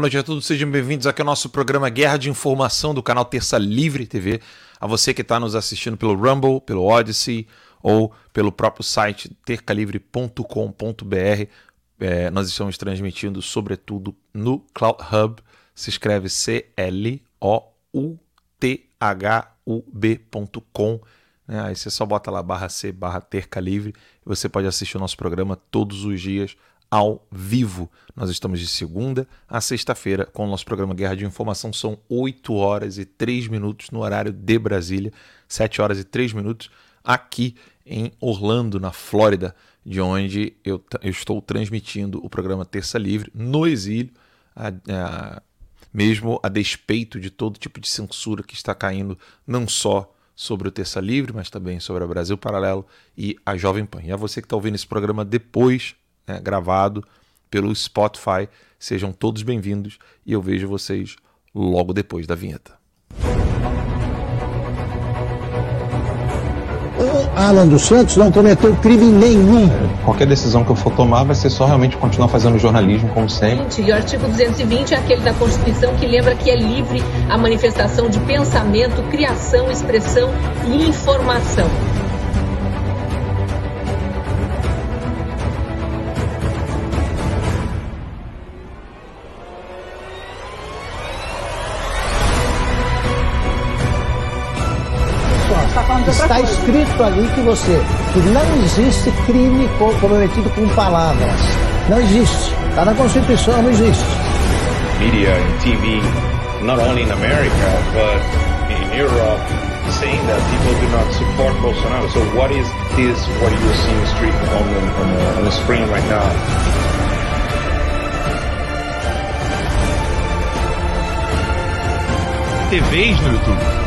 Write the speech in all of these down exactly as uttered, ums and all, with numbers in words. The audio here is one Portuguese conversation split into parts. Boa noite a todos, sejam bem-vindos aqui ao nosso programa Guerra de Informação do canal Terça Livre T V. A você que está nos assistindo pelo Rumble, pelo Odysee ou pelo próprio site terca livre ponto com ponto b r. É, nós estamos transmitindo, sobretudo, no Clouthub. Se escreve C L O U T H U B ponto com. É, aí você só bota lá barra C, barra Terca Livre. E você pode assistir o nosso programa todos os dias ao vivo. Nós estamos de segunda a sexta-feira com o nosso programa Guerra de Informação. São oito horas e três minutos no horário de Brasília. sete horas e três minutos aqui em Orlando, na Flórida, de onde eu, eu estou transmitindo o programa Terça Livre no exílio, a, a, mesmo a despeito de todo tipo de censura que está caindo não só sobre o Terça Livre, mas também sobre a Brasil Paralelo e a Jovem Pan. E a você que está ouvindo esse programa depois, né, gravado pelo Spotify, sejam todos bem-vindos e eu vejo vocês logo depois da vinheta. Alan dos Santos não cometeu crime nenhum. Qualquer decisão que eu for tomar vai ser só realmente continuar fazendo jornalismo, como sempre. Gente, e o artigo duzentos e vinte é aquele da Constituição que lembra que é livre a manifestação de pensamento, criação, expressão e informação. Está escrito ali que você, que não existe crime cometido com palavras. Não existe. Está na Constituição, não existe. Media and T V, not only in America, but in Europe, saying that people do not support Bolsonaro. So what is this, what you see in the street on the, on the, on the screen right now? T Vs no YouTube.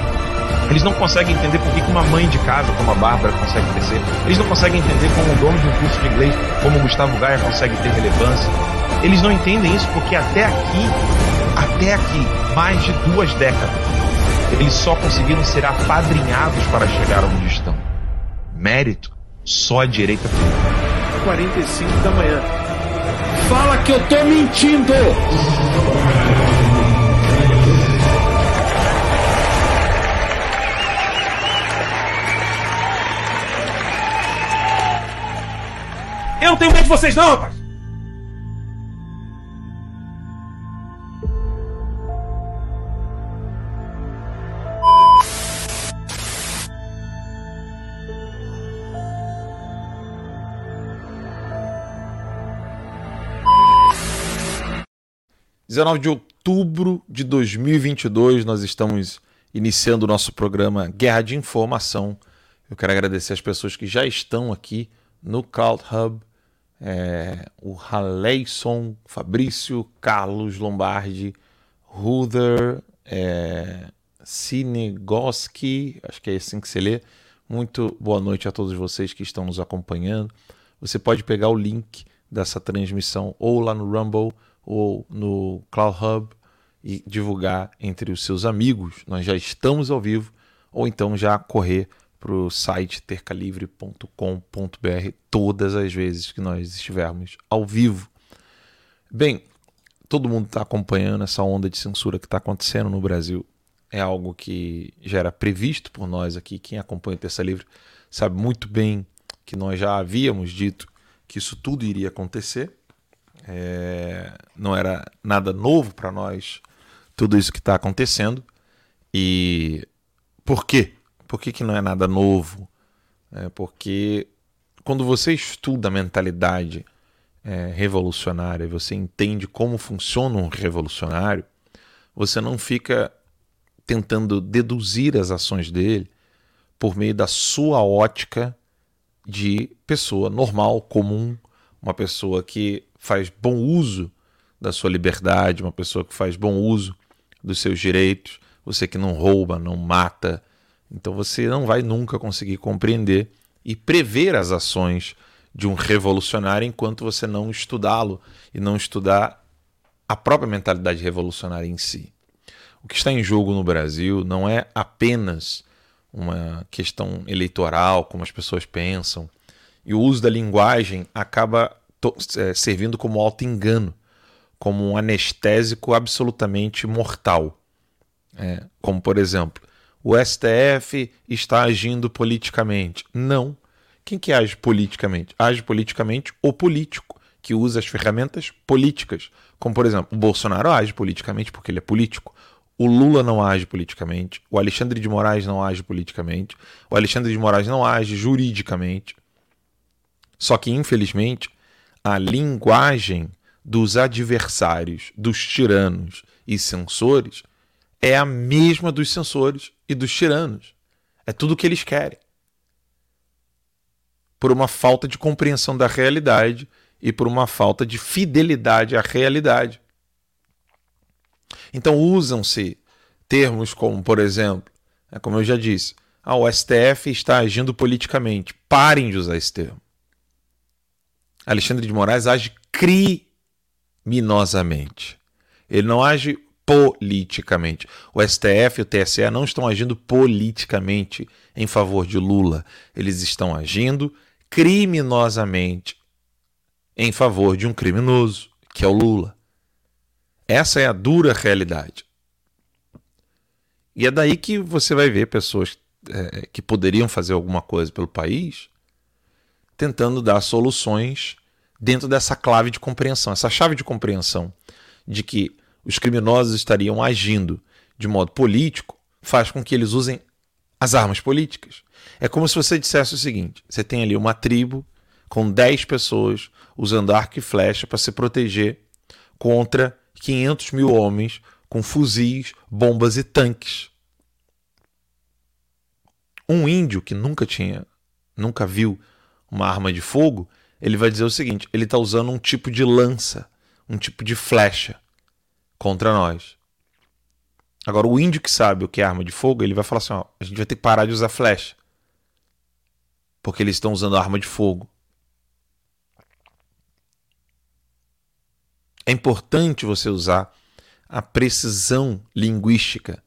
Eles não conseguem entender por que uma mãe de casa como a Bárbara consegue crescer. Eles não conseguem entender como o dono de um curso de inglês como o Gustavo Gaia consegue ter relevância. Eles não entendem isso porque até aqui, até aqui, mais de duas décadas, eles só conseguiram ser apadrinhados para chegar onde estão. Mérito só a direita pública. quarenta e cinco da manhã. Fala que eu tô mentindo! Eu não tenho medo de vocês não, rapaz! dezenove de outubro de dois mil e vinte e dois, nós estamos iniciando o nosso programa Guerra de Informação. Eu quero agradecer as pessoas que já estão aqui no Clouthub. É, o Raleison, Fabrício, Carlos Lombardi, Ruther, é, Sinegoski, acho que é assim que se lê. Muito boa noite a todos vocês que estão nos acompanhando. Você pode pegar o link dessa transmissão ou lá no Rumble ou no Clouthub e divulgar entre os seus amigos. Nós já estamos ao vivo, ou então já correr para o site terca livre ponto com ponto b r todas as vezes que nós estivermos ao vivo. Bem, todo mundo está acompanhando essa onda de censura que está acontecendo no Brasil. É algo que já era previsto por nós aqui. Quem acompanha o Terça Livre sabe muito bem que nós já havíamos dito que isso tudo iria acontecer. É... Não era nada novo para nós tudo isso que está acontecendo. E por quê? Por que que não é nada novo? É porque quando você estuda a mentalidade é, revolucionária, você entende como funciona um revolucionário, você não fica tentando deduzir as ações dele por meio da sua ótica de pessoa normal, comum, uma pessoa que faz bom uso da sua liberdade, uma pessoa que faz bom uso dos seus direitos, você que não rouba, não mata. Então você não vai nunca conseguir compreender e prever as ações de um revolucionário enquanto você não estudá-lo e não estudar a própria mentalidade revolucionária em si. O que está em jogo no Brasil não é apenas uma questão eleitoral, como as pessoas pensam, e o uso da linguagem acaba servindo como auto-engano, como um anestésico absolutamente mortal. É, como, por exemplo, o S T F está agindo politicamente. Não. Quem que age politicamente? Age politicamente o político, que usa as ferramentas políticas. Como, por exemplo, o Bolsonaro age politicamente porque ele é político. O Lula não age politicamente. O Alexandre de Moraes não age politicamente. O Alexandre de Moraes não age juridicamente. Só que, infelizmente, a linguagem dos adversários, dos tiranos e censores é a mesma dos censores e dos tiranos. É tudo o que eles querem. Por uma falta de compreensão da realidade e por uma falta de fidelidade à realidade. Então usam-se termos como, por exemplo, como eu já disse, ah, o S T F está agindo politicamente. Parem de usar esse termo. Alexandre de Moraes age criminosamente. Ele não age politicamente. O S T F e o T S E não estão agindo politicamente em favor de Lula. Eles estão agindo criminosamente em favor de um criminoso, que é o Lula. Essa é a dura realidade. E é daí que você vai ver pessoas é, que poderiam fazer alguma coisa pelo país tentando dar soluções dentro dessa clave de compreensão, essa chave de compreensão de que os criminosos estariam agindo de modo político, faz com que eles usem as armas políticas. É como se você dissesse o seguinte, você tem ali uma tribo com dez pessoas usando arco e flecha para se proteger contra quinhentos mil homens com fuzis, bombas e tanques. Um índio que nunca tinha, nunca viu uma arma de fogo, ele vai dizer o seguinte, ele está usando um tipo de lança, um tipo de flecha contra nós. Agora, o índio que sabe o que é arma de fogo, ele vai falar assim, ó, a gente vai ter que parar de usar flecha, porque eles estão usando arma de fogo. É importante você usar a precisão linguística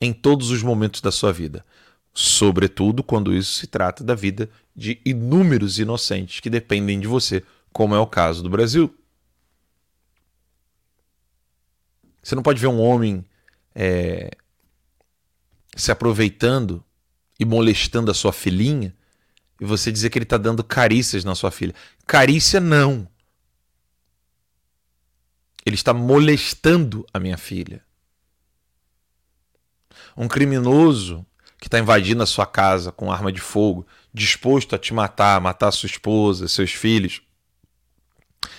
em todos os momentos da sua vida, sobretudo quando isso se trata da vida de inúmeros inocentes que dependem de você, como é o caso do Brasil. Você não pode ver um homem é, se aproveitando e molestando a sua filhinha e você dizer que ele está dando carícias na sua filha. Carícia não. Ele está molestando a minha filha. Um criminoso que está invadindo a sua casa com arma de fogo, disposto a te matar, matar sua esposa, seus filhos,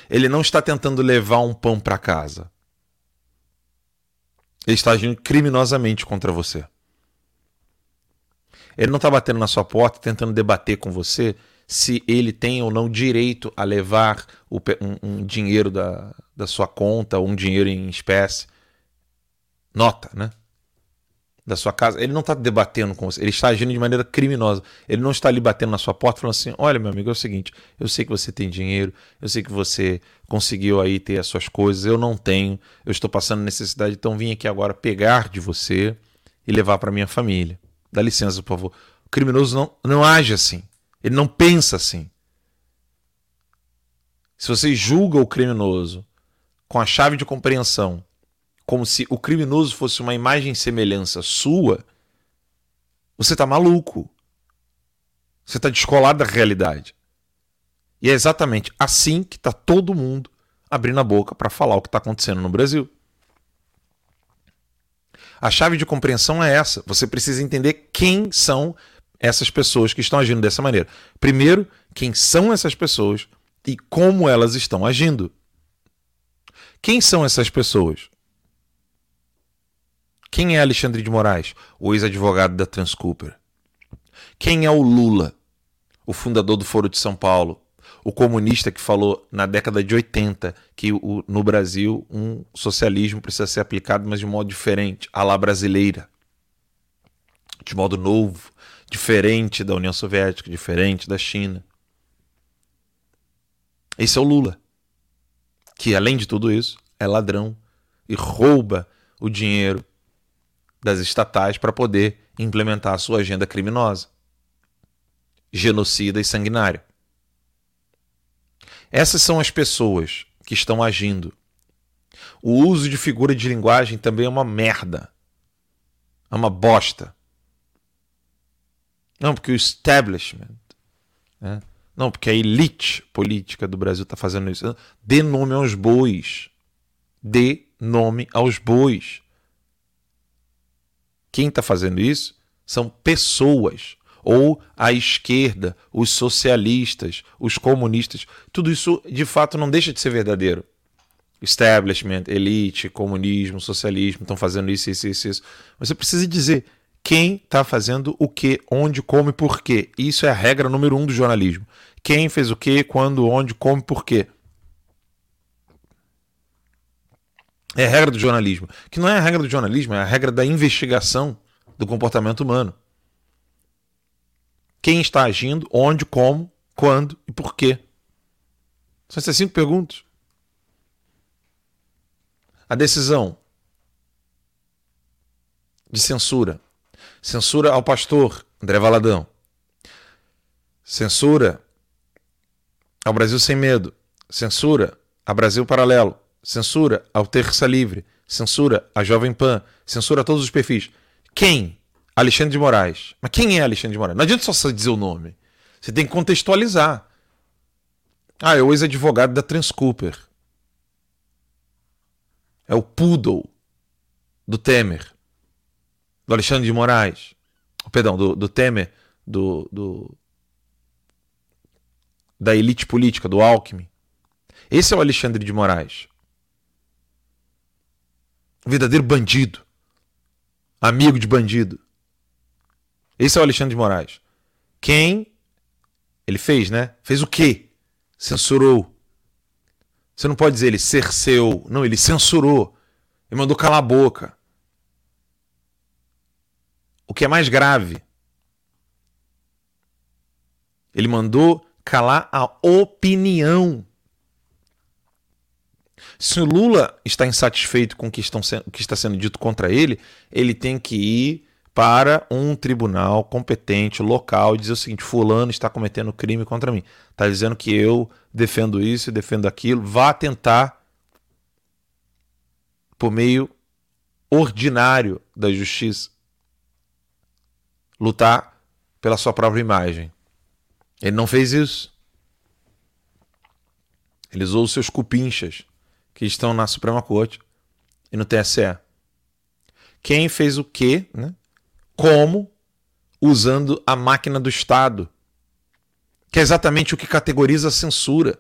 ele não está tentando levar um pão para casa. Ele está agindo criminosamente contra você. Ele não está batendo na sua porta, tentando debater com você se ele tem ou não direito a levar o, um, um dinheiro da, da sua conta, ou um dinheiro em espécie, nota, né? Da sua casa. Ele não está debatendo com você, ele está agindo de maneira criminosa. Ele não está ali batendo na sua porta falando assim, olha, meu amigo, é o seguinte, eu sei que você tem dinheiro, eu sei que você conseguiu aí ter as suas coisas, eu não tenho, eu estou passando necessidade, então vim aqui agora pegar de você e levar para minha família. Dá licença, por favor. O criminoso não, não age assim, ele não pensa assim. Se você julga o criminoso com a chave de compreensão como se o criminoso fosse uma imagem e semelhança sua, você está maluco. Você está descolado da realidade. E é exatamente assim que está todo mundo abrindo a boca para falar o que está acontecendo no Brasil. A chave de compreensão é essa. Você precisa entender quem são essas pessoas que estão agindo dessa maneira. Primeiro, quem são essas pessoas e como elas estão agindo. Quem são essas pessoas? Quem é Alexandre de Moraes, o ex-advogado da Transcooper? Quem é o Lula, o fundador do Foro de São Paulo, o comunista que falou na década de oitenta que o, no Brasil um socialismo precisa ser aplicado, mas de modo diferente, à la brasileira, de modo novo, diferente da União Soviética, diferente da China? Esse é o Lula, que além de tudo isso é ladrão e rouba o dinheiro das estatais para poder implementar a sua agenda criminosa, genocida e sanguinária. Essas são as pessoas que estão agindo O uso de figura de linguagem também é uma merda. É uma bosta. Não, porque o establishment, né? Não, porque a elite política do Brasil está fazendo isso. Dê nome aos bois. Dê nome aos bois. Quem está fazendo isso são pessoas. Ou a esquerda, os socialistas, os comunistas. Tudo isso, de fato, não deixa de ser verdadeiro. Establishment, elite, comunismo, socialismo, estão fazendo isso, isso, isso, isso. Mas você precisa dizer quem está fazendo o que, onde, como e por quê. Isso é a regra número um do jornalismo. Quem fez o que, quando, onde, como e por quê. É a regra do jornalismo. Que não é a regra do jornalismo, é a regra da investigação do comportamento humano. Quem está agindo, onde, como, quando e por quê. São essas cinco perguntas. A decisão de censura. Censura ao pastor André Valadão. Censura ao Brasil Sem Medo. Censura a Brasil Paralelo. Censura ao Terça Livre. Censura a Jovem Pan. Censura a todos os perfis. Quem? Alexandre de Moraes. Mas quem é Alexandre de Moraes? Não adianta só dizer o nome. Você tem que contextualizar. Ah, é o ex-advogado da Transcooper. É o poodle do Temer. Do Alexandre de Moraes. Perdão, do, do Temer. Do, do, da elite política, do Alckmin. Esse é o Alexandre de Moraes. O verdadeiro bandido. Amigo de bandido. Esse é o Alexandre de Moraes. Quem ele fez, né? Fez o quê? Censurou. Você não pode dizer ele cerceou. Não, ele censurou. Ele mandou calar a boca. O que é mais grave. Ele mandou calar a opinião. Se o Lula está insatisfeito com o que, estão sendo, o que está sendo dito contra ele, ele tem que ir para um tribunal competente, local, e dizer o seguinte: fulano está cometendo crime contra mim. Está dizendo que eu defendo isso e defendo aquilo. Vá tentar, por meio ordinário da justiça, lutar pela sua própria imagem. Ele não fez isso. Ele usou os seus cupinchas que estão na Suprema Corte e no T S E. Quem fez o quê, né? Como, usando a máquina do Estado, que é exatamente o que categoriza a censura.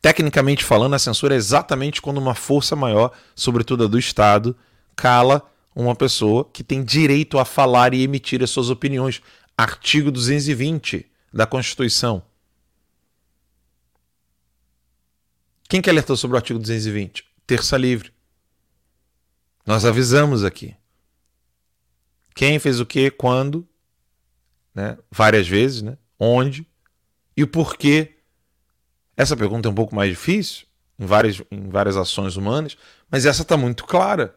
Tecnicamente falando, a censura é exatamente quando uma força maior, sobretudo a do Estado, cala uma pessoa que tem direito a falar e emitir as suas opiniões. Artigo duzentos e vinte da Constituição. Quem que alertou sobre o artigo duzentos e vinte? Terça Livre. Nós avisamos aqui. Quem fez o quê, quando, né? Várias vezes, né? Onde e o porquê. Essa pergunta é um pouco mais difícil em várias, em várias ações humanas, mas essa está muito clara.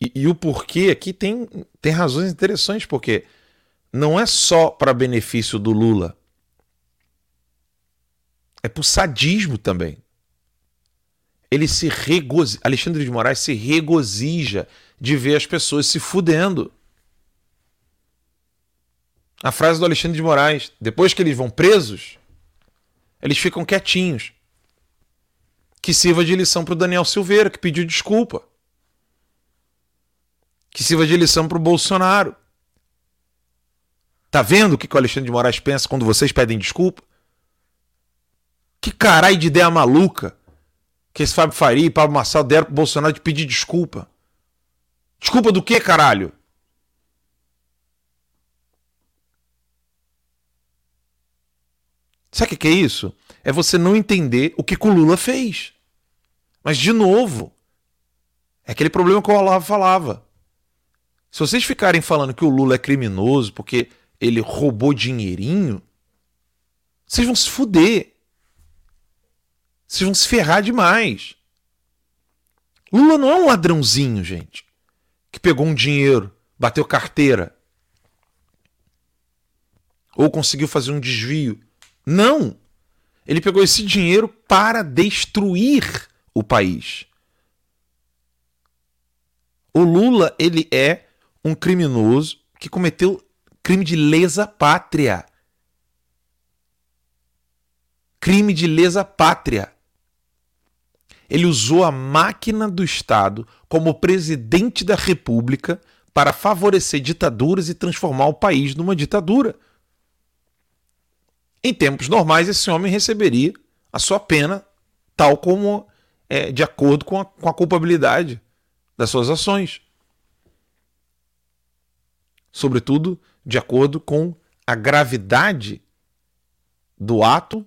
E, e o porquê aqui tem, tem razões interessantes, porque não é só para benefício do Lula. É por sadismo também. Ele se regozi... Alexandre de Moraes se regozija de ver as pessoas se fudendo. A frase do Alexandre de Moraes: depois que eles vão presos, eles ficam quietinhos. Que sirva de lição para o Daniel Silveira, que pediu desculpa. Que sirva de lição para o Bolsonaro. Tá vendo o que o Alexandre de Moraes pensa quando vocês pedem desculpa? Que caralho de ideia maluca que esse Fábio Faria e Pablo Marçal deram pro Bolsonaro de pedir desculpa. Desculpa do quê, caralho? Sabe o que é isso? É você não entender o que o Lula fez. Mas, de novo, é aquele problema que o Olavo falava. Se vocês ficarem falando que o Lula é criminoso porque ele roubou dinheirinho, vocês vão se fuder. Vocês vão se ferrar demais. Lula não é um ladrãozinho, gente, que pegou um dinheiro, bateu carteira, ou conseguiu fazer um desvio Não! Ele pegou esse dinheiro para destruir o país. O Lula, ele é um criminoso que cometeu crime de lesa pátria. Crime de lesa pátria. Ele usou a máquina do Estado como presidente da República para favorecer ditaduras e transformar o país numa ditadura. Em tempos normais, esse homem receberia a sua pena, tal como é, de acordo com a, com a culpabilidade das suas ações. Sobretudo, de acordo com a gravidade do ato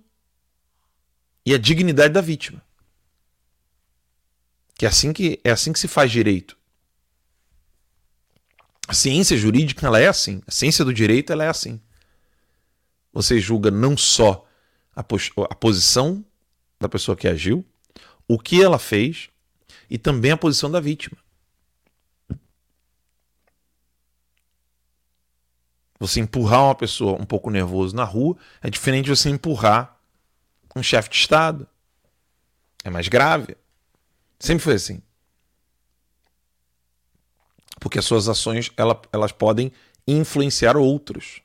e a dignidade da vítima. Que é, assim que é assim que se faz direito. A ciência jurídica ela é assim. A ciência do direito ela é assim. Você julga não só a, pos- a posição da pessoa que agiu, o que ela fez e também a posição da vítima. Você empurrar uma pessoa um pouco nervosa na rua é diferente de você empurrar um chefe de Estado. É mais grave. Sempre foi assim. Porque as suas ações ela, elas podem influenciar outros.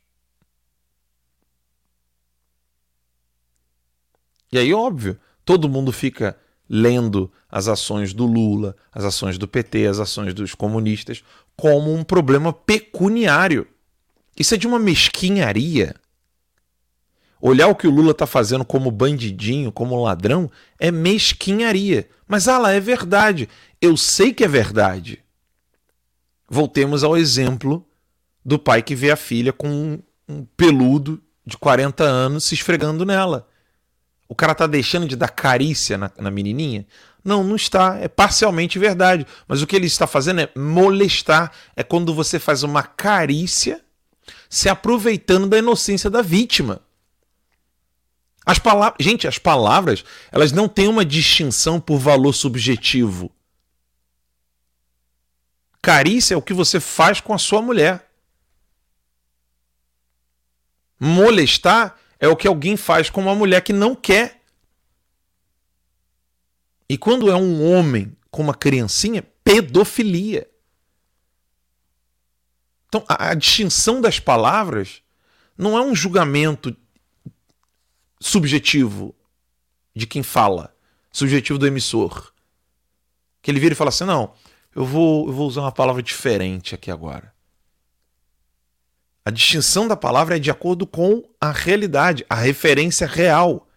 E aí, óbvio, todo mundo fica lendo as ações do Lula, as ações do P T, as ações dos comunistas, como um problema pecuniário. Isso é de uma mesquinharia. Olhar o que o Lula está fazendo como bandidinho, como ladrão, é mesquinharia. Mas, ah lá, é verdade. Eu sei que é verdade. Voltemos ao exemplo do pai que vê a filha com um, um peludo de quarenta anos se esfregando nela. O cara está deixando de dar carícia na, na menininha? Não, não está. É parcialmente verdade. Mas o que ele está fazendo é molestar. É quando você faz uma carícia se aproveitando da inocência da vítima. As palavras, gente, as palavras, elas não têm uma distinção por valor subjetivo. Carícia é o que você faz com a sua mulher. Molestar é o que alguém faz com uma mulher que não quer. E quando é um homem com uma criancinha, pedofilia. Então, a, a distinção das palavras não é um julgamento subjetivo de quem fala, subjetivo do emissor. Que ele vira e fala assim, não, eu vou, eu vou usar uma palavra diferente aqui agora. A distinção da palavra é de acordo com a realidade, a referência real.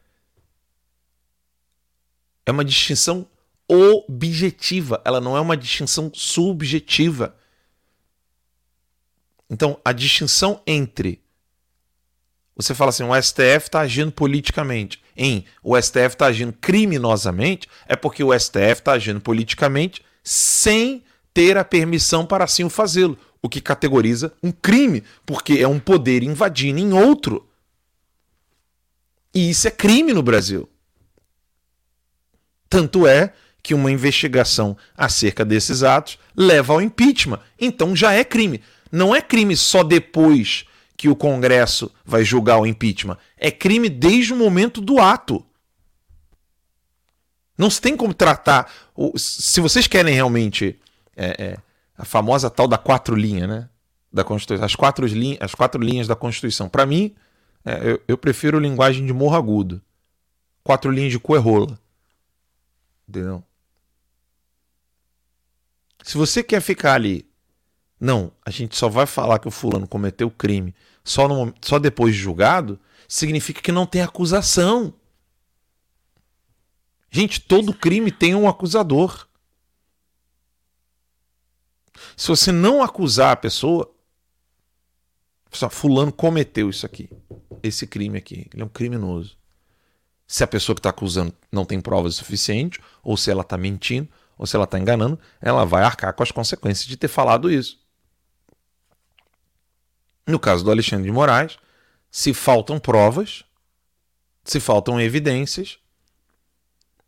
É uma distinção objetiva, ela não é uma distinção subjetiva. Então, a distinção entre você fala assim, o S T F está agindo politicamente. Em o S T F está agindo criminosamente, é porque o S T F está agindo politicamente sem ter a permissão para assim o fazê-lo, o que categoriza um crime, porque é um poder invadindo em outro. E isso é crime no Brasil. Tanto é que uma investigação acerca desses atos leva ao impeachment. Então já é crime. Não é crime só depois que o Congresso vai julgar o impeachment. É crime desde o momento do ato. Não se tem como tratar... Se vocês querem realmente é, é, a famosa tal da quatro linhas, né? Da Constituição, as quatro, linha, as quatro linhas da Constituição. Para mim, é, eu, eu prefiro linguagem de morro agudo. Quatro linhas de cu é rola. Entendeu? Se você quer ficar ali... Não, a gente só vai falar que o fulano cometeu crime só, no, só depois de julgado, significa que não tem acusação. Gente, todo crime tem um acusador. Se você não acusar a pessoa, pessoal, fulano cometeu isso aqui, esse crime aqui, ele é um criminoso. Se a pessoa que está acusando não tem provas suficientes, ou se ela está mentindo, ou se ela está enganando, ela vai arcar com as consequências de ter falado isso. No caso do Alexandre de Moraes, se faltam provas, se faltam evidências,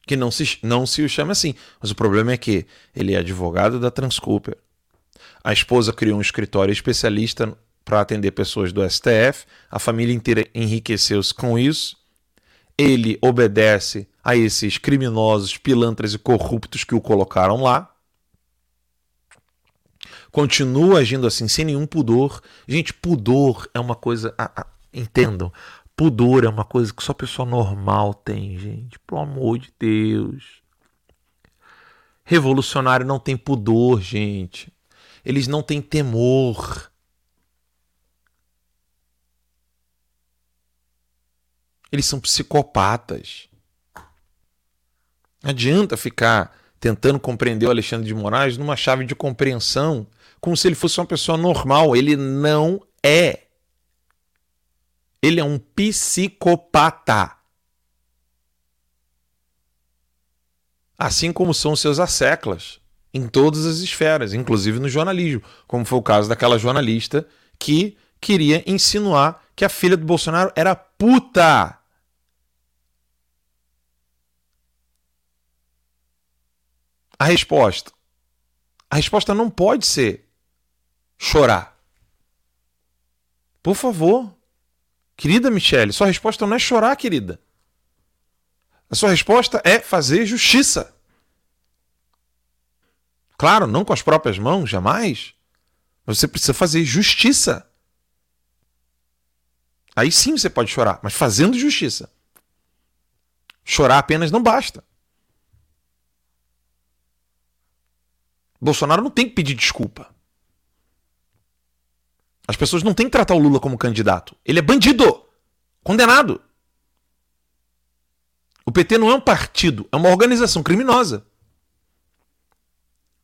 que não se, não se o chama assim. Mas o problema é que ele é advogado da Transcooper. A esposa criou um escritório especialista para atender pessoas do S T F. A família inteira enriqueceu-se com isso. ele obedece a esses criminosos, pilantras e corruptos que o colocaram lá. Continua agindo assim, sem nenhum pudor. Gente, pudor é uma coisa... Ah, ah, entendam, pudor é uma coisa que só pessoa normal tem, gente. Pelo amor de Deus. Revolucionário não tem pudor, gente. Eles não têm temor. Eles são psicopatas. Não adianta ficar tentando compreender o Alexandre de Moraes numa chave de compreensão, como se ele fosse uma pessoa normal. Ele não é. Ele é um psicopata. Assim como são seus asseclas, em todas as esferas, inclusive no jornalismo, como foi o caso daquela jornalista que queria insinuar que a filha do Bolsonaro era puta. A resposta. A resposta não pode ser chorar. Por favor. Querida Michelle, sua resposta não é chorar, querida. A sua resposta é fazer justiça. Claro, não com as próprias mãos, jamais. Mas você precisa fazer justiça. Aí sim você pode chorar, mas fazendo justiça. Chorar apenas não basta. Bolsonaro não tem que pedir desculpa. As pessoas não têm que tratar o Lula como candidato. Ele é bandido, condenado. O P T não é um partido, é uma organização criminosa.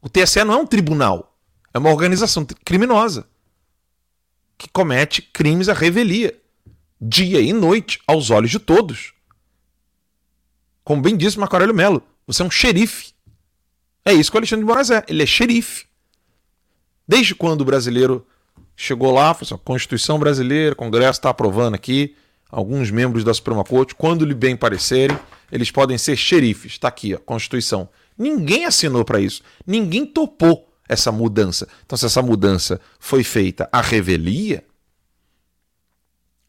O T S E não é um tribunal, é uma organização criminosa que comete crimes à revelia, dia e noite, aos olhos de todos. Como bem disse Marco Aurélio Mello, você é um xerife. É isso que o Alexandre de Moraes é, ele é xerife. Desde quando o brasileiro chegou lá, falou assim, a Constituição brasileira, o Congresso está aprovando aqui, alguns membros da Suprema Corte, quando lhe bem parecerem, eles podem ser xerifes. Está aqui, ó, Constituição. Ninguém assinou para isso, ninguém topou essa mudança. Então, se essa mudança foi feita à revelia,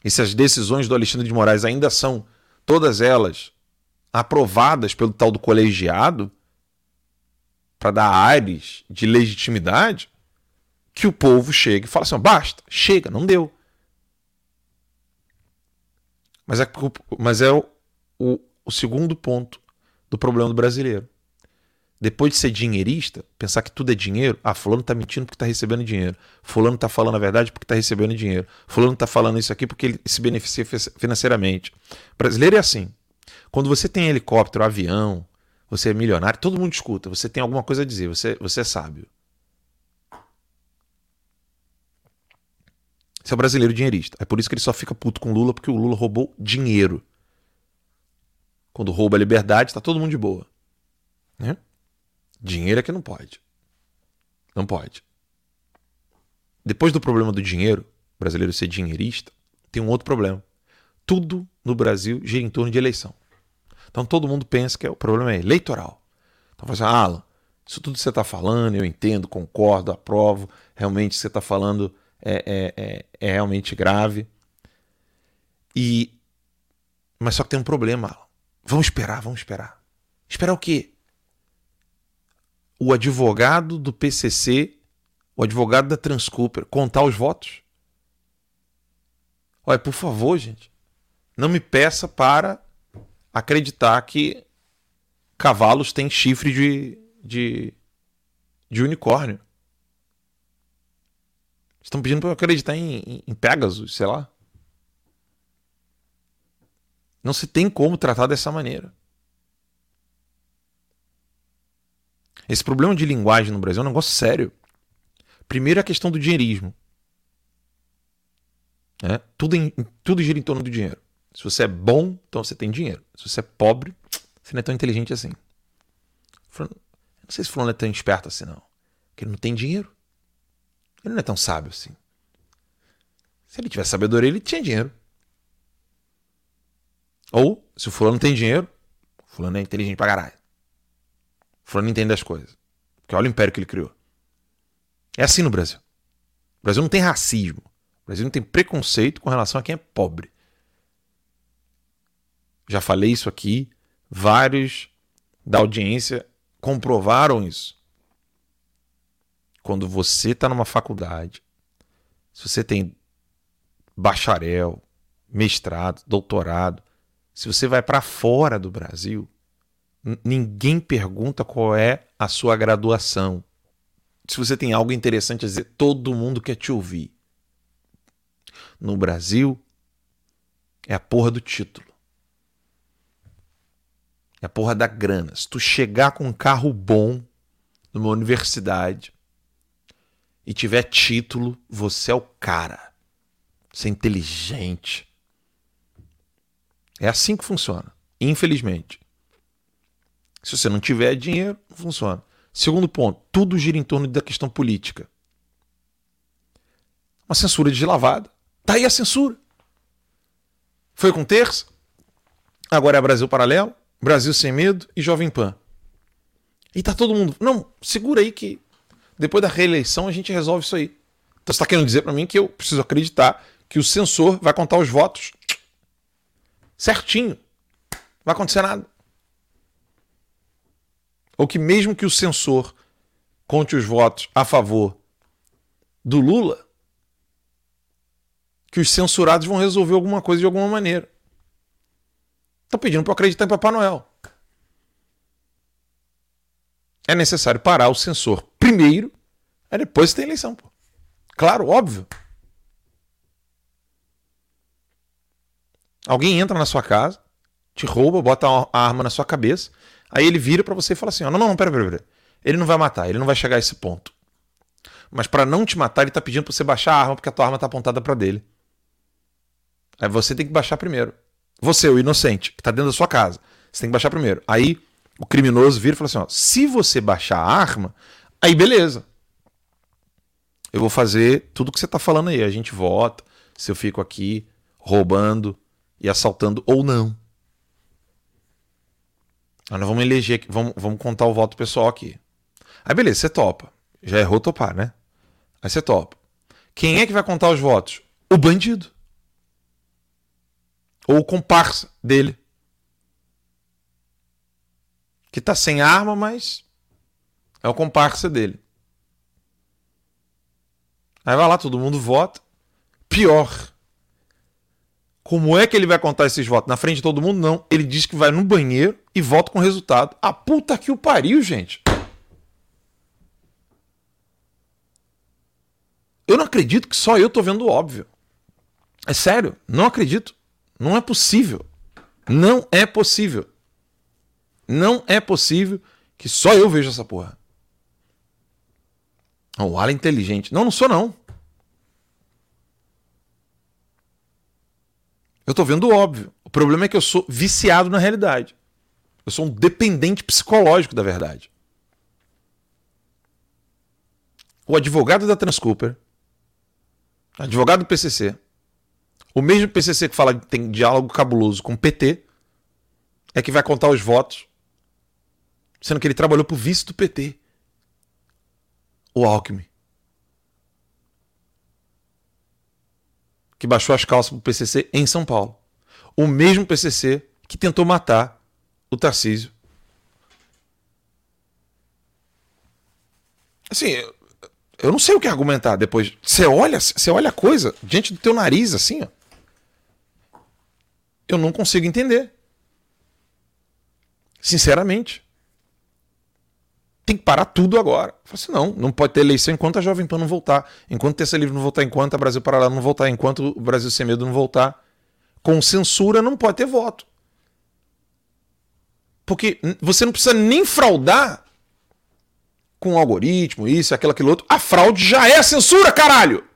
e se as decisões do Alexandre de Moraes ainda são, todas elas, aprovadas pelo tal do colegiado, para dar ares de legitimidade, que o povo chega e fala assim, basta, chega, não deu. Mas é, mas é o, o, o segundo ponto do problema do brasileiro. Depois de ser dinheirista, pensar que tudo é dinheiro, ah, fulano tá mentindo porque tá recebendo dinheiro, fulano tá falando a verdade porque tá recebendo dinheiro, fulano tá falando isso aqui porque ele se beneficia financeiramente. O brasileiro é assim. Quando você tem helicóptero, avião, você é milionário, todo mundo escuta, você tem alguma coisa a dizer, você, você é sábio. Esse é o brasileiro dinheirista. É por isso que ele só fica puto com o Lula, porque o Lula roubou dinheiro. Quando rouba a liberdade, está todo mundo de boa. Né? Dinheiro é que não pode. Não pode. Depois do problema do dinheiro, o brasileiro ser dinheirista, tem um outro problema. Tudo no Brasil gira em torno de eleição. Então todo mundo pensa que o problema é eleitoral. Então fala assim, ah, Alan, isso tudo que você está falando, eu entendo, concordo, aprovo, realmente você está falando... É, é, é, é realmente grave. E... Mas só que tem um problema, Alan. Vamos esperar, vamos esperar. Esperar o quê? O advogado do P C C, o advogado da Transcooper, contar os votos? Olha, por favor, gente, não me peça para acreditar que cavalos têm chifre de, de, de unicórnio. Estão pedindo para eu acreditar em, em, em Pegasus, sei lá. Não se tem como tratar dessa maneira. Esse problema de linguagem no Brasil é um negócio sério. Primeiro é a questão do dinheirismo. É, tudo, em, tudo gira em torno do dinheiro. Se você é bom, então você tem dinheiro. Se você é pobre, você não é tão inteligente assim. Não sei se o fulano é tão esperto assim, não. Porque ele não tem dinheiro. Ele não é tão sábio assim. Se ele tivesse sabedoria, ele tinha dinheiro. Ou, se o fulano tem dinheiro, o fulano é inteligente pra caralho. O fulano entende as coisas. Porque olha o império que ele criou. É assim no Brasil. O Brasil não tem racismo. O Brasil não tem preconceito com relação a quem é pobre. já falei isso aqui, vários da audiência comprovaram isso. Quando você está numa faculdade, se você tem bacharel, mestrado, doutorado, se você vai para fora do Brasil, n- ninguém pergunta qual é a sua graduação. Se você tem algo interessante a dizer, todo mundo quer te ouvir. No Brasil, é a porra do título. É a porra da grana. Se tu chegar com um carro bom numa universidade e tiver título, você é o cara. Você é inteligente. É assim que funciona, infelizmente. Se você não tiver dinheiro, não funciona. Segundo ponto, tudo gira em torno da questão política. Uma censura deslavada. Tá aí a censura. Foi com Terça, agora é Brasil Paralelo, Brasil Sem Medo e Jovem Pan. E tá todo mundo... Não, segura aí que depois da reeleição a gente resolve isso aí. Então você tá querendo dizer para mim que eu preciso acreditar que o censor vai contar os votos certinho. Não vai acontecer nada. Ou que mesmo que o censor conte os votos a favor do Lula, que os censurados vão resolver alguma coisa de alguma maneira. Estão pedindo para eu acreditar em Papai Noel. É necessário parar o censor primeiro, aí depois tem eleição. Pô. Claro, óbvio. Alguém entra na sua casa, te rouba, bota a arma na sua cabeça, aí ele vira para você e fala assim, ó, não, não, não, pera, pera, pera, ele não vai matar, ele não vai chegar a esse ponto. Mas para não te matar, ele tá pedindo para você baixar a arma porque a tua arma tá apontada para dele. Aí você tem que baixar primeiro. Você, o inocente, que tá dentro da sua casa, você tem que baixar primeiro. Aí o criminoso vira e fala assim, ó, se você baixar a arma, aí beleza. Eu vou fazer tudo o que você tá falando aí, a gente vota, se eu fico aqui roubando e assaltando ou não. Nós vamos eleger aqui, vamos, vamos contar o voto pessoal aqui. Aí beleza, você topa. Já errou topar, né? Aí você topa. Quem é que vai contar os votos? O bandido. Ou o comparsa dele. Que tá sem arma, mas é o comparsa dele. Aí vai lá, todo mundo vota. Pior. Como é que ele vai contar esses votos? Na frente de todo mundo, não. Ele diz que vai no banheiro e volta com o resultado. A puta que o pariu, gente. Eu não acredito que só eu tô vendo o óbvio. É sério, não acredito. Não é possível. Não é possível. Não é possível que só eu veja essa porra. O Alan é inteligente. Não, não sou não. Eu tô vendo o óbvio. O problema é que eu sou viciado na realidade. Eu sou um dependente psicológico da verdade. O advogado da Transcooper, advogado do P C C, o mesmo P C C que fala que tem diálogo cabuloso com o P T, é que vai contar os votos, sendo que ele trabalhou pro vice do P T, o Alckmin, que baixou as calças pro P C C em São Paulo. O mesmo P C C que tentou matar o Tarcísio. Assim, eu não sei o que argumentar depois. Você olha, você olha a coisa diante do teu nariz, assim, ó. Eu não consigo entender. Sinceramente. Tem que parar tudo agora. Eu falo assim, não, não pode ter eleição enquanto a Jovem Pan não voltar, enquanto Terça Livre não voltar, enquanto a Brasil Paralelo não voltar, enquanto o Brasil Sem Medo não voltar. Com censura não pode ter voto. Porque você não precisa nem fraudar com o algoritmo, isso, aquilo, aquilo outro. A fraude já é a censura, caralho!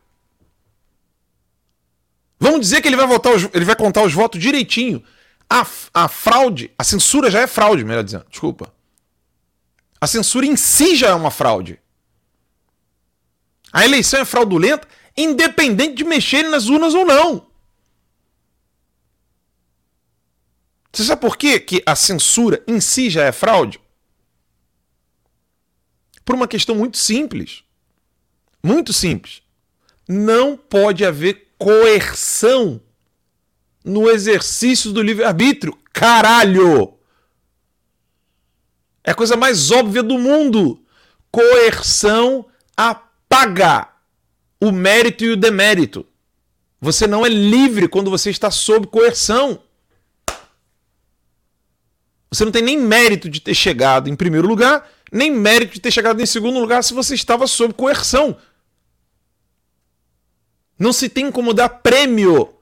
Vamos dizer que ele vai, votar os, ele vai contar os votos direitinho. A, a fraude, a censura já é fraude, melhor dizendo, desculpa. A censura em si já é uma fraude. A eleição é fraudulenta, independente de mexerem nas urnas ou não. Você sabe por quê? Que a censura em si já é fraude? Por uma questão muito simples. Muito simples. Não pode haver coerção no exercício do livre-arbítrio. caralho! É a coisa mais óbvia do mundo. Coerção apaga o mérito e o demérito. Você não é livre quando você está sob coerção. Você não tem nem mérito de ter chegado em primeiro lugar, nem mérito de ter chegado em segundo lugar se você estava sob coerção. Não se tem como dar prêmio,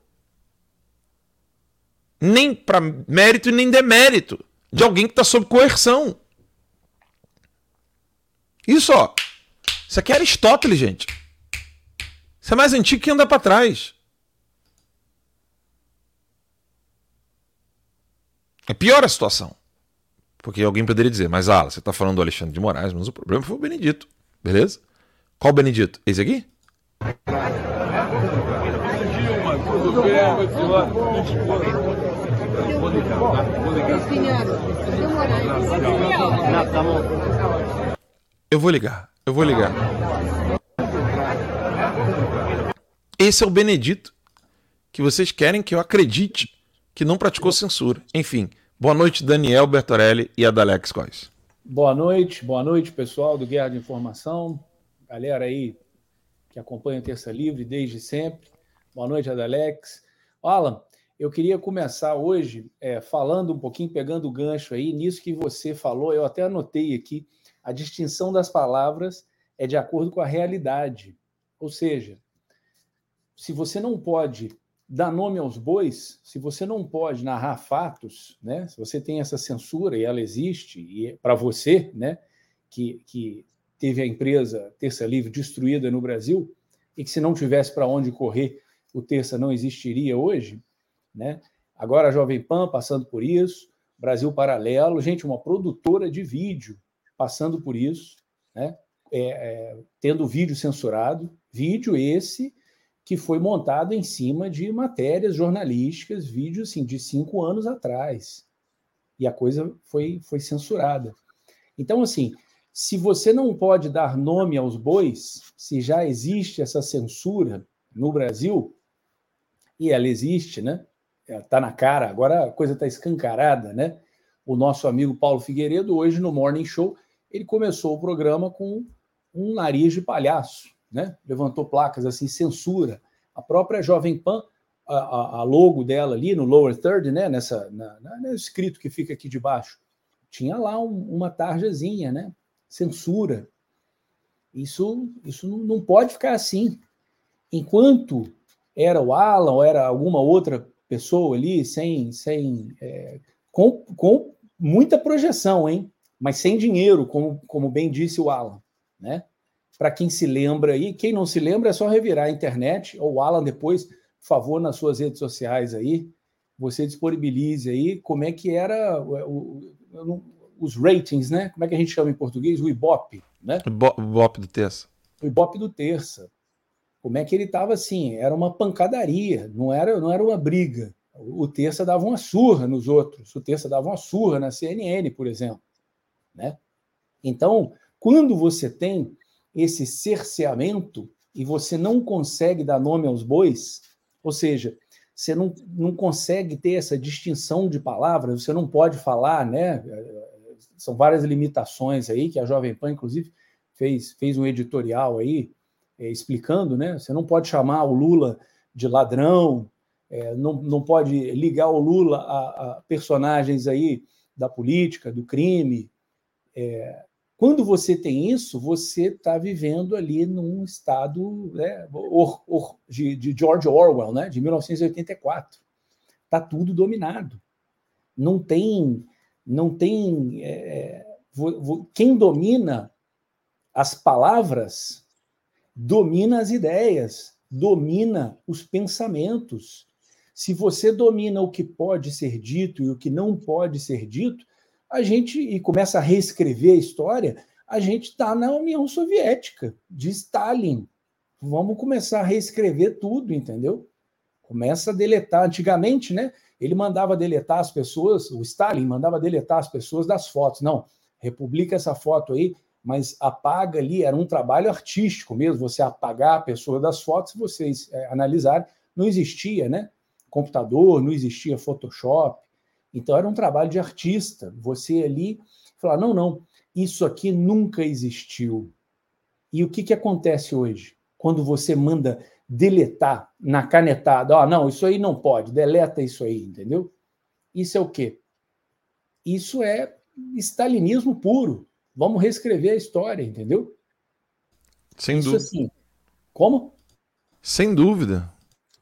nem para mérito nem demérito, de alguém que está sob coerção. Isso, ó. Isso aqui é Aristóteles, gente. Isso é mais antigo que andar para trás. É pior a situação. Porque alguém poderia dizer, mas Alan, ah, você está falando do Alexandre de Moraes, mas o problema foi o Benedito. Beleza? Qual o Benedito? Esse aqui? Eu vou ligar, eu vou ligar. Esse é o Benedito que vocês querem que eu acredite que não praticou censura. Enfim, boa noite, Daniel Bertorelli e Adalex Góes. Boa noite, boa noite, pessoal do Guerra de Informação. Galera aí que acompanha a Terça Livre desde sempre. Boa noite, Adalex. Alan, eu queria começar hoje é, falando um pouquinho, pegando o gancho aí, nisso que você falou, eu até anotei aqui, a distinção das palavras é de acordo com a realidade. Ou seja, se você não pode dar nome aos bois, se você não pode narrar fatos, né? Se você tem essa censura e ela existe, e é para você, né? que, que teve a empresa Terça Livre destruída no Brasil, e que se não tivesse para onde correr, o Terça não existiria hoje, né? Agora a Jovem Pan passando por isso, Brasil Paralelo, gente, uma produtora de vídeo passando por isso, né? é, é, tendo vídeo censurado, vídeo esse que foi montado em cima de matérias jornalísticas, vídeo assim, de cinco anos atrás, e a coisa foi, foi censurada. Então, assim, se você não pode dar nome aos bois, se já existe essa censura no Brasil, e ela existe, né? Está na cara, agora a coisa está escancarada, né? O nosso amigo Paulo Figueiredo, hoje no Morning Show, ele começou o programa com um nariz de palhaço, né? Levantou placas assim, censura. A própria Jovem Pan, a, a, a logo dela ali no lower third, né? Nessa, na, na, no escrito que fica aqui de baixo, tinha lá um, uma tarjazinha, né? Censura. Isso, isso não pode ficar assim. Enquanto era o Alan ou era alguma outra pessoa ali, sem, sem é, com, com muita projeção, hein? Mas sem dinheiro, como, como bem disse o Alan, né? Para quem se lembra aí, quem não se lembra é só revirar a internet, ou o Alan depois, por favor, nas suas redes sociais aí, você disponibilize aí como é que era o, o, os ratings, né? Como é que a gente chama em português? O Ibope, né? O Ibope do Terça. O Ibope do Terça. Como é que ele estava assim? Era uma pancadaria, não era, não era uma briga. O Terça dava uma surra nos outros, o Terça dava uma surra na C N N, por exemplo, né? Então, quando você tem esse cerceamento e você não consegue dar nome aos bois, ou seja, você não, não consegue ter essa distinção de palavras, você não pode falar, né? São várias limitações aí, que a Jovem Pan, inclusive, fez, fez um editorial aí, explicando, né? Você não pode chamar o Lula de ladrão, é, não, não pode ligar o Lula a, a personagens aí da política, do crime. É, quando você tem isso, você está vivendo ali num estado, né, or, or, de, de George Orwell, né, de mil novecentos e oitenta e quatro. Está tudo dominado. Não tem... Não tem é, vo, vo, quem domina as palavras... domina as ideias, domina os pensamentos. Se você domina o que pode ser dito e o que não pode ser dito, a gente, e começa a reescrever a história, a gente está na União Soviética, de Stalin. Vamos começar a reescrever tudo, entendeu? Começa a deletar. Antigamente, né? Ele mandava deletar as pessoas, o Stalin mandava deletar as pessoas das fotos. Não, republica essa foto aí, mas apaga ali, era um trabalho artístico mesmo, você apagar a pessoa das fotos, se vocês é, analisarem, não existia, né? Computador, não existia Photoshop, Então era um trabalho de artista, você ali falar, não, não, isso aqui nunca existiu. E o que, que acontece hoje? Quando você manda deletar na canetada, ó, oh, não, isso aí não pode, deleta isso aí, entendeu? Isso é o quê? Isso é stalinismo puro. Vamos reescrever a história, entendeu? Sem dúvida. Isso assim. Como? Sem dúvida.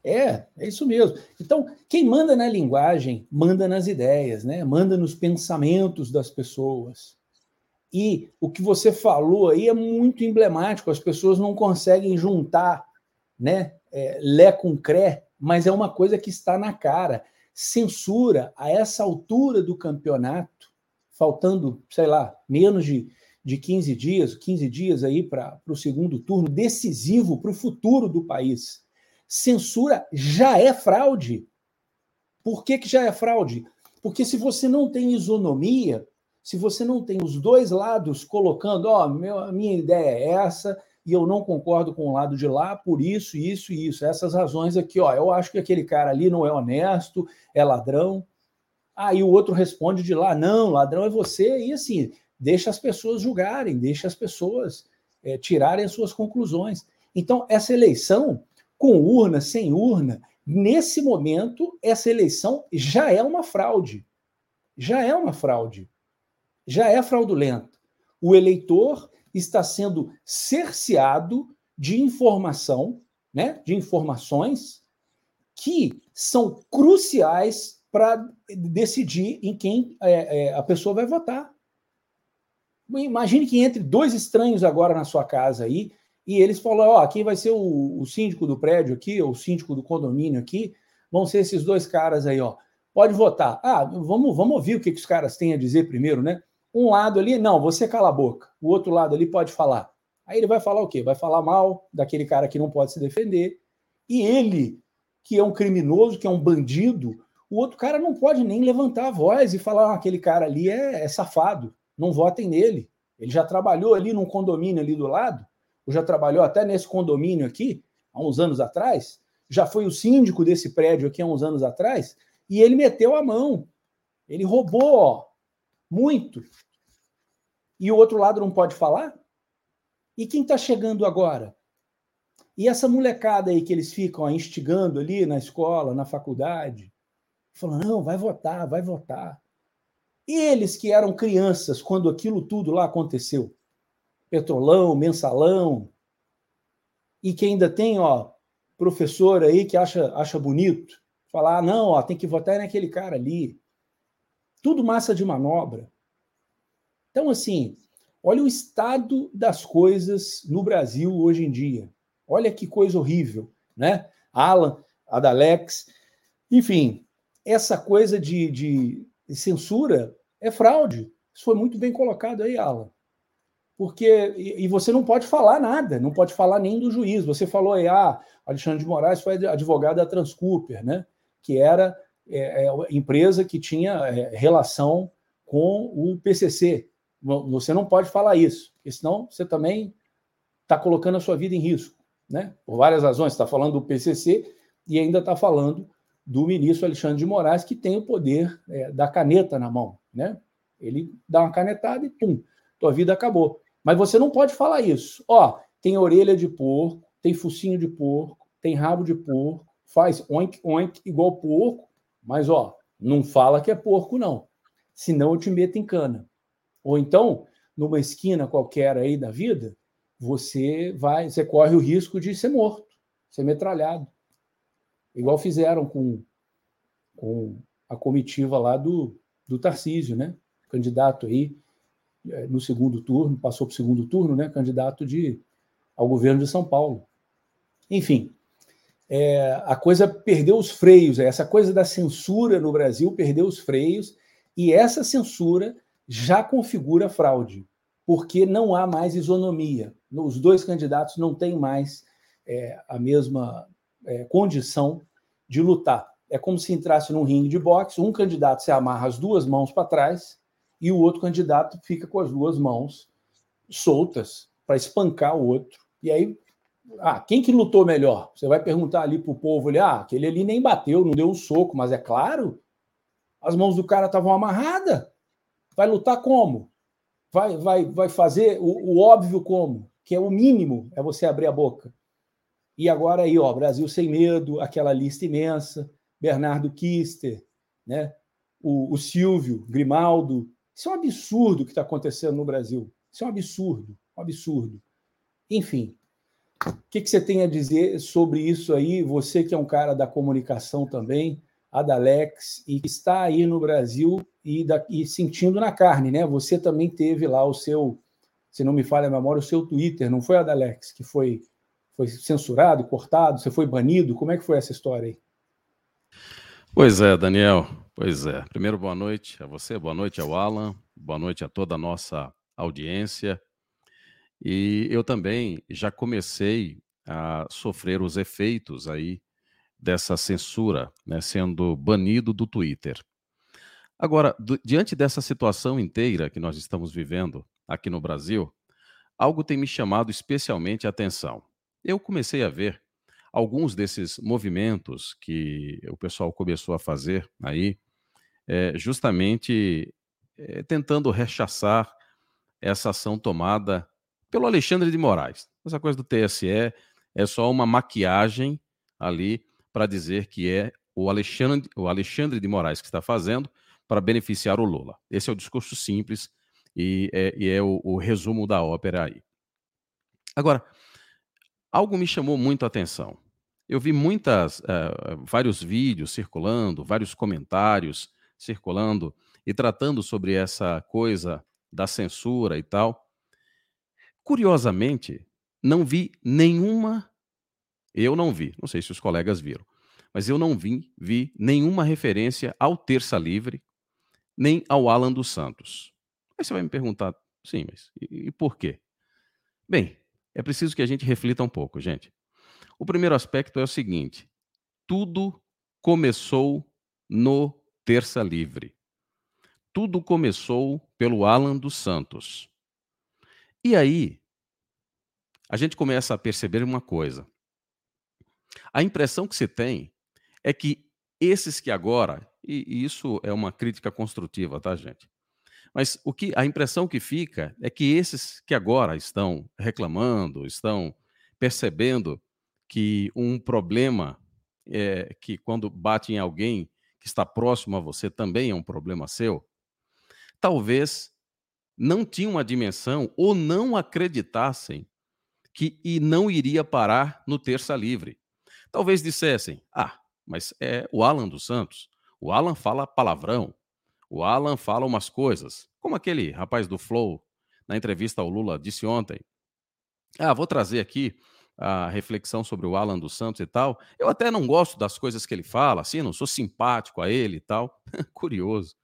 É, é isso mesmo. Então, quem manda na linguagem, manda nas ideias, né? Manda nos pensamentos das pessoas. E o que você falou aí é muito emblemático. As pessoas não conseguem juntar, né? É, lé com cré, mas é uma coisa que está na cara. Censura, a essa altura do campeonato, faltando, sei lá, menos de, de quinze dias, quinze dias aí para o segundo turno, decisivo para o futuro do país. Censura já é fraude. Por que, que já é fraude? Porque se você não tem isonomia, se você não tem os dois lados colocando, ó, oh, a minha ideia é essa e eu não concordo com o lado de lá por isso, isso e isso, essas razões aqui, ó, eu acho que aquele cara ali não é honesto, é ladrão. Aí ah, o outro responde de lá, não, ladrão é você, e assim, deixa as pessoas julgarem, deixa as pessoas é, tirarem as suas conclusões. Então, essa eleição, com urna, sem urna, nesse momento, essa eleição já é uma fraude. Já é uma fraude. Já é fraudulenta. O eleitor está sendo cerceado de informação, né, de informações que são cruciais para decidir em quem é, é, a pessoa vai votar. Imagine que entre dois estranhos agora na sua casa aí, e eles falam, ó, oh, quem vai ser o, o síndico do prédio aqui, ou o síndico do condomínio aqui, vão ser esses dois caras aí, ó. Pode votar. Ah, vamos, vamos ouvir o que, que os caras têm a dizer primeiro, né? Um lado ali, não, você cala a boca. O outro lado ali pode falar. Aí ele vai falar o quê? Vai falar mal daquele cara que não pode se defender. E ele, que é um criminoso, que é um bandido, o outro cara não pode nem levantar a voz e falar, ah, aquele cara ali é, é safado, não votem nele. Ele já trabalhou ali num condomínio ali do lado, já trabalhou até nesse condomínio aqui, há uns anos atrás, já foi o síndico desse prédio aqui há uns anos atrás, e ele meteu a mão. Ele roubou, ó, muito. E o outro lado não pode falar? E quem está chegando agora? E essa molecada aí que eles ficam ó, instigando ali na escola, na faculdade, falando, não, vai votar, vai votar. E eles que eram crianças quando aquilo tudo lá aconteceu, Petrolão, Mensalão, e que ainda tem, ó, professor aí que acha, acha bonito, falar, ah, não, ó, tem que votar naquele cara ali. Tudo massa de manobra. Então, assim, olha o estado das coisas no Brasil hoje em dia. Olha que coisa horrível, né? Alan, Adalex, enfim, essa coisa de, de censura é fraude. Isso foi muito bem colocado aí, Alan. Porque, e você não pode falar nada, não pode falar nem do juiz. Você falou aí, ah, Alexandre de Moraes foi advogado da Transcooper, né? Que era é, é, empresa que tinha é, relação com o P C C. Você não pode falar isso, porque senão você também está colocando a sua vida em risco, né? Por várias razões, está falando do P C C e ainda está falando do ministro Alexandre de Moraes, que tem o poder é, da caneta na mão, né? Ele dá uma canetada e pum, tua vida acabou. Mas você não pode falar isso. Ó, tem orelha de porco, tem focinho de porco, tem rabo de porco, faz oink, oink, igual porco, mas, ó, não fala que é porco, não. Senão eu te meto em cana. Ou então, numa esquina qualquer aí da vida, você vai, você corre o risco de ser morto, ser metralhado. Igual fizeram com, com a comitiva lá do, do Tarcísio, né? Candidato aí, no segundo turno, passou para o segundo turno, né, candidato de, ao governo de São Paulo. Enfim, é, a coisa perdeu os freios, essa coisa da censura no Brasil perdeu os freios, e essa censura já configura fraude, porque não há mais isonomia. Os dois candidatos não têm mais é, a mesma é, condição de lutar. É como se entrasse num ringue de boxe, um candidato se amarra as duas mãos para trás, e o outro candidato fica com as duas mãos soltas para espancar o outro. E aí, ah, quem que lutou melhor? Você vai perguntar ali para o povo, ah, aquele ali nem bateu, não deu um soco, mas é claro As mãos do cara estavam amarradas. Vai lutar como? Vai, vai, vai fazer o, o óbvio como? Que é o mínimo, é você abrir a boca. E agora aí, ó, Brasil Sem Medo, aquela lista imensa, Bernardo Kister, né? o, o Silvio, Grimaldo. Isso é um absurdo o que está acontecendo no Brasil. Isso é um absurdo, um absurdo. Enfim, o que, que você tem a dizer sobre isso aí? Você que é um cara da comunicação também, a da Alex, e que está aí no Brasil e, da, e sentindo na carne, né? Você também teve lá o seu, se não me falha a memória, o seu Twitter, não foi a da Alex, que foi, foi censurado, cortado, você foi banido? Como é que foi essa história aí? Pois é, Daniel, pois é. Primeiro, boa noite a você, boa noite ao Alan, boa noite a toda a nossa audiência. E eu também já comecei a sofrer os efeitos aí dessa censura, né, sendo banido do Twitter. Agora, do, diante dessa situação inteira que nós estamos vivendo aqui no Brasil, algo tem me chamado especialmente a atenção. Eu comecei a ver alguns desses movimentos que o pessoal começou a fazer aí, é, justamente é, tentando rechaçar essa ação tomada pelo Alexandre de Moraes. Essa coisa do T S E é só uma maquiagem ali para dizer que é o Alexandre, o Alexandre de Moraes que está fazendo para beneficiar o Lula. Esse é o discurso simples e é, e é o, o resumo da ópera aí. Agora, algo me chamou muito a atenção. Eu vi muitas, uh, vários vídeos circulando, vários comentários circulando e tratando sobre essa coisa da censura e tal. Curiosamente, não vi nenhuma, eu não vi, não sei se os colegas viram, mas eu não vi, vi nenhuma referência ao Terça Livre, nem ao Alan dos Santos. Aí você vai me perguntar, sim, mas e, e por quê? Bem, é preciso que a gente reflita um pouco, gente. O primeiro aspecto é o seguinte, tudo começou no Terça Livre. Tudo começou pelo Alan dos Santos. E aí, a gente começa a perceber uma coisa. A impressão que se tem é que esses que agora, e isso é uma crítica construtiva, tá, gente? Mas o que, a impressão que fica é que esses que agora estão reclamando, estão percebendo que um problema é que quando bate em alguém que está próximo a você também é um problema seu, talvez não tinham uma dimensão ou não acreditassem que e não iria parar no Terça Livre. Talvez dissessem, ah, mas é o Alan dos Santos, o Alan fala palavrão, o Alan fala umas coisas, como aquele rapaz do Flow, na entrevista ao Lula, disse ontem, ah, vou trazer aqui a reflexão sobre o Alan dos Santos e tal, eu até não gosto das coisas que ele fala, assim, não sou simpático a ele e tal, curioso,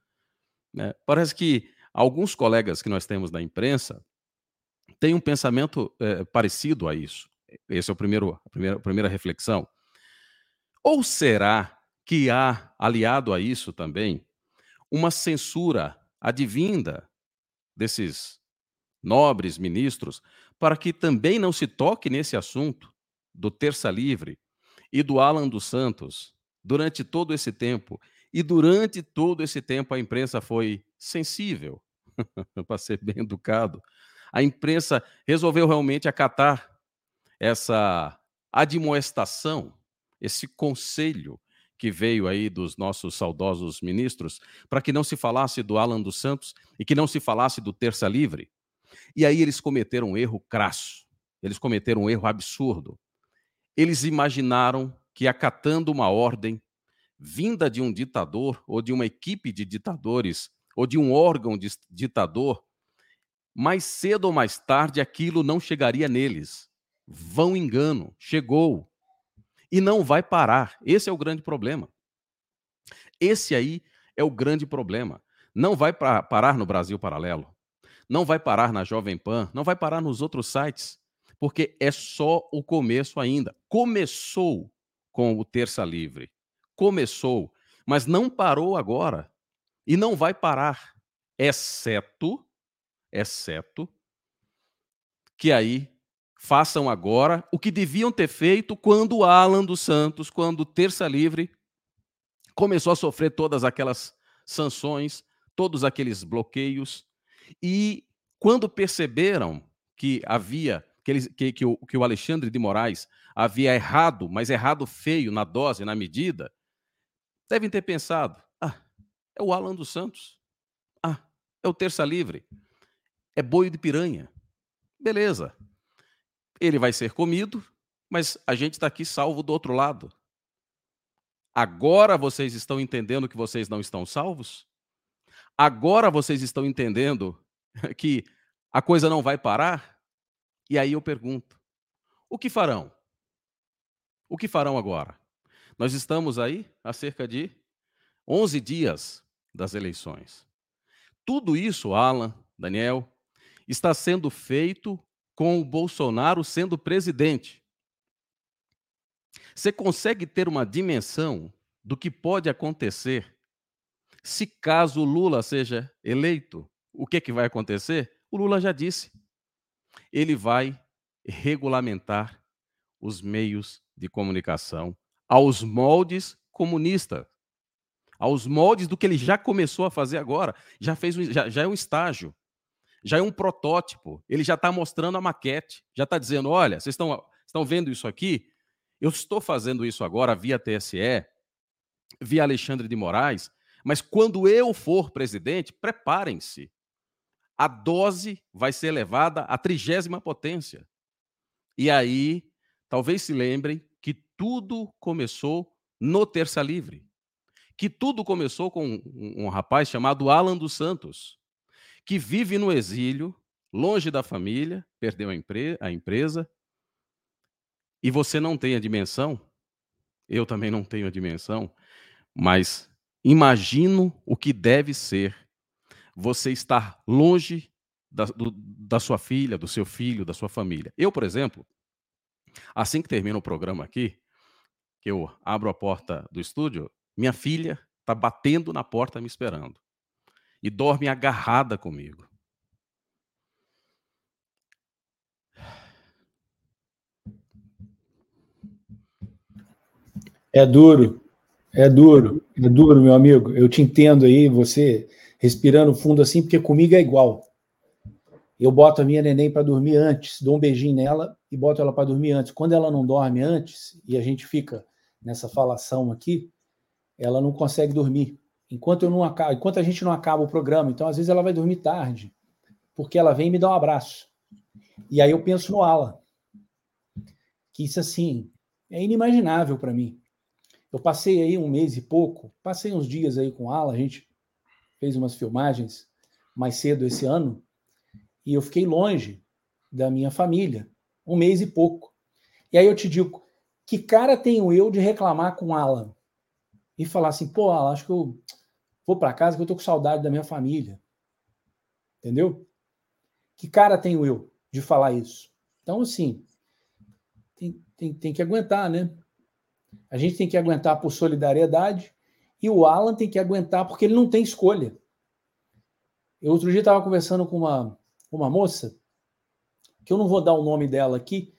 né? Parece que alguns colegas que nós temos na imprensa tem um pensamento é, parecido a isso. Essa é o primeiro, a, primeira, a primeira reflexão. Ou será que há, aliado a isso também, uma censura advinda desses nobres ministros para que também não se toque nesse assunto do Terça Livre e do Alan dos Santos durante todo esse tempo? E durante todo esse tempo a imprensa foi sensível, para ser bem educado. A imprensa resolveu realmente acatar essa admoestação, esse conselho que veio aí dos nossos saudosos ministros, para que não se falasse do Alan dos Santos e que não se falasse do Terça Livre. E aí eles cometeram um erro crasso, eles cometeram um erro absurdo. Eles imaginaram que acatando uma ordem vinda de um ditador ou de uma equipe de ditadores ou de um órgão de ditador, mais cedo ou mais tarde, aquilo não chegaria neles. Vão engano, chegou. E não vai parar. Esse é o grande problema. Esse aí é o grande problema. Não vai pra, parar no Brasil Paralelo. Não vai parar na Jovem Pan. Não vai parar nos outros sites. Porque é só o começo ainda. Começou com o Terça Livre. Começou. Mas não parou agora. E não vai parar. Exceto... exceto que aí façam agora o que deviam ter feito quando o Alan dos Santos, quando o Terça Livre começou a sofrer todas aquelas sanções, todos aqueles bloqueios. E quando perceberam que havia, que, eles, que, que, o, que o Alexandre de Moraes havia errado, mas errado feio na dose, na medida, devem ter pensado, ah, é o Alan dos Santos, ah, é o Terça Livre, é boio de piranha, beleza, ele vai ser comido, mas a gente está aqui salvo do outro lado. Agora vocês estão entendendo que vocês não estão salvos? Agora vocês estão entendendo que a coisa não vai parar? E aí eu pergunto, o que farão? O que farão agora? Nós estamos aí há cerca de onze dias das eleições. Tudo isso, Alan, Daniel, está sendo feito com o Bolsonaro sendo presidente. Você consegue ter uma dimensão do que pode acontecer se caso o Lula seja eleito? O que é que vai acontecer? O Lula já disse. Ele vai regulamentar os meios de comunicação aos moldes comunistas, aos moldes do que ele já começou a fazer agora. Já, fez um, já, já é um estágio, já é um protótipo. Ele já está mostrando a maquete, já está dizendo, olha, vocês estão, estão vendo isso aqui? Eu estou fazendo isso agora via T S E, via Alexandre de Moraes, mas quando eu for presidente, preparem-se. A dose vai ser elevada à trigésima potência. E aí, talvez se lembrem que tudo começou no Terça Livre, que tudo começou com um, um rapaz chamado Alan dos Santos, que vive no exílio, longe da família, perdeu a, empre- a empresa, e você não tem a dimensão, eu também não tenho a dimensão, mas imagino o que deve ser você estar longe da, do, da sua filha, do seu filho, da sua família. Eu, por exemplo, assim que termina o programa aqui, que eu abro a porta do estúdio, minha filha está batendo na porta me esperando e dorme agarrada comigo. É duro, é duro, é duro, meu amigo. Eu te entendo aí, você respirando fundo assim, porque comigo é igual. Eu boto a minha neném para dormir antes, dou um beijinho nela e boto ela para dormir antes. Quando ela não dorme antes, e a gente fica nessa falação aqui, ela não consegue dormir. Enquanto, eu não acabo, enquanto a gente não acaba o programa, então às vezes ela vai dormir tarde, porque ela vem e me dá um abraço. E aí eu penso no Alan, que isso assim é inimaginável para mim. Eu passei aí um mês e pouco, passei uns dias aí com o Alan, a gente fez umas filmagens mais cedo esse ano, e eu fiquei longe da minha família, um mês e pouco. E aí eu te digo, que cara tenho eu de reclamar com o Alan? E falar assim, pô, Alan, acho que eu vou para casa que eu tô com saudade da minha família. Entendeu? Que cara tenho eu de falar isso? Então, assim, tem, tem, tem que aguentar, né? A gente tem que aguentar por solidariedade e o Alan tem que aguentar porque ele não tem escolha. Eu outro dia estava conversando com uma, uma moça, que eu não vou dar o nome dela aqui,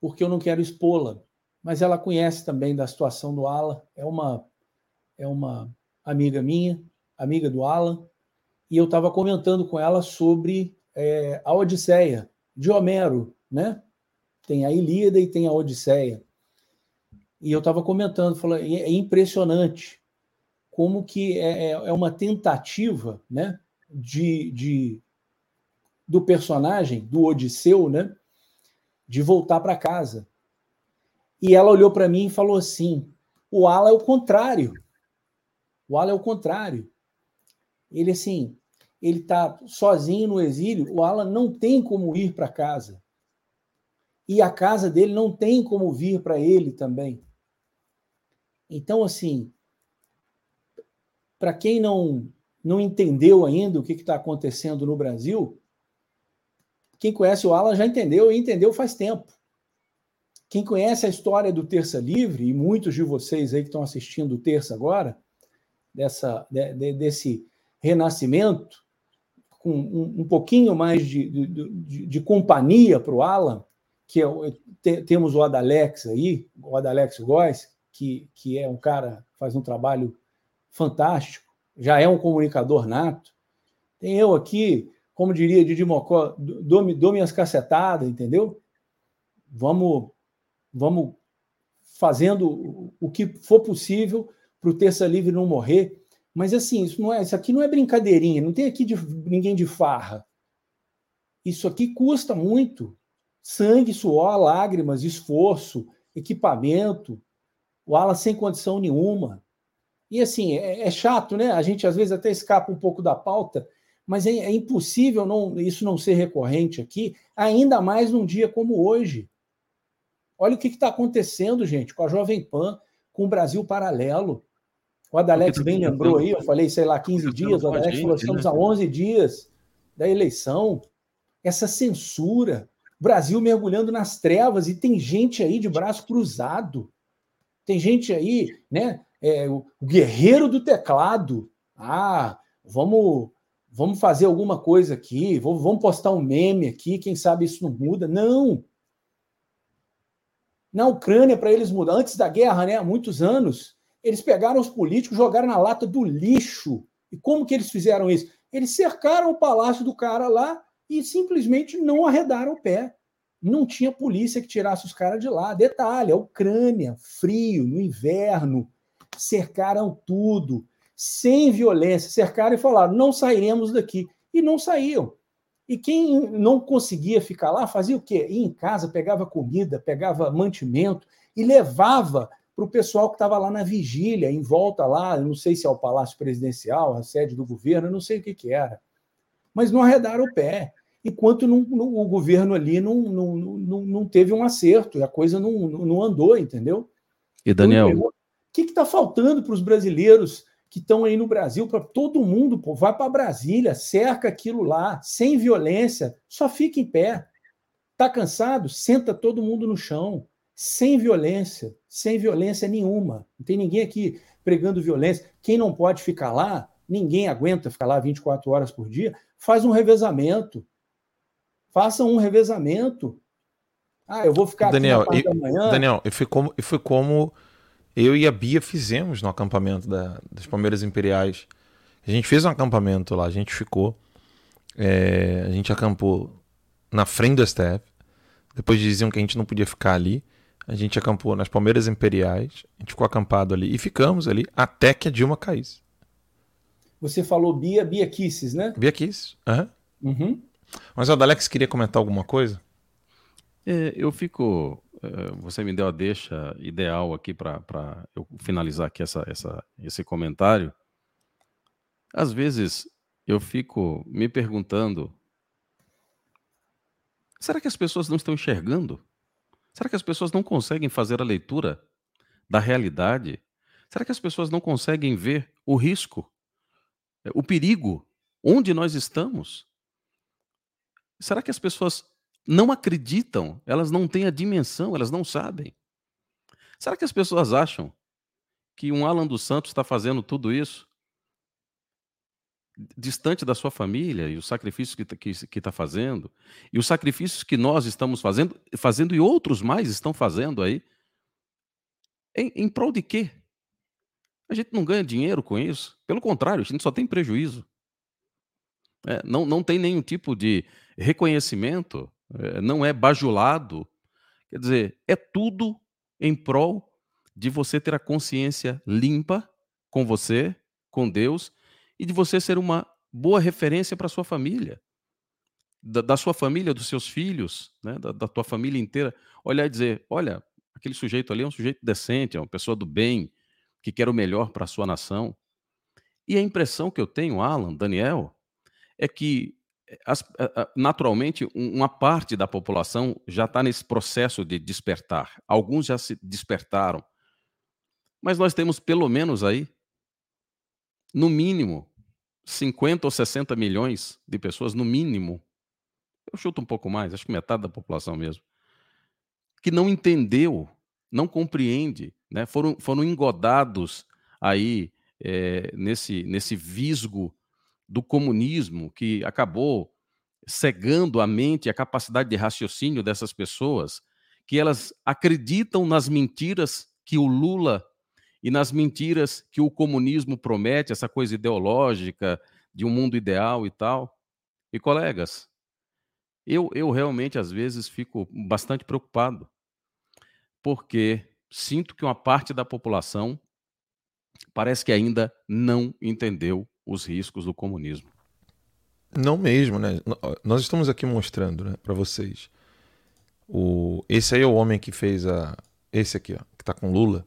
porque eu não quero expô-la, mas ela conhece também da situação do Alan, é uma, é uma amiga minha, amiga do Alan, e eu estava comentando com ela sobre é, a Odisseia, de Homero, né? Tem a Ilíada e tem a Odisseia. E eu estava comentando, falando, é impressionante como que é, é uma tentativa, né, de, de, do personagem, do Odisseu, né, de voltar para casa. E ela olhou para mim e falou assim, o Alan é o contrário. O Alan é o contrário. Ele, assim, ele está sozinho no exílio, o Alan não tem como ir para casa. E a casa dele não tem como vir para ele também. Então, assim, para quem não, não entendeu ainda o que está acontecendo no Brasil, quem conhece o Alan já entendeu e entendeu faz tempo. Quem conhece a história do Terça Livre, e muitos de vocês aí que estão assistindo o Terça agora, dessa, de, de, desse renascimento, com um, um pouquinho mais de, de, de, de companhia para o Alan, que é, te, temos o Adalex aí, o Adalex Góes, que, que é um cara, faz um trabalho fantástico, já é um comunicador nato. Tem eu aqui, como diria Didi Mocó, dou, dou minhas cacetadas, entendeu? Vamos, vamos fazendo o que for possível para o Terça Livre não morrer. Mas, assim, isso, não é, isso aqui não é brincadeirinha, não tem aqui de, ninguém de farra. Isso aqui custa muito. Sangue, suor, lágrimas, esforço, equipamento, o Alan sem condição nenhuma. E, assim, é, é chato, né? A gente, às vezes, até escapa um pouco da pauta, mas é, é impossível não, isso não ser recorrente aqui, ainda mais num dia como hoje. Olha o que está acontecendo, gente, com a Jovem Pan, com o Brasil Paralelo. O Adalex bem lembrou aí, eu falei, sei lá, quinze dias, o Adalex falou, estamos a onze dias da eleição, essa censura, Brasil mergulhando nas trevas, e tem gente aí de braço cruzado, tem gente aí, né, é, o guerreiro do teclado, ah, vamos, vamos fazer alguma coisa aqui, vamos postar um meme aqui, quem sabe isso não muda, não. Na Ucrânia, para eles mudar, antes da guerra, né, há muitos anos, eles pegaram os políticos, jogaram na lata do lixo. E como que eles fizeram isso? Eles cercaram o palácio do cara lá e simplesmente não arredaram o pé. Não tinha polícia que tirasse os caras de lá. Detalhe, a Ucrânia, frio, no inverno, cercaram tudo, sem violência. Cercaram e falaram, não sairemos daqui. E não saíam. E quem não conseguia ficar lá fazia o quê? Ia em casa, pegava comida, pegava mantimento e levava para o pessoal que estava lá na vigília, em volta lá, não sei se é o Palácio Presidencial, a sede do governo, eu não sei o que, que era. Mas não arredaram o pé, enquanto não, não, o governo ali não, não, não, não teve um acerto, a coisa não, não andou, entendeu? E, Daniel... O que está faltando para os brasileiros que estão aí no Brasil? Para todo mundo, pô, vai para Brasília, cerca aquilo lá, sem violência, só fica em pé. Está cansado? Senta todo mundo no chão. Sem violência, sem violência nenhuma. Não tem ninguém aqui pregando violência. Quem não pode ficar lá, ninguém aguenta ficar lá vinte e quatro horas por dia, faz um revezamento. Façam um revezamento. Ah, eu vou ficar Daniel, aqui na parte eu, da manhã. Daniel, e foi, foi como eu e a Bia fizemos no acampamento da, das Palmeiras Imperiais. A gente fez um acampamento lá, a gente ficou, é, a gente acampou na frente do S T F, depois diziam que a gente não podia ficar ali. A gente acampou nas Palmeiras Imperiais, a gente ficou acampado ali e ficamos ali até que a Dilma caísse. Você falou Bia, Bia Kicis, né? Bia Kicis, aham. Uhum. Uhum. Mas o Adalex queria comentar alguma coisa? É, eu fico... Você me deu a deixa ideal aqui para eu finalizar aqui essa, essa, esse comentário. Às vezes eu fico me perguntando, será que as pessoas não estão enxergando? Será que as pessoas não conseguem fazer a leitura da realidade? Será que as pessoas não conseguem ver o risco, o perigo, onde nós estamos? Será que as pessoas não acreditam? Elas não têm a dimensão, elas não sabem. Será que as pessoas acham que um Alan dos Santos está fazendo tudo isso distante da sua família e os sacrifícios que está fazendo e os sacrifícios que nós estamos fazendo, fazendo e outros mais estão fazendo aí em, em prol de quê? A gente não ganha dinheiro com isso, pelo contrário, a gente só tem prejuízo, é, não, não tem nenhum tipo de reconhecimento, é, não é bajulado, quer dizer, é tudo em prol de você ter a consciência limpa com você, com Deus, e de você ser uma boa referência para a sua família, da, da sua família, dos seus filhos, né? da, da tua família inteira, olhar e dizer, olha, aquele sujeito ali é um sujeito decente, é uma pessoa do bem, que quer o melhor para a sua nação. E a impressão que eu tenho, Alan, Daniel, é que as, naturalmente uma parte da população já está nesse processo de despertar, alguns já se despertaram, mas nós temos pelo menos aí no mínimo, cinquenta ou sessenta milhões de pessoas, no mínimo, eu chuto um pouco mais, acho que metade da população mesmo, que não entendeu, não compreende, né? foram, foram engodados aí é, nesse, nesse visgo do comunismo que acabou cegando a mente e a capacidade de raciocínio dessas pessoas, que elas acreditam nas mentiras que o Lula e nas mentiras que o comunismo promete, essa coisa ideológica de um mundo ideal e tal. E, colegas, eu, eu realmente, às vezes, fico bastante preocupado, porque sinto que uma parte da população parece que ainda não entendeu os riscos do comunismo. Não mesmo, né? Nós estamos aqui mostrando, né, para vocês. O... Esse aí é o homem que fez a... Esse aqui, ó, que tá com Lula.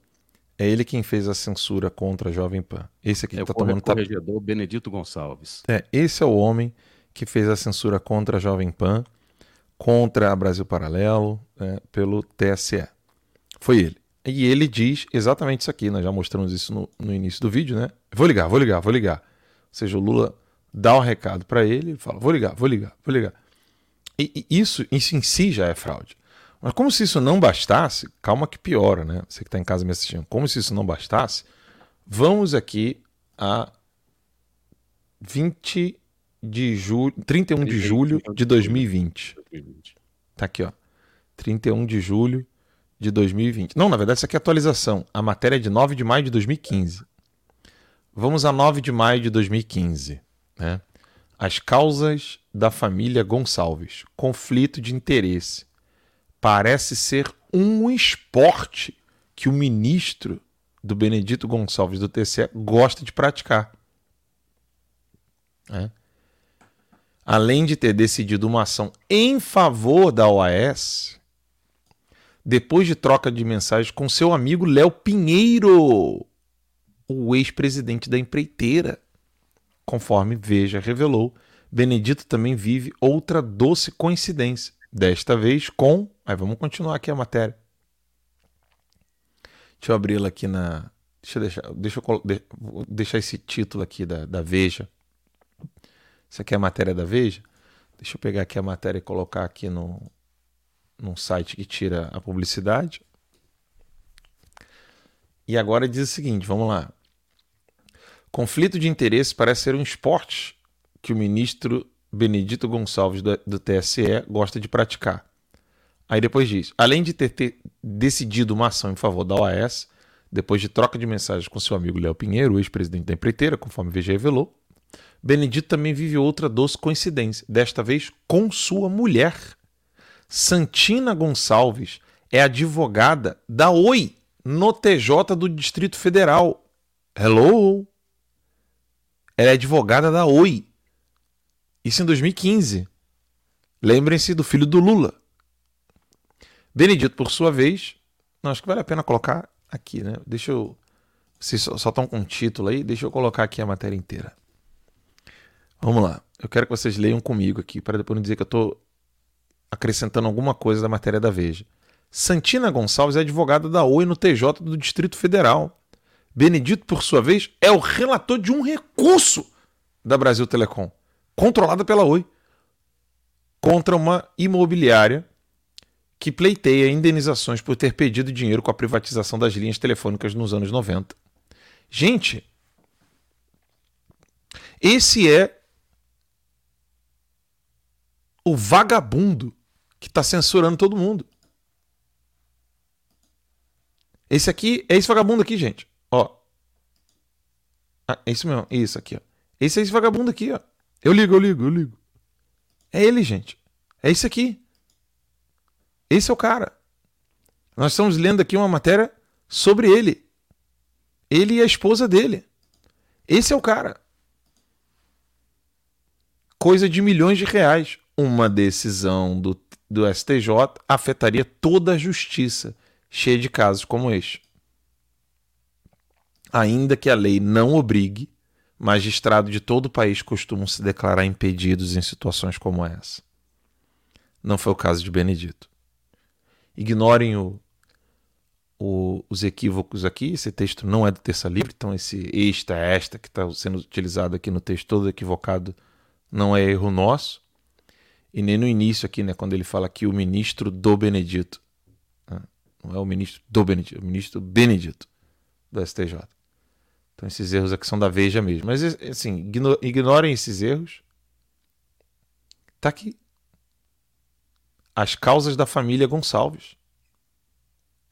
É ele quem fez a censura contra a Jovem Pan. Esse aqui é que tá tomando... É o corregedor Benedito Gonçalves. É, esse é o homem que fez a censura contra a Jovem Pan, contra a Brasil Paralelo, né, pelo T S E. Foi ele. E ele diz exatamente isso aqui, nós já mostramos isso no, no início do vídeo, né? Vou ligar, vou ligar, vou ligar. Ou seja, o Lula dá um recado para ele, ele fala, vou ligar, vou ligar, vou ligar. E, e isso, isso em si já é fraude. Mas como se isso não bastasse, calma que piora, né? Você que está em casa me assistindo, como se isso não bastasse, vamos aqui a vinte de julho, trinta e um de julho de dois mil e vinte. Tá aqui, ó. trinta e um de julho de dois mil e vinte. Não, na verdade, isso aqui é atualização. A matéria é de nove de maio de dois mil e quinze. Vamos a nove de maio de dois mil e quinze. Né? As causas da família Gonçalves. Conflito de interesse. Parece ser um esporte que o ministro do Benedito Gonçalves do T S E gosta de praticar. Né? Além de ter decidido uma ação em favor da O A S... depois de troca de mensagens com seu amigo Léo Pinheiro, o ex-presidente da empreiteira. Conforme Veja revelou, Benedito também vive outra doce coincidência, desta vez com... Aí vamos continuar aqui a matéria. Deixa eu abri-la aqui na... Deixa eu deixar, deixa eu... Vou deixar esse título aqui da, da Veja. Isso aqui é a matéria da Veja. Deixa eu pegar aqui a matéria e colocar aqui no... num site que tira a publicidade. E agora diz o seguinte, vamos lá. Conflito de interesse parece ser um esporte que o ministro Benedito Gonçalves do, do T S E gosta de praticar. Aí depois diz, além de ter, ter decidido uma ação em favor da O A S, depois de troca de mensagens com seu amigo Léo Pinheiro, o ex-presidente da empreiteira, conforme Veja revelou, Benedito também vive outra doce coincidência, desta vez com sua mulher, Santina Gonçalves, é advogada da Oi no T J do Distrito Federal. Hello? Ela é advogada da Oi. Isso em dois mil e quinze. Lembrem-se do filho do Lula. Benedito, por sua vez... Não, acho que vale a pena colocar aqui, né? Deixa eu... Vocês só estão com o título aí, deixa eu colocar aqui a matéria inteira. Vamos lá. Eu quero que vocês leiam comigo aqui, para depois não dizer que eu tô... acrescentando alguma coisa da matéria da Veja. Santina Gonçalves é advogada da Oi no T J do Distrito Federal. Benedito, por sua vez, é o relator de um recurso da Brasil Telecom, controlada pela Oi, contra uma imobiliária que pleiteia indenizações por ter pedido dinheiro com a privatização das linhas telefônicas nos anos noventa. Gente, esse é o vagabundo que está censurando todo mundo. Esse aqui, é esse vagabundo aqui, gente. Ó. Ah, é isso mesmo, é isso aqui, ó. Esse é esse vagabundo aqui, ó. Eu ligo, eu ligo, eu ligo. É ele, gente. É isso aqui. Esse é o cara. Nós estamos lendo aqui uma matéria sobre ele. Ele e a esposa dele. Esse é o cara. Coisa de milhões de reais. Uma decisão do, do S T J afetaria toda a justiça, cheia de casos como este. Ainda que a lei não obrigue, magistrados de todo o país costumam se declarar impedidos em situações como essa. Não foi o caso de Benedito. Ignorem o, o, os equívocos aqui. Esse texto não é do Terça Livre, então esse esta, esta que está sendo utilizado aqui no texto todo equivocado não é erro nosso. E nem no início aqui, né, quando ele fala que o ministro do Benedito. Né, não é o ministro do Benedito, é o ministro Benedito do S T J. Então esses erros aqui são da Veja mesmo. Mas assim, igno- ignorem esses erros. Tá aqui. As causas da família Gonçalves.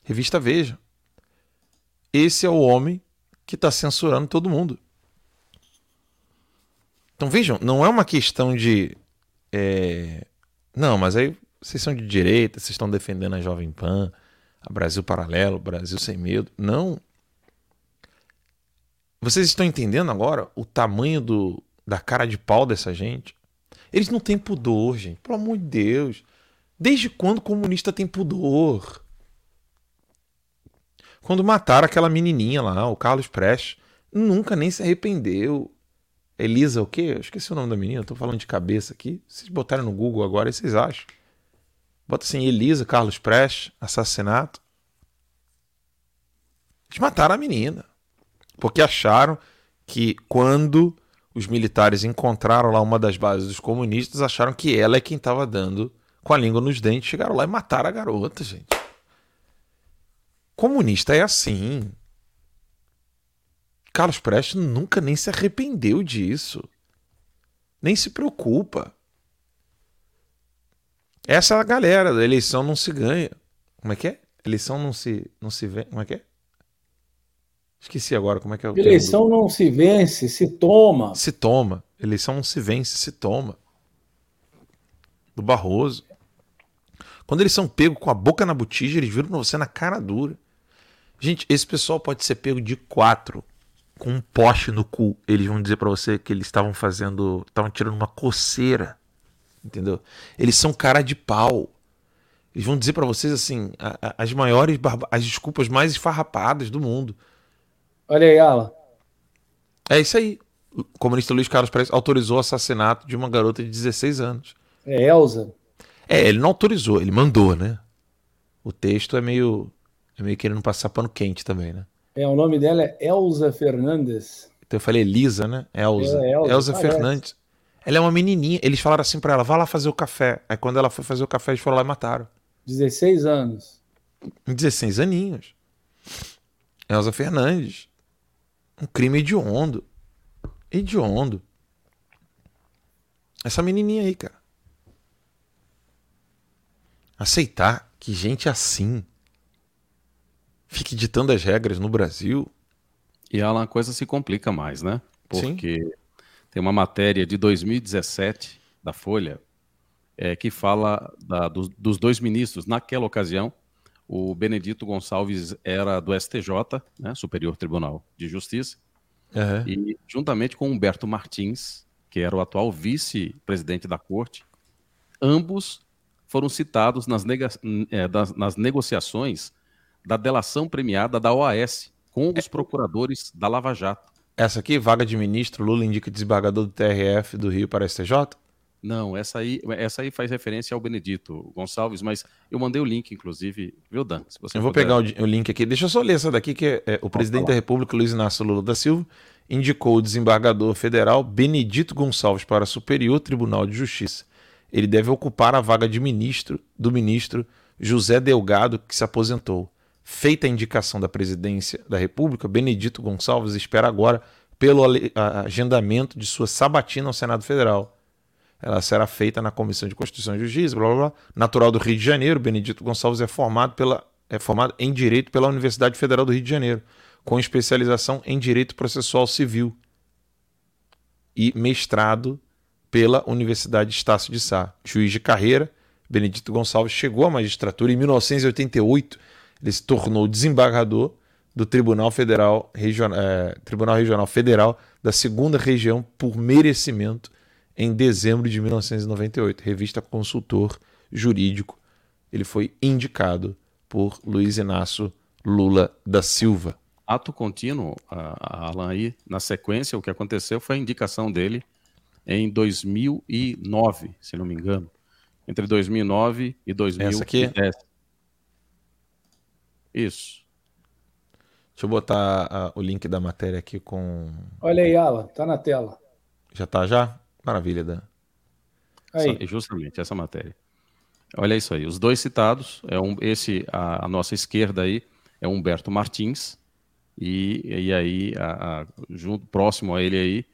Revista Veja. Esse é o homem que está censurando todo mundo. Então vejam, não é uma questão de... É... Não, mas aí vocês são de direita, vocês estão defendendo a Jovem Pan, a Brasil Paralelo, Brasil Sem Medo. Não. Vocês estão entendendo agora o tamanho do, da cara de pau dessa gente? Eles não têm pudor, gente. Pelo amor de Deus. Desde quando o comunista tem pudor? Quando mataram aquela menininha lá, o Carlos Prestes, nunca nem se arrependeu. Elisa o quê? Eu esqueci o nome da menina, estou falando de cabeça aqui. Vocês botaram no Google agora e vocês acham. Bota assim, Elisa, Carlos Prestes, assassinato. Eles mataram a menina. Porque acharam que quando os militares encontraram lá uma das bases dos comunistas, acharam que ela é quem estava dando com a língua nos dentes. Chegaram lá e mataram a garota, gente. Comunista é assim. Carlos Prestes nunca nem se arrependeu disso. Nem se preocupa. Essa é a galera da eleição não se ganha. Como é que é? Eleição não se, não se vence. Como é que é? Esqueci agora como é que é o termo. Eleição não se vence, se toma. Se toma. Eleição não se vence, se toma. Do Barroso. Quando eles são pegos com a boca na botija, eles viram pra você na cara dura. Gente, esse pessoal pode ser pego de quatro. Com um poste no cu, eles vão dizer pra você que eles estavam fazendo, estavam tirando uma coceira, entendeu? Eles são cara de pau. Eles vão dizer pra vocês assim, a, a, as maiores, barba... as desculpas mais esfarrapadas do mundo. Olha aí, Alan. É isso aí. O comunista Luiz Carlos Prestes autorizou o assassinato de uma garota de dezesseis anos. É Elza. É, ele não autorizou, ele mandou, né? O texto é meio, é meio querendo passar pano quente também, né? É, o nome dela é Elza Fernandes. Então eu falei Elisa, né? Elza. É, Elza, Elza Fernandes. Ela é uma menininha. Eles falaram assim pra ela, vá lá fazer o café. Aí quando ela foi fazer o café, eles foram lá e mataram. dezesseis anos. dezesseis aninhos. Elza Fernandes. Um crime hediondo. Hediondo. Essa menininha aí, cara. Aceitar que gente assim... fique ditando as regras no Brasil. E a coisa se complica mais, né? Porque sim, tem uma matéria de dois mil e dezessete da Folha é, que fala da, dos, dos dois ministros. Naquela ocasião, o Benedito Gonçalves era do S T J, né, Superior Tribunal de Justiça, uhum. E juntamente com Humberto Martins, que era o atual vice-presidente da corte, ambos foram citados nas, nega, é, das, nas negociações da delação premiada da O A S com os procuradores da Lava Jato. Essa aqui, vaga de ministro, Lula indica desembargador do T R F do Rio para a S T J? Não, essa aí, essa aí faz referência ao Benedito Gonçalves, mas eu mandei o link, inclusive, viu, Dan? Se você eu vou puder... pegar o, o link aqui. Deixa eu só ler essa daqui, que é, é, o Vamos presidente falar. da República, Luiz Inácio Lula da Silva, indicou o desembargador federal Benedito Gonçalves para o Superior Tribunal de Justiça. Ele deve ocupar a vaga de ministro do ministro José Delgado, que se aposentou. Feita a indicação da presidência da República, Benedito Gonçalves espera agora pelo agendamento de sua sabatina ao Senado Federal. Ela será feita na Comissão de Constituição e Justiça, blá, blá, blá. Natural do Rio de Janeiro, Benedito Gonçalves é formado, pela, é formado em Direito pela Universidade Federal do Rio de Janeiro, com especialização em Direito Processual Civil e mestrado pela Universidade Estácio de Sá. Juiz de carreira, Benedito Gonçalves chegou à magistratura em mil novecentos e oitenta e oito, ele se tornou desembargador do Tribunal Federal, Regional, eh, Tribunal Regional Federal da segunda Região por merecimento em dezembro de mil novecentos e noventa e oito. Revista Consultor Jurídico. Ele foi indicado por Luiz Inácio Lula da Silva. Ato contínuo, Alan, aí, na sequência, o que aconteceu foi a indicação dele em dois mil e nove, se não me engano. Entre dois mil e nove e dois mil e dez. Essa aqui? Isso. Deixa eu botar a, o link da matéria aqui com... Olha aí, Alan, tá na tela. Já tá já? Maravilha, Dan. Aí. Essa, justamente, essa matéria. Olha isso aí, os dois citados, é um, esse, a, a nossa esquerda aí, é Humberto Martins, e, e aí, a, a, junto, próximo a ele aí,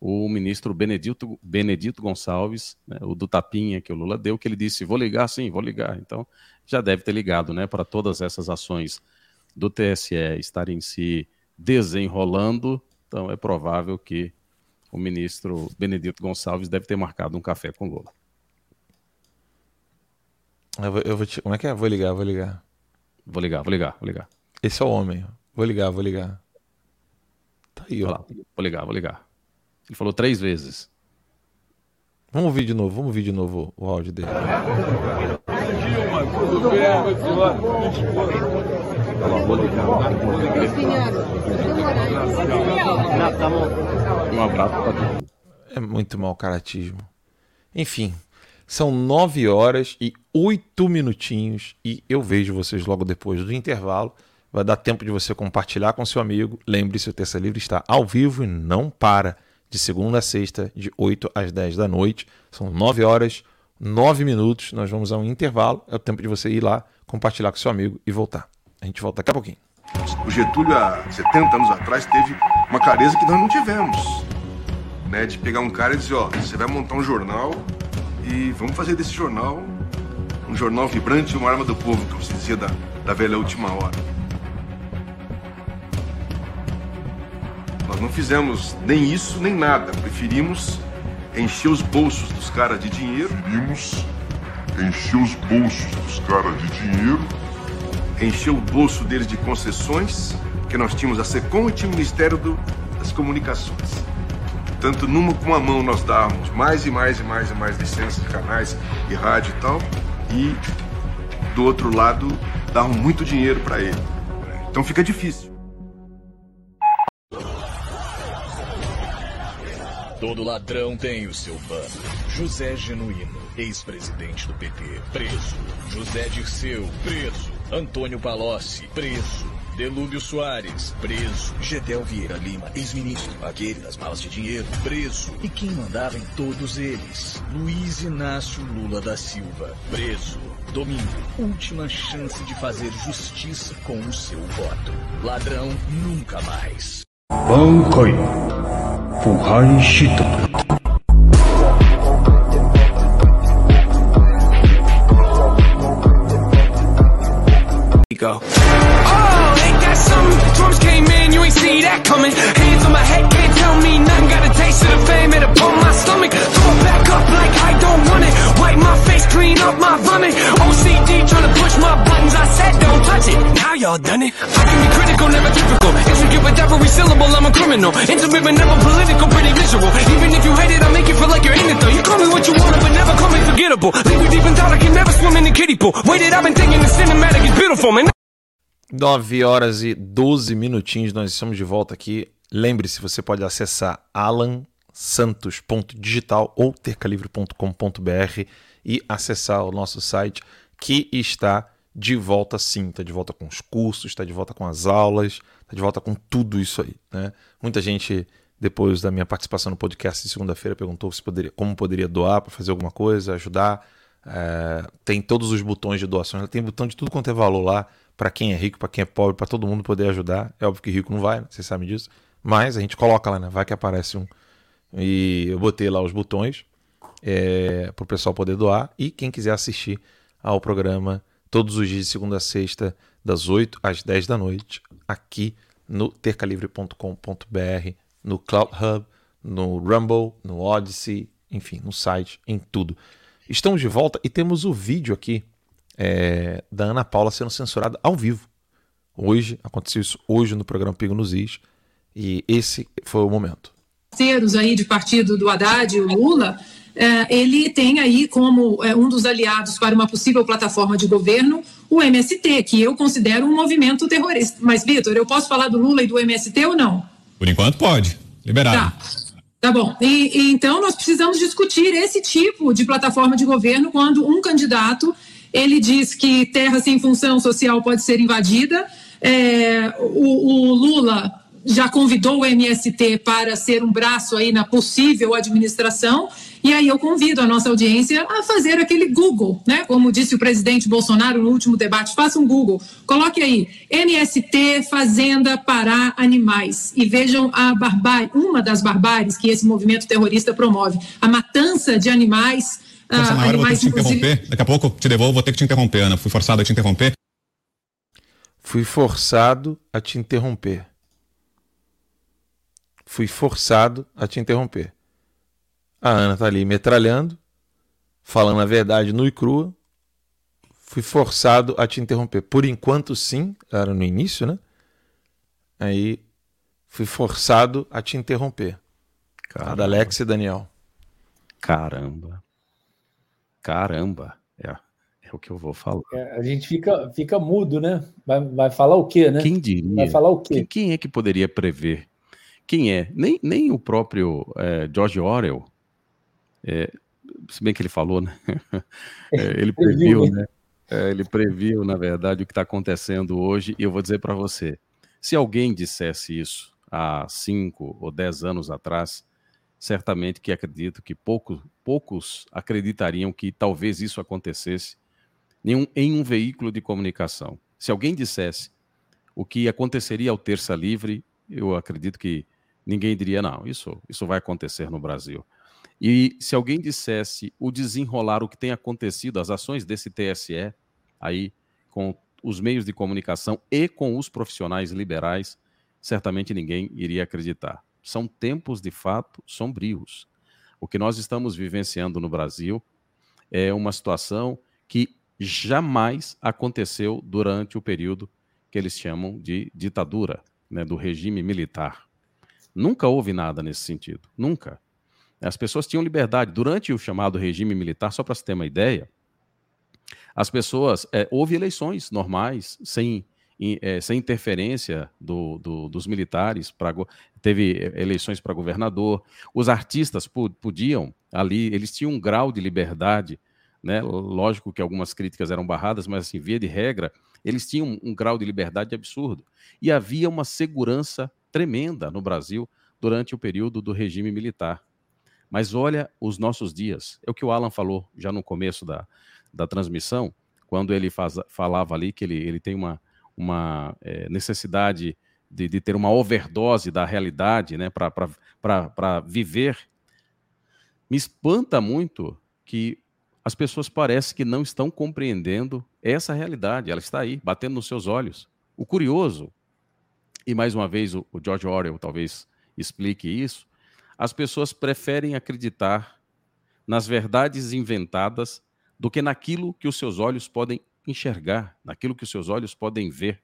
o ministro Benedito, Benedito Gonçalves, né, o do tapinha que o Lula deu, que ele disse, vou ligar sim, vou ligar. Então, já deve ter ligado, né, para todas essas ações do T S E estarem se desenrolando, então é provável que o ministro Benedito Gonçalves deve ter marcado um café com Lula. Eu vou, eu vou te... Como é que é? Vou ligar, vou ligar. Vou ligar, vou ligar, vou ligar. Esse é o homem. Vou ligar, vou ligar. Tá aí, ó. Lá, vou ligar, vou ligar. Ele falou três vezes. Vamos ouvir de novo, vamos ouvir de novo o áudio dele. É muito mau caratismo. Enfim, são nove horas e oito minutinhos e eu vejo vocês logo depois do intervalo. Vai dar tempo de você compartilhar com seu amigo. Lembre-se, o Terça Livre está ao vivo e não para. De segunda a sexta, de oito às dez da noite. São nove horas, nove minutos. Nós vamos a um intervalo. É o tempo de você ir lá, compartilhar com seu amigo e voltar. A gente volta daqui a pouquinho. O Getúlio, há setenta anos atrás, teve uma clareza que nós não tivemos. Né? De pegar um cara e dizer, ó, você vai montar um jornal e vamos fazer desse jornal um jornal vibrante e uma arma do povo, como se dizia da, da velha última hora. Nós não fizemos nem isso, nem nada. Preferimos encher os bolsos dos caras de dinheiro. Preferimos encher os bolsos dos caras de dinheiro. Encher o bolso deles de concessões, que nós tínhamos a SECOM e tinha o Ministério do, das Comunicações. Tanto numa com a mão nós dávamos mais e mais e mais e mais licenças de canais e rádio e tal. E do outro lado, davam muito dinheiro para ele. Então fica difícil. Todo ladrão tem o seu pano. José Genuíno, ex-presidente do P T, preso. José Dirceu, preso. Antônio Palocci, preso. Delúbio Soares, preso. Gedel Vieira Lima, ex-ministro, aquele das malas de dinheiro, preso. E quem mandava em todos eles? Luiz Inácio Lula da Silva, preso. Domingo, última chance de fazer justiça com o seu voto. Ladrão nunca mais. Bancoi. nove horas e doze minutinhos, nós estamos de volta aqui. Lembre-se, você pode acessar alan santos ponto digital ou terca livre ponto com ponto b r e acessar o nosso site, que está de volta sim, está de volta com os cursos, está de volta com as aulas, está de volta com tudo isso aí, né? Muita gente, depois da minha participação no podcast de segunda-feira, perguntou se poderia, como poderia doar para fazer alguma coisa, ajudar. É, tem todos os botões de doações, tem botão de tudo quanto é valor lá, para quem é rico, para quem é pobre, para todo mundo poder ajudar. É óbvio que rico não vai, né? Vocês sabem disso, mas a gente coloca lá, né? Vai que aparece um. E eu botei lá os botões é, para o pessoal poder doar. E quem quiser assistir ao programa todos os dias, de segunda a sexta, das oito às dez da noite, aqui no terca livre ponto com ponto b r, no Clouthub, no Rumble, no Odysee, enfim, no site, em tudo. Estamos de volta e temos o vídeo aqui é, da Ana Paula sendo censurada ao vivo. Hoje, aconteceu isso hoje no programa Pingo nos Is, e esse foi o momento. Parceiros aí de partido do Haddad e o Lula... ele tem aí como um dos aliados para uma possível plataforma de governo o M S T, que eu considero um movimento terrorista. Mas, Vitor, eu posso falar do Lula e do M S T ou não? Por enquanto pode, liberado. Tá, tá bom. E, e então nós precisamos discutir esse tipo de plataforma de governo quando um candidato, ele diz que terra sem função social pode ser invadida, é, o, o Lula... já convidou o M S T para ser um braço aí na possível administração, e aí eu convido a nossa audiência a fazer aquele Google, né? Como disse o presidente Bolsonaro no último debate, faça um Google, coloque aí, M S T Fazenda Pará Animais, e vejam a barbárie, uma das barbáries que esse movimento terrorista promove, a matança de animais... Nossa, uh, animais vou ter que te inclusive... interromper, daqui a pouco te devolvo, vou ter que te interromper, Ana, fui forçado a te interromper. Fui forçado a te interromper. Fui forçado a te interromper. A Ana tá ali metralhando, falando a verdade nua e crua. Fui forçado a te interromper. Por enquanto, sim, era no início, né? Aí, fui forçado a te interromper. Caramba. Da Alex e Daniel. Caramba. Caramba. É, é o que eu vou falar. É, a gente fica, fica mudo, né? Vai, vai falar o quê, né? Quem diria? Vai falar o quê? Quem, quem é que poderia prever? Quem é? Nem, nem o próprio é, George Orwell, é, se bem que ele falou, né? É, ele previu, né? É, ele previu, na verdade, o que está acontecendo hoje. E eu vou dizer para você, se alguém dissesse isso há cinco ou dez anos atrás, certamente que acredito que pouco, poucos acreditariam que talvez isso acontecesse em um, em um veículo de comunicação. Se alguém dissesse o que aconteceria ao Terça Livre, eu acredito que ninguém diria, não, isso, isso vai acontecer no Brasil. E se alguém dissesse o desenrolar, o que tem acontecido, as ações desse T S E, aí com os meios de comunicação e com os profissionais liberais, certamente ninguém iria acreditar. São tempos, de fato, sombrios. O que nós estamos vivenciando no Brasil é uma situação que jamais aconteceu durante o período que eles chamam de ditadura, né, do regime militar. Nunca houve nada nesse sentido, nunca. As pessoas tinham liberdade. Durante o chamado regime militar, só para se ter uma ideia, as pessoas... É, houve eleições normais, sem, em, é, sem interferência do, do, dos militares. Pra, teve eleições para governador. Os artistas podiam ali... Eles tinham um grau de liberdade, né? Lógico que algumas críticas eram barradas, mas, assim, via de regra, eles tinham um grau de liberdade absurdo. E havia uma segurança tremenda no Brasil durante o período do regime militar. Mas olha os nossos dias. É o que o Alan falou já no começo da, da transmissão, quando ele faz, falava ali que ele, ele tem uma, uma é, necessidade de, de ter uma overdose da realidade, né, para viver. Me espanta muito que as pessoas parecem que não estão compreendendo essa realidade. Ela está aí, batendo nos seus olhos. O curioso, e mais uma vez o, o George Orwell talvez explique isso, as pessoas preferem acreditar nas verdades inventadas do que naquilo que os seus olhos podem enxergar, naquilo que os seus olhos podem ver.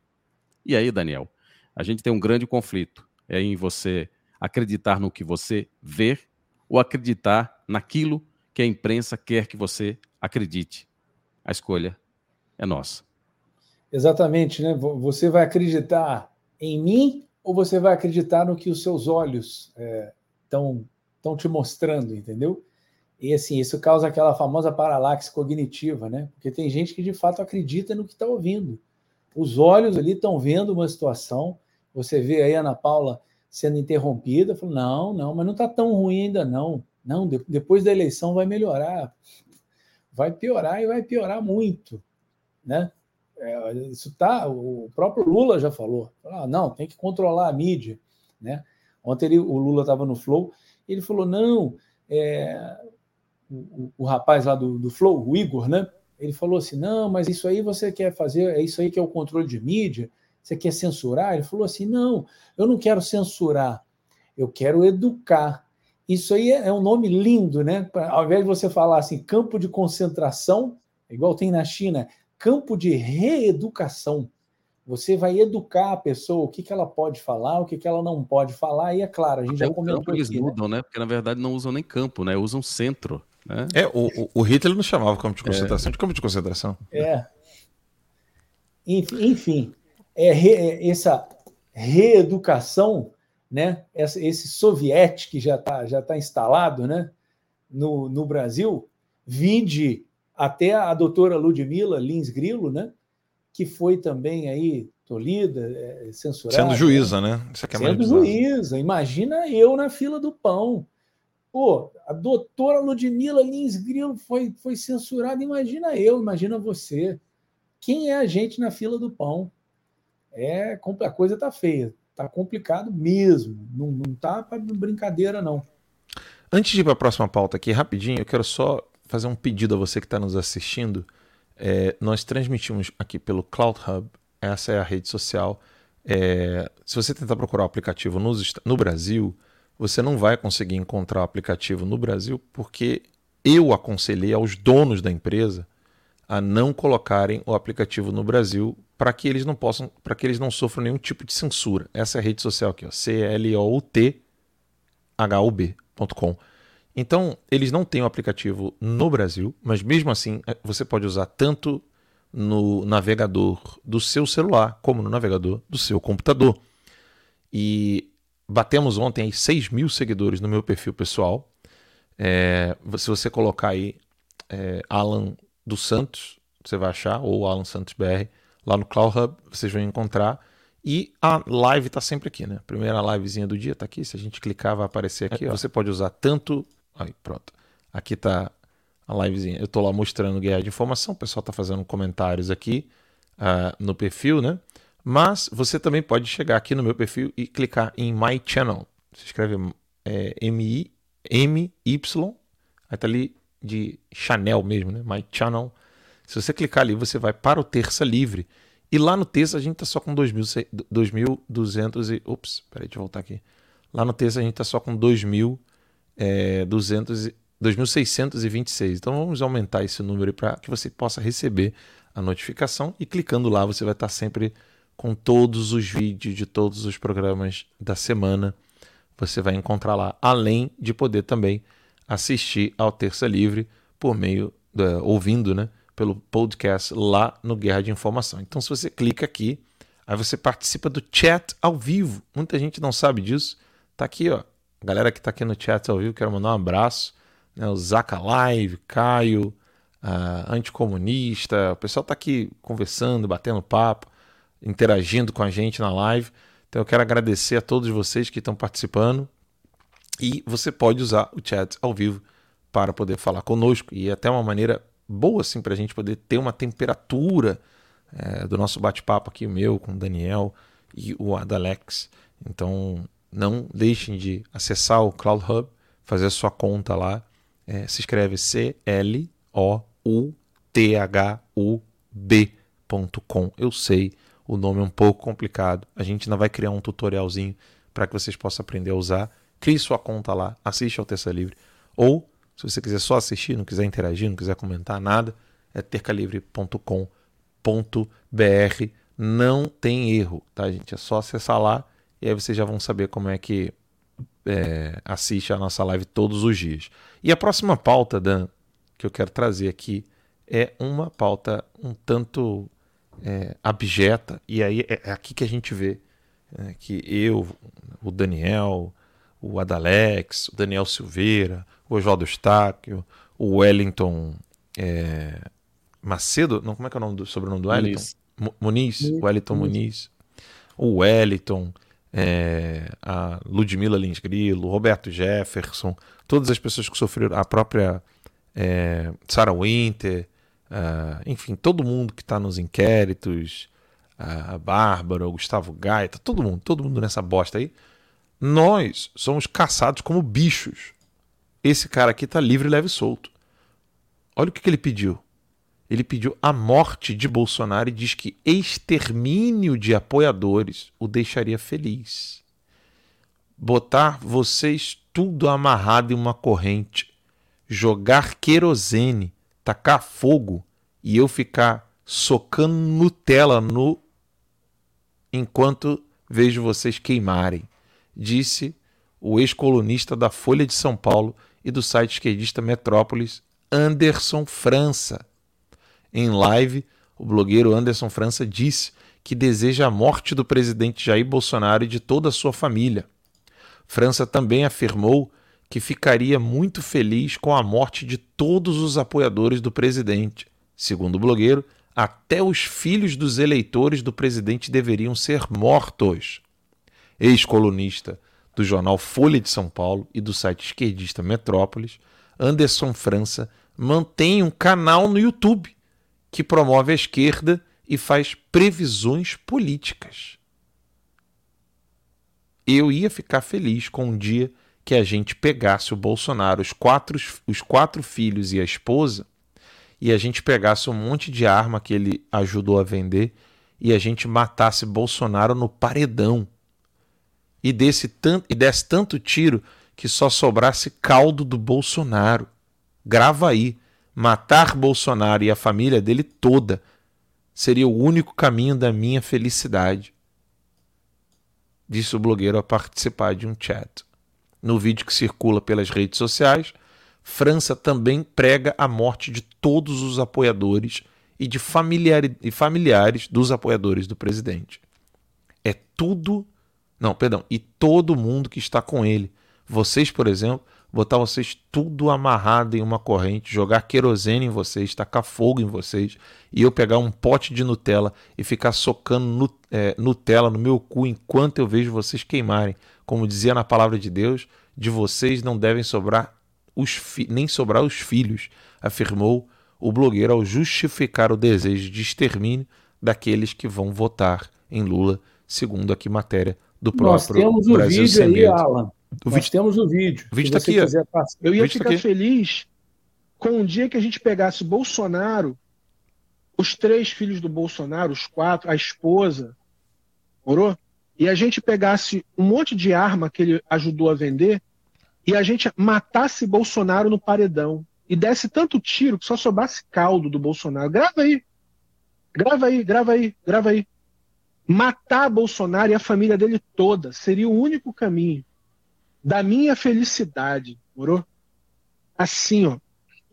E aí, Daniel, a gente tem um grande conflito. É em você acreditar no que você vê ou acreditar naquilo que a imprensa quer que você acredite. A escolha é nossa. Exatamente, né? Você vai acreditar em mim ou você vai acreditar no que os seus olhos... É... estão te mostrando, entendeu? E, assim, isso causa aquela famosa paralaxe cognitiva, né? Porque tem gente que, de fato, acredita no que está ouvindo. Os olhos ali estão vendo uma situação, você vê aí a Ana Paula sendo interrompida, falando, não, não, mas não está tão ruim ainda, não. Não, de- depois da eleição vai melhorar. Vai piorar e vai piorar muito, né? É, isso tá, o próprio Lula já falou. Ah, não, tem que controlar a mídia, né? Ontem ele, o Lula estava no Flow, ele falou, não, é, o, o rapaz lá do, do Flow, o Igor, né? Ele falou assim, não, mas isso aí você quer fazer, é isso aí que é o controle de mídia, você quer censurar? Ele falou assim, não, eu não quero censurar, eu quero educar. Isso aí é, é um nome lindo, né? Pra, ao invés de você falar assim, campo de concentração, igual tem na China, campo de reeducação. Você vai educar a pessoa, o que, que ela pode falar, o que, que ela não pode falar, e é claro, a gente até já comentou campo, eles aqui, mudam, né? né? Porque, na verdade, não usam nem campo, né? Usam centro. Né? É, o, o Hitler não chamava campo de concentração é. de campo de concentração. É. Enfim, enfim é re, é essa reeducação, né? Esse soviético que já está já tá instalado, né? no, no Brasil, vinde até a doutora Ludmila Lins Grilo, né? Que foi também aí tolhida, é, censurada. Sendo juíza, né? Isso aqui é Sendo juíza. Imagina eu na fila do pão. Pô, a doutora Ludmila Lins Grilo foi, foi censurada. Imagina eu, imagina você. Quem é a gente na fila do pão? É, a coisa tá feia. Tá complicado mesmo. Não, não tá para brincadeira, não. Antes de ir para a próxima pauta aqui, rapidinho, eu quero só fazer um pedido a você que está nos assistindo. É, nós transmitimos aqui pelo Clouthub, Essa é a rede social. É, se você tentar procurar o aplicativo nos, no Brasil, você não vai conseguir encontrar o aplicativo no Brasil, porque eu aconselhei aos donos da empresa a não colocarem o aplicativo no Brasil para que eles não possam, para que eles não sofram nenhum tipo de censura. Essa é a rede social aqui, ó, C L O U T H U B ponto com. Então, eles não têm o aplicativo no Brasil, mas mesmo assim você pode usar tanto no navegador do seu celular como no navegador do seu computador. E batemos ontem aí seis mil seguidores no meu perfil pessoal. É, se você colocar aí é, Alan dos Santos, você vai achar, ou Alan Santos B R, lá no Clouthub, vocês vão encontrar. E a live está sempre aqui, né? Primeira livezinha do dia está aqui. Se a gente clicar, vai aparecer aqui. É, você pode usar tanto... Aí, pronto. Aqui está a livezinha. Eu estou lá mostrando guerra de informação. O pessoal está fazendo comentários aqui uh, no perfil, né? Mas você também pode chegar aqui no meu perfil e clicar em My Channel. Você escreve é, M I M Y. Aí está ali de Chanel mesmo, né? My Channel. Se você clicar ali, você vai para o Terça Livre. E lá no Terça a gente está só com dois mil duzentos e... Ops, peraí, deixa eu voltar aqui. Lá no Terça a gente está só com dois mil duzentos e... dois mil seiscentos e vinte e seis. Então vamos aumentar esse número para que você possa receber a notificação. E clicando lá você vai estar sempre com todos os vídeos de todos os programas da semana. Você vai encontrar lá, além de poder também assistir ao Terça Livre por meio, uh, ouvindo, né, pelo podcast lá no Guerra de Informação. Então se você clica aqui, aí você participa do chat ao vivo. Muita gente não sabe disso. Tá aqui, ó. A galera que tá aqui no chat ao vivo, quero mandar um abraço, né? O Zaca Live, Caio, uh, Anticomunista, o pessoal tá aqui conversando, batendo papo, interagindo com a gente na live. Então eu quero agradecer a todos vocês que estão participando. E você pode usar o chat ao vivo para poder falar conosco. E é até uma maneira boa assim para a gente poder ter uma temperatura é, do nosso bate-papo aqui, o meu, com o Daniel e o Adalex. Então não deixem de acessar o Clouthub, fazer a sua conta lá. É, se escreve C L O U T H U B ponto com. Eu sei, o nome é um pouco complicado. A gente ainda vai criar um tutorialzinho para que vocês possam aprender a usar. Crie sua conta lá, assiste ao Terça Livre. Ou, se você quiser só assistir, não quiser interagir, não quiser comentar nada, é tercalivre ponto com ponto br. Não tem erro, tá, gente? É só acessar lá. E aí vocês já vão saber como é que é, assiste a nossa live todos os dias. E a próxima pauta, Dan, que eu quero trazer aqui, é uma pauta um tanto é, abjeta. E aí é aqui que a gente vê é, que eu, o Daniel, o Adalex, o Daniel Silveira, o Oswaldo Eustáquio, o Wellington é, Macedo, não, como é que é o nome do, sobrenome do Wellington? Muniz. Muniz, Wellington Muniz. O Wellington... É, a Ludmila Lins Grilo, Roberto Jefferson, todas as pessoas que sofreram, a própria é, Sarah Winter, uh, enfim, todo mundo que está nos inquéritos, a Bárbara, o Gustavo Gaeta, todo mundo, todo mundo nessa bosta aí, nós somos caçados como bichos. Esse cara aqui está livre, leve e solto. Olha o que, que ele pediu. Ele pediu a morte de Bolsonaro e diz que extermínio de apoiadores o deixaria feliz. Botar vocês tudo amarrado em uma corrente, jogar querosene, tacar fogo e eu ficar socando Nutella no... enquanto vejo vocês queimarem, disse o ex-colunista da Folha de São Paulo e do site esquerdista Metrópolis, Anderson França. Em live, o blogueiro Anderson França disse que deseja a morte do presidente Jair Bolsonaro e de toda a sua família. França também afirmou que ficaria muito feliz com a morte de todos os apoiadores do presidente. Segundo o blogueiro, até os filhos dos eleitores do presidente deveriam ser mortos. Ex-colunista do jornal Folha de São Paulo e do site esquerdista Metrópolis, Anderson França mantém um canal no YouTube que promove a esquerda e faz previsões políticas. Eu ia ficar feliz com um dia que a gente pegasse o Bolsonaro, os quatro, os quatro filhos e a esposa, e a gente pegasse um monte de arma que ele ajudou a vender e a gente matasse Bolsonaro no paredão e desse tanto, e desse tanto tiro que só sobrasse caldo do Bolsonaro. Grava aí, matar Bolsonaro e a família dele toda seria o único caminho da minha felicidade, disse o blogueiro a participar de um chat. No vídeo que circula pelas redes sociais, França também prega a morte de todos os apoiadores e de familiares, e familiares dos apoiadores do presidente. É tudo... Não, perdão. E todo mundo que está com ele. Vocês, por exemplo, botar vocês tudo amarrado em uma corrente, jogar querosene em vocês, tacar fogo em vocês, e eu pegar um pote de Nutella e ficar socando nu, é, Nutella no meu cu enquanto eu vejo vocês queimarem. Como dizia na palavra de Deus, de vocês não devem sobrar os fi- nem sobrar os filhos, afirmou o blogueiro ao justificar o desejo de extermínio daqueles que vão votar em Lula, segundo aqui matéria do próprio Brasil Sem Medo. Nós temos o Brasil vídeo aí, medo. Alan. O Nós vídeo... temos o vídeo. O vídeo tá aqui, eu ia ficar tá feliz com um dia que a gente pegasse Bolsonaro, os três filhos do Bolsonaro, os quatro, a esposa, morou? E a gente pegasse um monte de arma que ele ajudou a vender e a gente matasse Bolsonaro no paredão e desse tanto tiro que só sobrasse caldo do Bolsonaro. Grava aí, grava aí, grava aí, grava aí. Matar Bolsonaro e a família dele toda seria o único caminho da minha felicidade, morou? Assim, ó.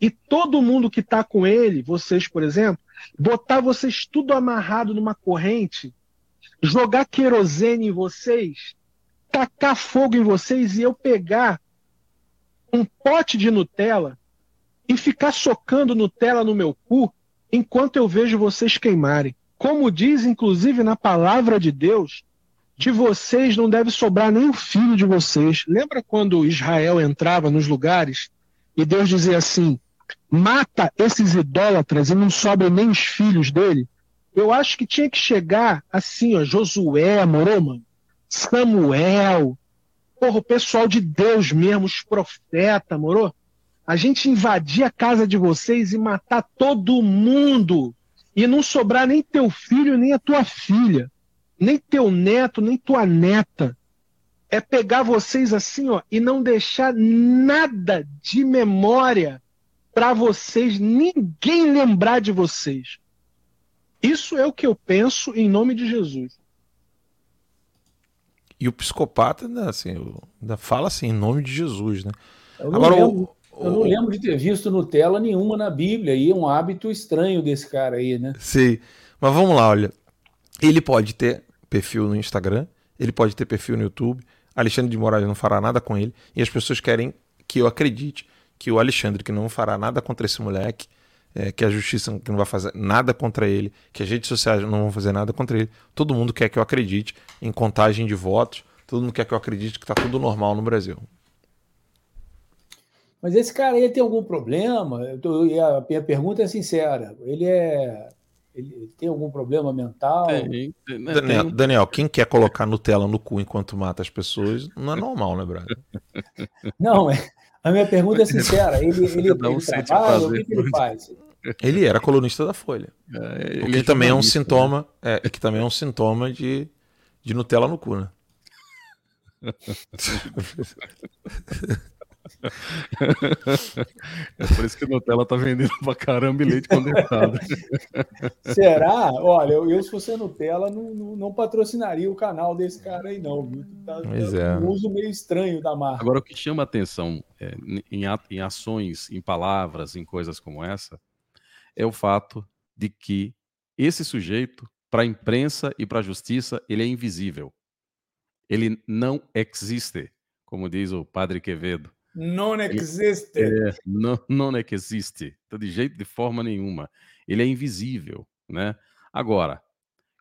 E todo mundo que tá com ele, vocês, por exemplo, botar vocês tudo amarrado numa corrente, jogar querosene em vocês, tacar fogo em vocês e eu pegar um pote de Nutella e ficar socando Nutella no meu cu enquanto eu vejo vocês queimarem. Como diz, inclusive, na palavra de Deus, de vocês não deve sobrar nem o filho de vocês. Lembra quando Israel entrava nos lugares e Deus dizia assim, mata esses idólatras e não sobra nem os filhos dele? Eu acho que tinha que chegar assim, ó, Josué, moro, mano? Samuel, porra, o pessoal de Deus mesmo, os profetas, moro? A gente invadir a casa de vocês e matar todo mundo e não sobrar nem teu filho, nem a tua filha. Nem teu neto, nem tua neta. É pegar vocês assim, ó, e não deixar nada de memória para vocês, ninguém lembrar de vocês. Isso é o que eu penso em nome de Jesus. E o psicopata ainda, assim, ainda fala assim, em nome de Jesus, né? Eu não, Agora, lembro, o, o... eu não lembro de ter visto Nutella nenhuma na Bíblia, e é um hábito estranho desse cara aí, né? Sim, mas vamos lá, olha. Ele pode ter perfil no Instagram, ele pode ter perfil no YouTube, Alexandre de Moraes não fará nada com ele, e as pessoas querem que eu acredite que o Alexandre, que não fará nada contra esse moleque, é, que a justiça que não vai fazer nada contra ele, que as redes sociais não vão fazer nada contra ele, todo mundo quer que eu acredite em contagem de votos, todo mundo quer que eu acredite que está tudo normal no Brasil. Mas esse cara aí tem algum problema? Eu tô, e a minha pergunta é sincera, ele é... Ele tem algum problema mental? Tem, tem, né? Daniel, Daniel, quem quer colocar Nutella no cu enquanto mata as pessoas não é normal, né, Braga? Não, a minha pergunta é sincera. Ele, ele, ele trabalha, o que, que ele faz? Ele era colunista da Folha. É, ele o que é também é um sintoma, né? é, que também é um sintoma de, de Nutella no cu, né? É por isso que a Nutella tá vendendo pra caramba e leite condensado. Será? Olha, eu se fosse a Nutella não, não, não patrocinaria o canal desse cara aí não, viu? Tá, pois é. Um uso meio estranho da marca. Agora o que chama atenção é, em, a, em ações, em palavras, em coisas como essa é o fato de que esse sujeito, para a imprensa e para a justiça, ele é invisível. Ele não existe, como diz o padre Quevedo. Não existe. É, não, não existe. Então, de jeito, de forma nenhuma. Ele é invisível, né? Agora,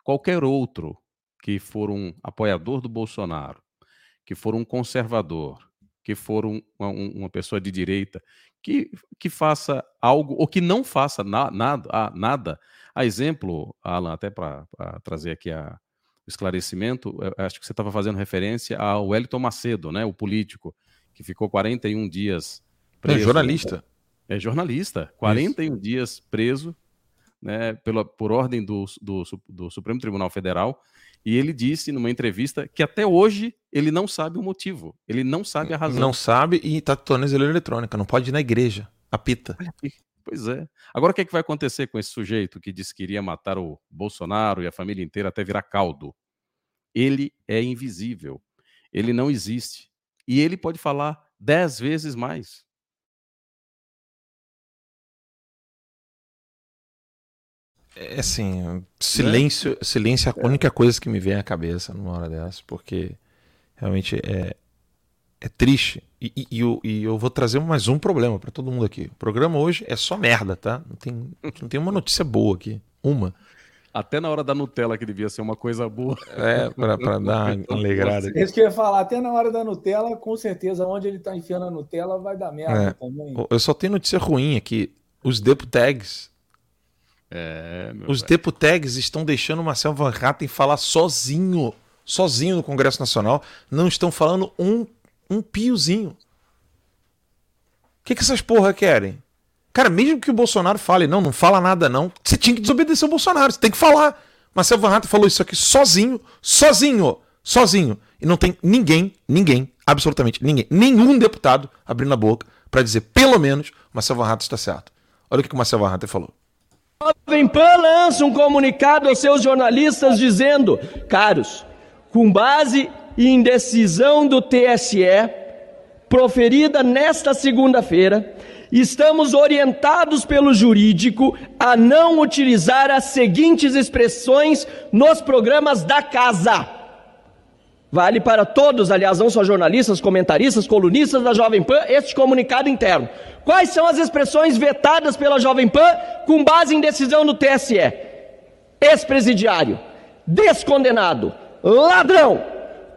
qualquer outro que for um apoiador do Bolsonaro, que for um conservador, que for um, um, uma pessoa de direita, que, que faça algo ou que não faça na, nada, ah, nada. A exemplo, Alan, até para trazer aqui a, o esclarecimento, acho que você estava fazendo referência ao Wellington Macedo, né? O político que ficou quarenta e um dias preso. É jornalista. É jornalista. quarenta e um Isso. dias preso né, pela, por ordem do, do, do Supremo Tribunal Federal, e ele disse numa entrevista que até hoje ele não sabe o motivo, ele não sabe a razão. Não sabe e está tornozeleira eletrônica, não pode ir na igreja, apita. Pois é. Agora o que é que vai acontecer com esse sujeito que disse que iria matar o Bolsonaro e a família inteira até virar caldo? Ele é invisível, ele não existe. E ele pode falar dez vezes mais. É assim, silêncio, né? Silêncio é a única coisa que me vem à cabeça numa hora dessa, porque realmente é, é triste. E, e, e, eu, e eu vou trazer mais um problema para todo mundo aqui. O programa hoje é só merda, tá? Não tem, não tem uma notícia boa aqui. Uma. Até na hora da Nutella, que devia ser uma coisa boa. É, para dar uma alegrada. Isso que eu ia falar, até na hora da Nutella, com certeza, onde ele está enfiando a Nutella vai dar merda é. também. Eu só tenho notícia ruim aqui. Os deputags... É, Os deputags estão deixando o Marcelo Van Hattem falar sozinho, sozinho no Congresso Nacional. Não estão falando um, um piozinho. O que, que essas porra querem? Cara, mesmo que o Bolsonaro fale, não, não fala nada não, você tinha que desobedecer o Bolsonaro, você tem que falar. Marcelo Van Hattem falou isso aqui sozinho, sozinho, sozinho. E não tem ninguém, ninguém, absolutamente ninguém, nenhum deputado abrindo a boca para dizer, pelo menos, Marcelo Van Hattem está certo. Olha o que o Marcelo Van Hattem falou. Jovem Pan lança um comunicado aos seus jornalistas dizendo, caros, com base em decisão do T S E, proferida nesta segunda-feira, estamos orientados pelo jurídico a não utilizar as seguintes expressões nos programas da casa. Vale para todos, aliás, não só jornalistas, comentaristas, colunistas da Jovem Pan, este comunicado interno. Quais são as expressões vetadas pela Jovem Pan com base em decisão do T S E? Ex-presidiário, descondenado, ladrão,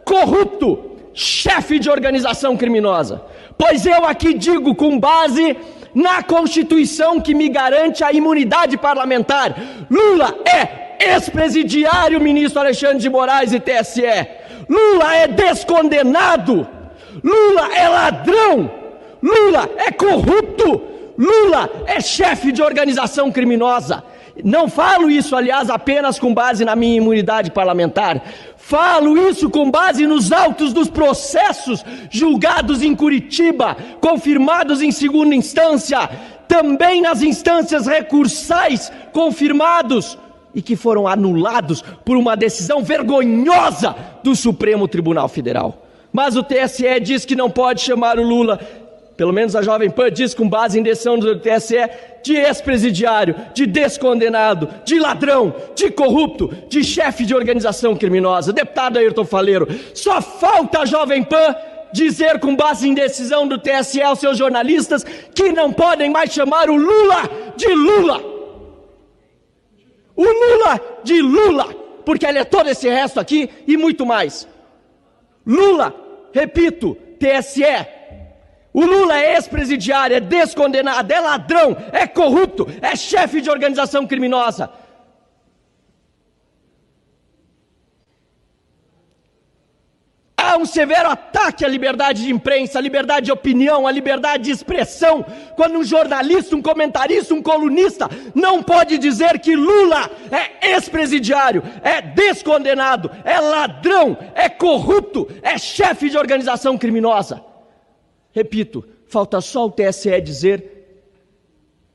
corrupto, chefe de organização criminosa. Pois eu aqui digo com base na Constituição que me garante a imunidade parlamentar. Lula é ex-presidiário, ministro Alexandre de Moraes e T S E. Lula é descondenado. Lula é ladrão. Lula é corrupto, Lula é chefe de organização criminosa. Não falo isso, aliás, apenas com base na minha imunidade parlamentar. Falo isso com base nos autos dos processos julgados em Curitiba, confirmados em segunda instância, também nas instâncias recursais confirmados e que foram anulados por uma decisão vergonhosa do Supremo Tribunal Federal. Mas o T S E diz que não pode chamar o Lula... Pelo menos a Jovem Pan diz, com base em decisão do T S E, de ex-presidiário, de descondenado, de ladrão, de corrupto, de chefe de organização criminosa. Deputado Ayrton Faleiro, só falta a Jovem Pan dizer, com base em decisão do T S E aos seus jornalistas, que não podem mais chamar o Lula de Lula. O Lula de Lula, porque ele é todo esse resto aqui e muito mais. Lula, repito, T S E... O Lula é ex-presidiário, é descondenado, é ladrão, é corrupto, é chefe de organização criminosa. Há um severo ataque à liberdade de imprensa, à liberdade de opinião, à liberdade de expressão, quando um jornalista, um comentarista, um colunista não pode dizer que Lula é ex-presidiário, é descondenado, é ladrão, é corrupto, é chefe de organização criminosa. Repito, falta só o T S E dizer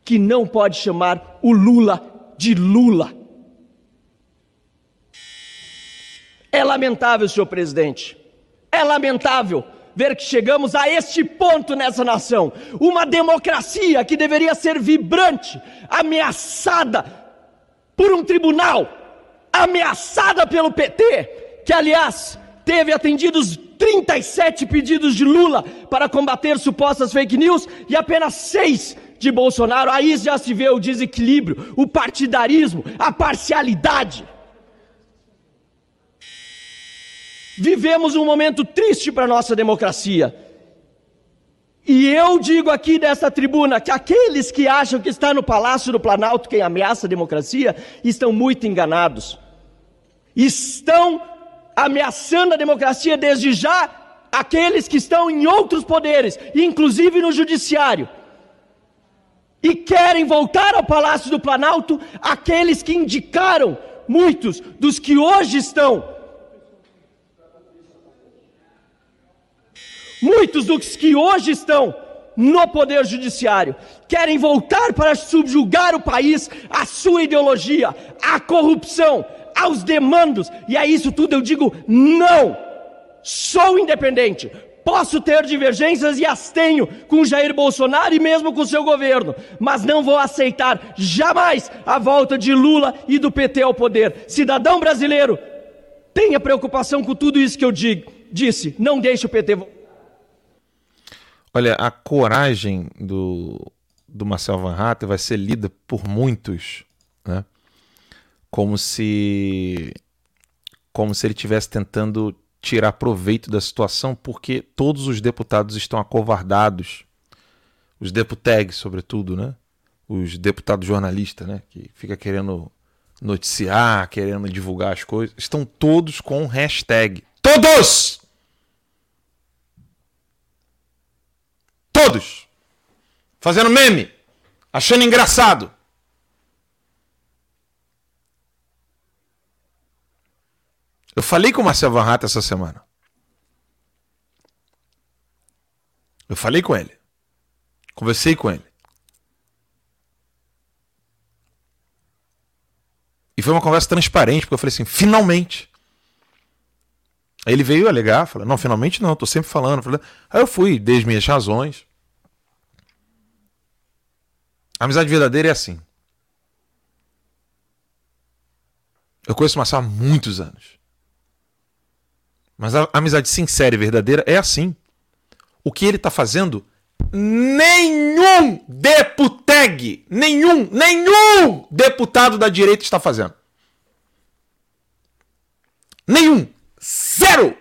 que não pode chamar o Lula de Lula. É lamentável, senhor presidente, é lamentável ver que chegamos a este ponto nessa nação. Uma democracia que deveria ser vibrante, ameaçada por um tribunal, ameaçada pelo P T, que, aliás, teve atendidos trinta e sete pedidos de Lula para combater supostas fake news e apenas seis de Bolsonaro. Aí já se vê o desequilíbrio, o partidarismo, a parcialidade. Vivemos um momento triste para a nossa democracia. E eu digo aqui nesta tribuna que aqueles que acham que está no Palácio do Planalto quem ameaça a democracia estão muito enganados. Estão ameaçando a democracia desde já aqueles que estão em outros poderes, inclusive no judiciário. E querem voltar ao Palácio do Planalto aqueles que indicaram muitos dos que hoje estão. Muitos dos que hoje estão no Poder Judiciário querem voltar para subjugar o país à sua ideologia, à corrupção, aos demandos. E a isso tudo eu digo não. Sou independente. Posso ter divergências e as tenho com Jair Bolsonaro e mesmo com o seu governo, mas não vou aceitar jamais a volta de Lula e do P T ao poder. Cidadão brasileiro, tenha preocupação com tudo isso que eu digo, disse. Não deixe o P T... Olha, a coragem do, do Marcelo Van Hattem vai ser lida por muitos, né? Como se, como se ele estivesse tentando... tirar proveito da situação, porque todos os deputados estão acovardados, os deputags, sobretudo, né? Os deputados jornalistas, né? Que fica querendo noticiar, querendo divulgar as coisas, estão todos com hashtag. Todos! Todos! Fazendo meme, achando engraçado. Eu falei com o Marcelo Van Hattem essa semana. Eu falei com ele. Conversei com ele. E foi uma conversa transparente, porque eu falei assim, finalmente. Aí ele veio alegar, falou, não, finalmente não, eu tô sempre falando. falando. Aí eu fui, dei as minhas razões. A amizade verdadeira é assim. Eu conheço o Marcelo há muitos anos. Mas a amizade sincera e verdadeira é assim. O que ele está fazendo, nenhum deputeg, nenhum, nenhum deputado da direita está fazendo. Nenhum. Zero.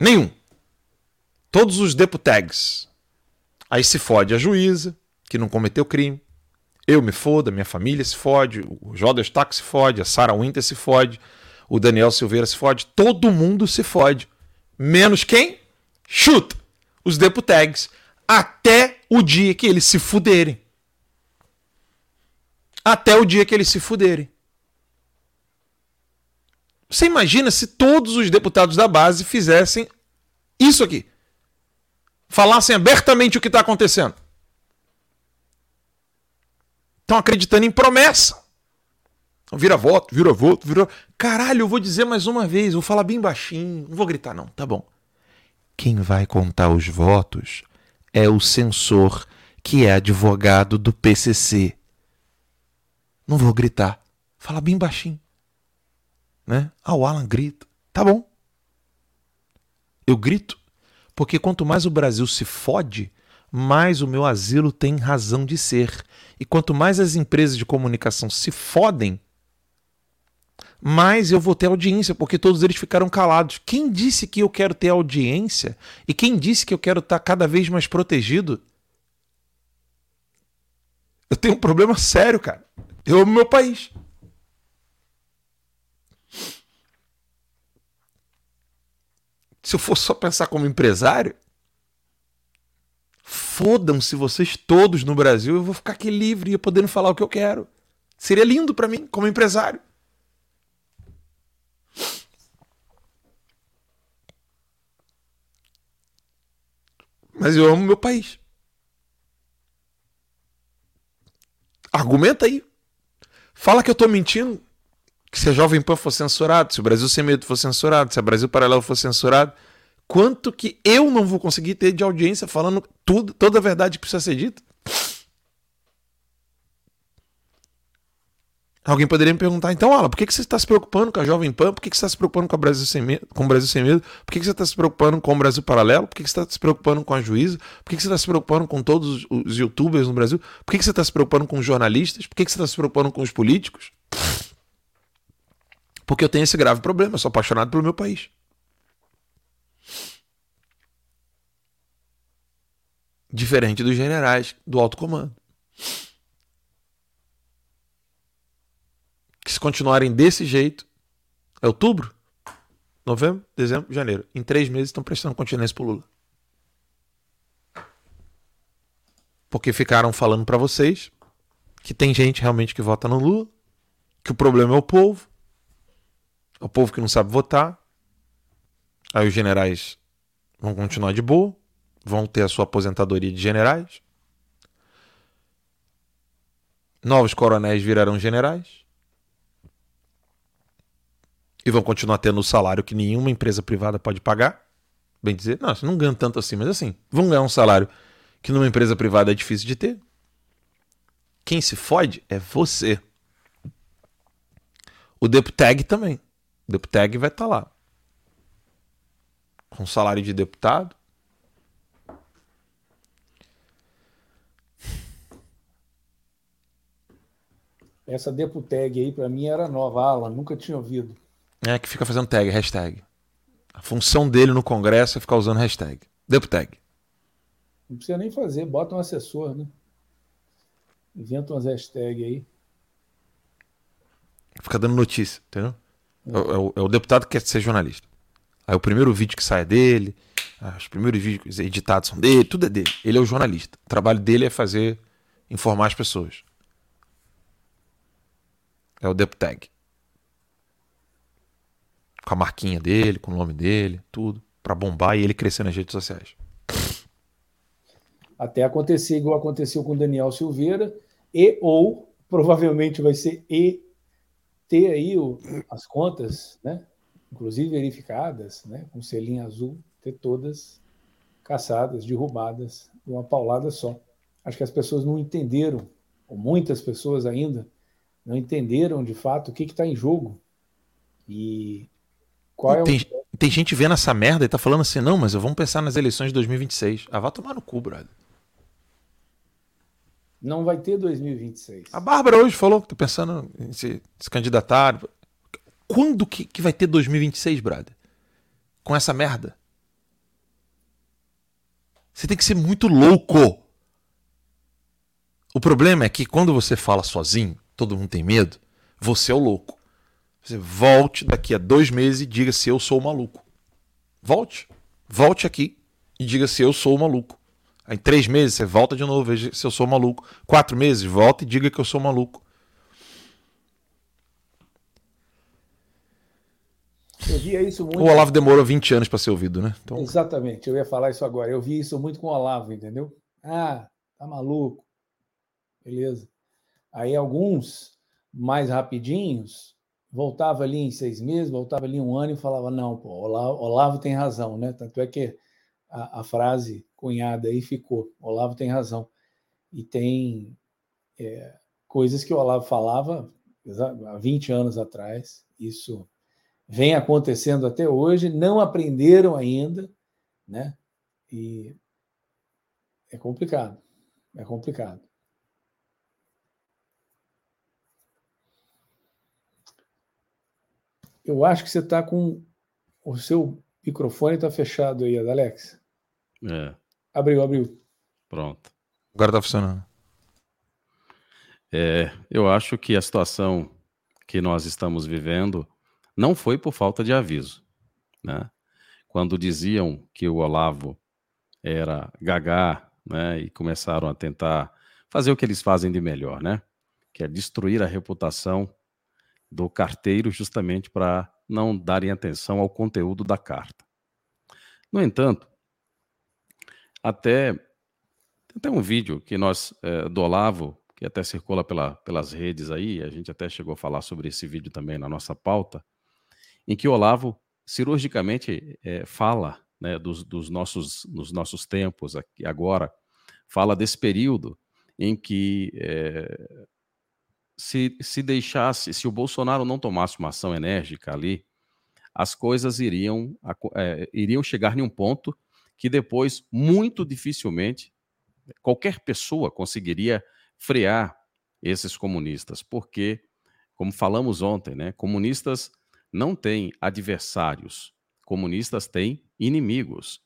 Nenhum. Todos os deputegs. Aí se fode a juíza, que não cometeu crime. Eu me fodo, a minha família se fode, o Joder Stack se fode, a Sarah Winter se fode, o Daniel Silveira se fode, todo mundo se fode. Menos quem? Chuta! Os deputags. Até o dia que eles se fuderem. Até o dia que eles se fuderem. Você imagina se todos os deputados da base fizessem isso aqui. Falassem abertamente o que está acontecendo. Estão acreditando em promessa. Vira voto, vira voto, vira... Caralho, eu vou dizer mais uma vez, vou falar bem baixinho, não vou gritar não, tá bom. Quem vai contar os votos é o censor, que é advogado do P C C. Não vou gritar, fala bem baixinho. Né? Ah, o Alan grita, tá bom. Eu grito, porque quanto mais o Brasil se fode, mais o meu asilo tem razão de ser. E quanto mais as empresas de comunicação se fodem, mais eu vou ter audiência, porque todos eles ficaram calados. Quem disse que eu quero ter audiência? E quem disse que eu quero estar cada vez mais protegido? Eu tenho um problema sério, cara. Eu amo meu país. Se eu for só pensar como empresário... Fodam-se vocês todos no Brasil, eu vou ficar aqui livre e podendo falar o que eu quero. Seria lindo pra mim, como empresário. Mas eu amo meu país. Argumenta aí. Fala que eu tô mentindo. Que se a Jovem Pan for censurado, se o Brasil Sem Medo for censurado, se a Brasil Paralelo for censurado... Quanto que eu não vou conseguir ter de audiência falando tudo, toda a verdade que precisa ser dita? Alguém poderia me perguntar, então, Alan, por que, que você está se preocupando com a Jovem Pan? Por que, que você está se preocupando com, a Brasil Sem Medo, com o Brasil Sem Medo? Por que, que você está se preocupando com o Brasil Paralelo? Por que, que você está se preocupando com a juíza? Por que, que você está se preocupando com todos os youtubers no Brasil? Por que, que você está se preocupando com os jornalistas? Por que, que você está se preocupando com os políticos? Porque eu tenho esse grave problema, eu sou apaixonado pelo meu país. Diferente dos generais do alto comando. Que se continuarem desse jeito, é outubro, novembro, dezembro, janeiro. Em três meses estão prestando continência pro Lula. porque ficaram falando para vocês que tem gente realmente que vota no Lula, que o problema é o povo, é o povo que não sabe votar. Aí os generais vão continuar de boa, vão ter a sua aposentadoria de generais. Novos coronéis virarão generais e vão continuar tendo o salário que nenhuma empresa privada pode pagar. Bem dizer, não, não ganham tanto assim, mas assim, vão ganhar um salário que numa empresa privada é difícil de ter. Quem se fode é você. O Deputag também. O Deputag vai estar tá lá. Com salário de deputado. Essa Deputag aí pra mim era nova, Alan, nunca tinha ouvido. É, que fica fazendo tag, hashtag. A função dele no Congresso é ficar usando hashtag. Deputag. Não precisa nem fazer, bota um assessor, né? Inventa umas hashtags aí. Fica dando notícia, entendeu? É. É, o, é o deputado que quer ser jornalista. Aí o primeiro vídeo que sai é dele, os primeiros vídeos editados são dele, tudo é dele. Ele é o jornalista. O trabalho dele é fazer, informar as pessoas. É o Deputag. Com a marquinha dele, com o nome dele, tudo. Pra bombar e ele crescer nas redes sociais. Até acontecer igual aconteceu com Daniel Silveira, e ou provavelmente vai ser e ter aí o, as contas, né? Inclusive verificadas, né? Com selinho azul, ter todas caçadas, derrubadas, de uma paulada só. Acho que as pessoas não entenderam, ou muitas pessoas ainda, não entenderam de fato o que está em jogo. E qual é o... tem, tem gente vendo essa merda e tá falando assim, não, mas vamos pensar nas eleições de dois mil e vinte e seis. Ah, vai tomar no cu, brother. Não vai ter dois mil e vinte e seis. A Bárbara hoje falou que tá pensando em se, se candidatar. Quando que, que vai ter dois mil e vinte e seis, brother? Com essa merda? Você tem que ser muito louco. O problema é que quando você fala sozinho, todo mundo tem medo, você é o louco. Você volte daqui a dois meses e diga se eu sou o maluco. Volte. Volte aqui e diga se eu sou o maluco. Aí, em três meses, você volta de novo, veja se eu sou maluco. Quatro meses, volta e diga que eu sou maluco. Eu via isso muito... O Olavo demorou vinte anos para ser ouvido, né? Então... Exatamente, eu ia falar isso agora. Eu vi isso muito com o Olavo, entendeu? Ah, tá maluco. Beleza. Aí alguns mais rapidinhos voltava ali em seis meses, voltava ali um ano e falava, não, pô, Olavo, Olavo tem razão, né? Tanto é que a, a frase cunhada aí ficou, Olavo tem razão. E tem é, coisas que o Olavo falava há vinte anos atrás, isso vem acontecendo até hoje, não aprenderam ainda, né? E é complicado, é complicado. Eu acho que você está com... O seu microfone está fechado aí, Alex. É. Abriu, abriu. Pronto. Agora está funcionando. É, eu acho que a situação que nós estamos vivendo não foi por falta de aviso, né? Quando diziam que o Olavo era gagá, né, e começaram a tentar fazer o que eles fazem de melhor, né? Que é destruir a reputação do carteiro, justamente para não darem atenção ao conteúdo da carta. No entanto, até, tem até um vídeo que nós, é, do Olavo, que até circula pela, pelas redes aí, a gente até chegou a falar sobre esse vídeo também na nossa pauta, em que o Olavo cirurgicamente é, fala, né, dos, dos, nossos, dos nossos tempos aqui agora, fala desse período em que... É, Se, se deixasse, se o Bolsonaro não tomasse uma ação enérgica ali, as coisas iriam, é, iriam chegar em um ponto que depois, muito dificilmente, qualquer pessoa conseguiria frear esses comunistas, porque, como falamos ontem, né, comunistas não têm adversários, comunistas têm inimigos.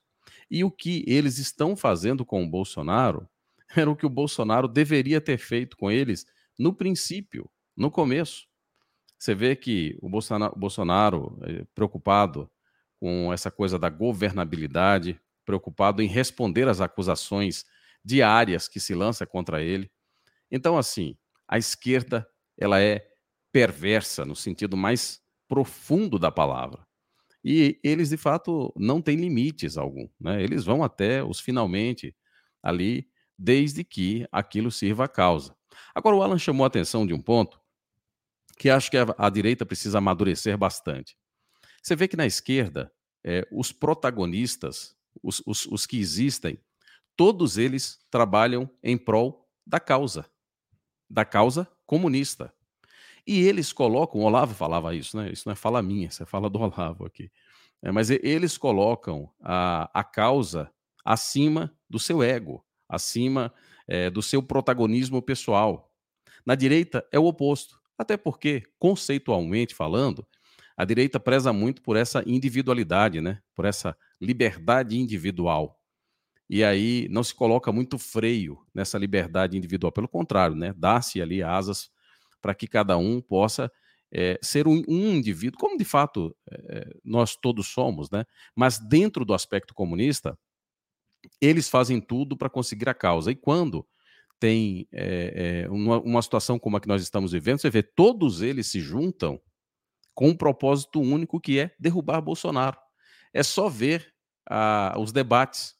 E o que eles estão fazendo com o Bolsonaro era o que o Bolsonaro deveria ter feito com eles no princípio, no começo. Você vê que o Bolsonaro, Bolsonaro é preocupado com essa coisa da governabilidade, preocupado em responder às acusações diárias que se lança contra ele. Então, assim, a esquerda ela é perversa no sentido mais profundo da palavra. E eles, de fato, não têm limites algum, né? Eles vão até os finalmente ali, desde que aquilo sirva à causa. Agora, o Alan chamou a atenção de um ponto que acho que a, a direita precisa amadurecer bastante. Você vê que na esquerda, é, os protagonistas, os, os, os que existem, todos eles trabalham em prol da causa, da causa comunista. E eles colocam, o Olavo falava isso, né? Isso não é fala minha, isso é fala do Olavo aqui. É, mas eles colocam a, a causa acima do seu ego, acima é, do seu protagonismo pessoal. Na direita é o oposto, até porque, conceitualmente falando, a direita preza muito por essa individualidade, né? Por essa liberdade individual. E aí não se coloca muito freio nessa liberdade individual, pelo contrário, né? Dá-se ali asas para que cada um possa é, ser um, um indivíduo, como de fato é, nós todos somos, né? Mas dentro do aspecto comunista, eles fazem tudo para conseguir a causa. E quando tem é, é, uma, uma situação como a que nós estamos vivendo, você vê, todos eles se juntam com um propósito único, que é derrubar Bolsonaro. É só ver ah, os debates.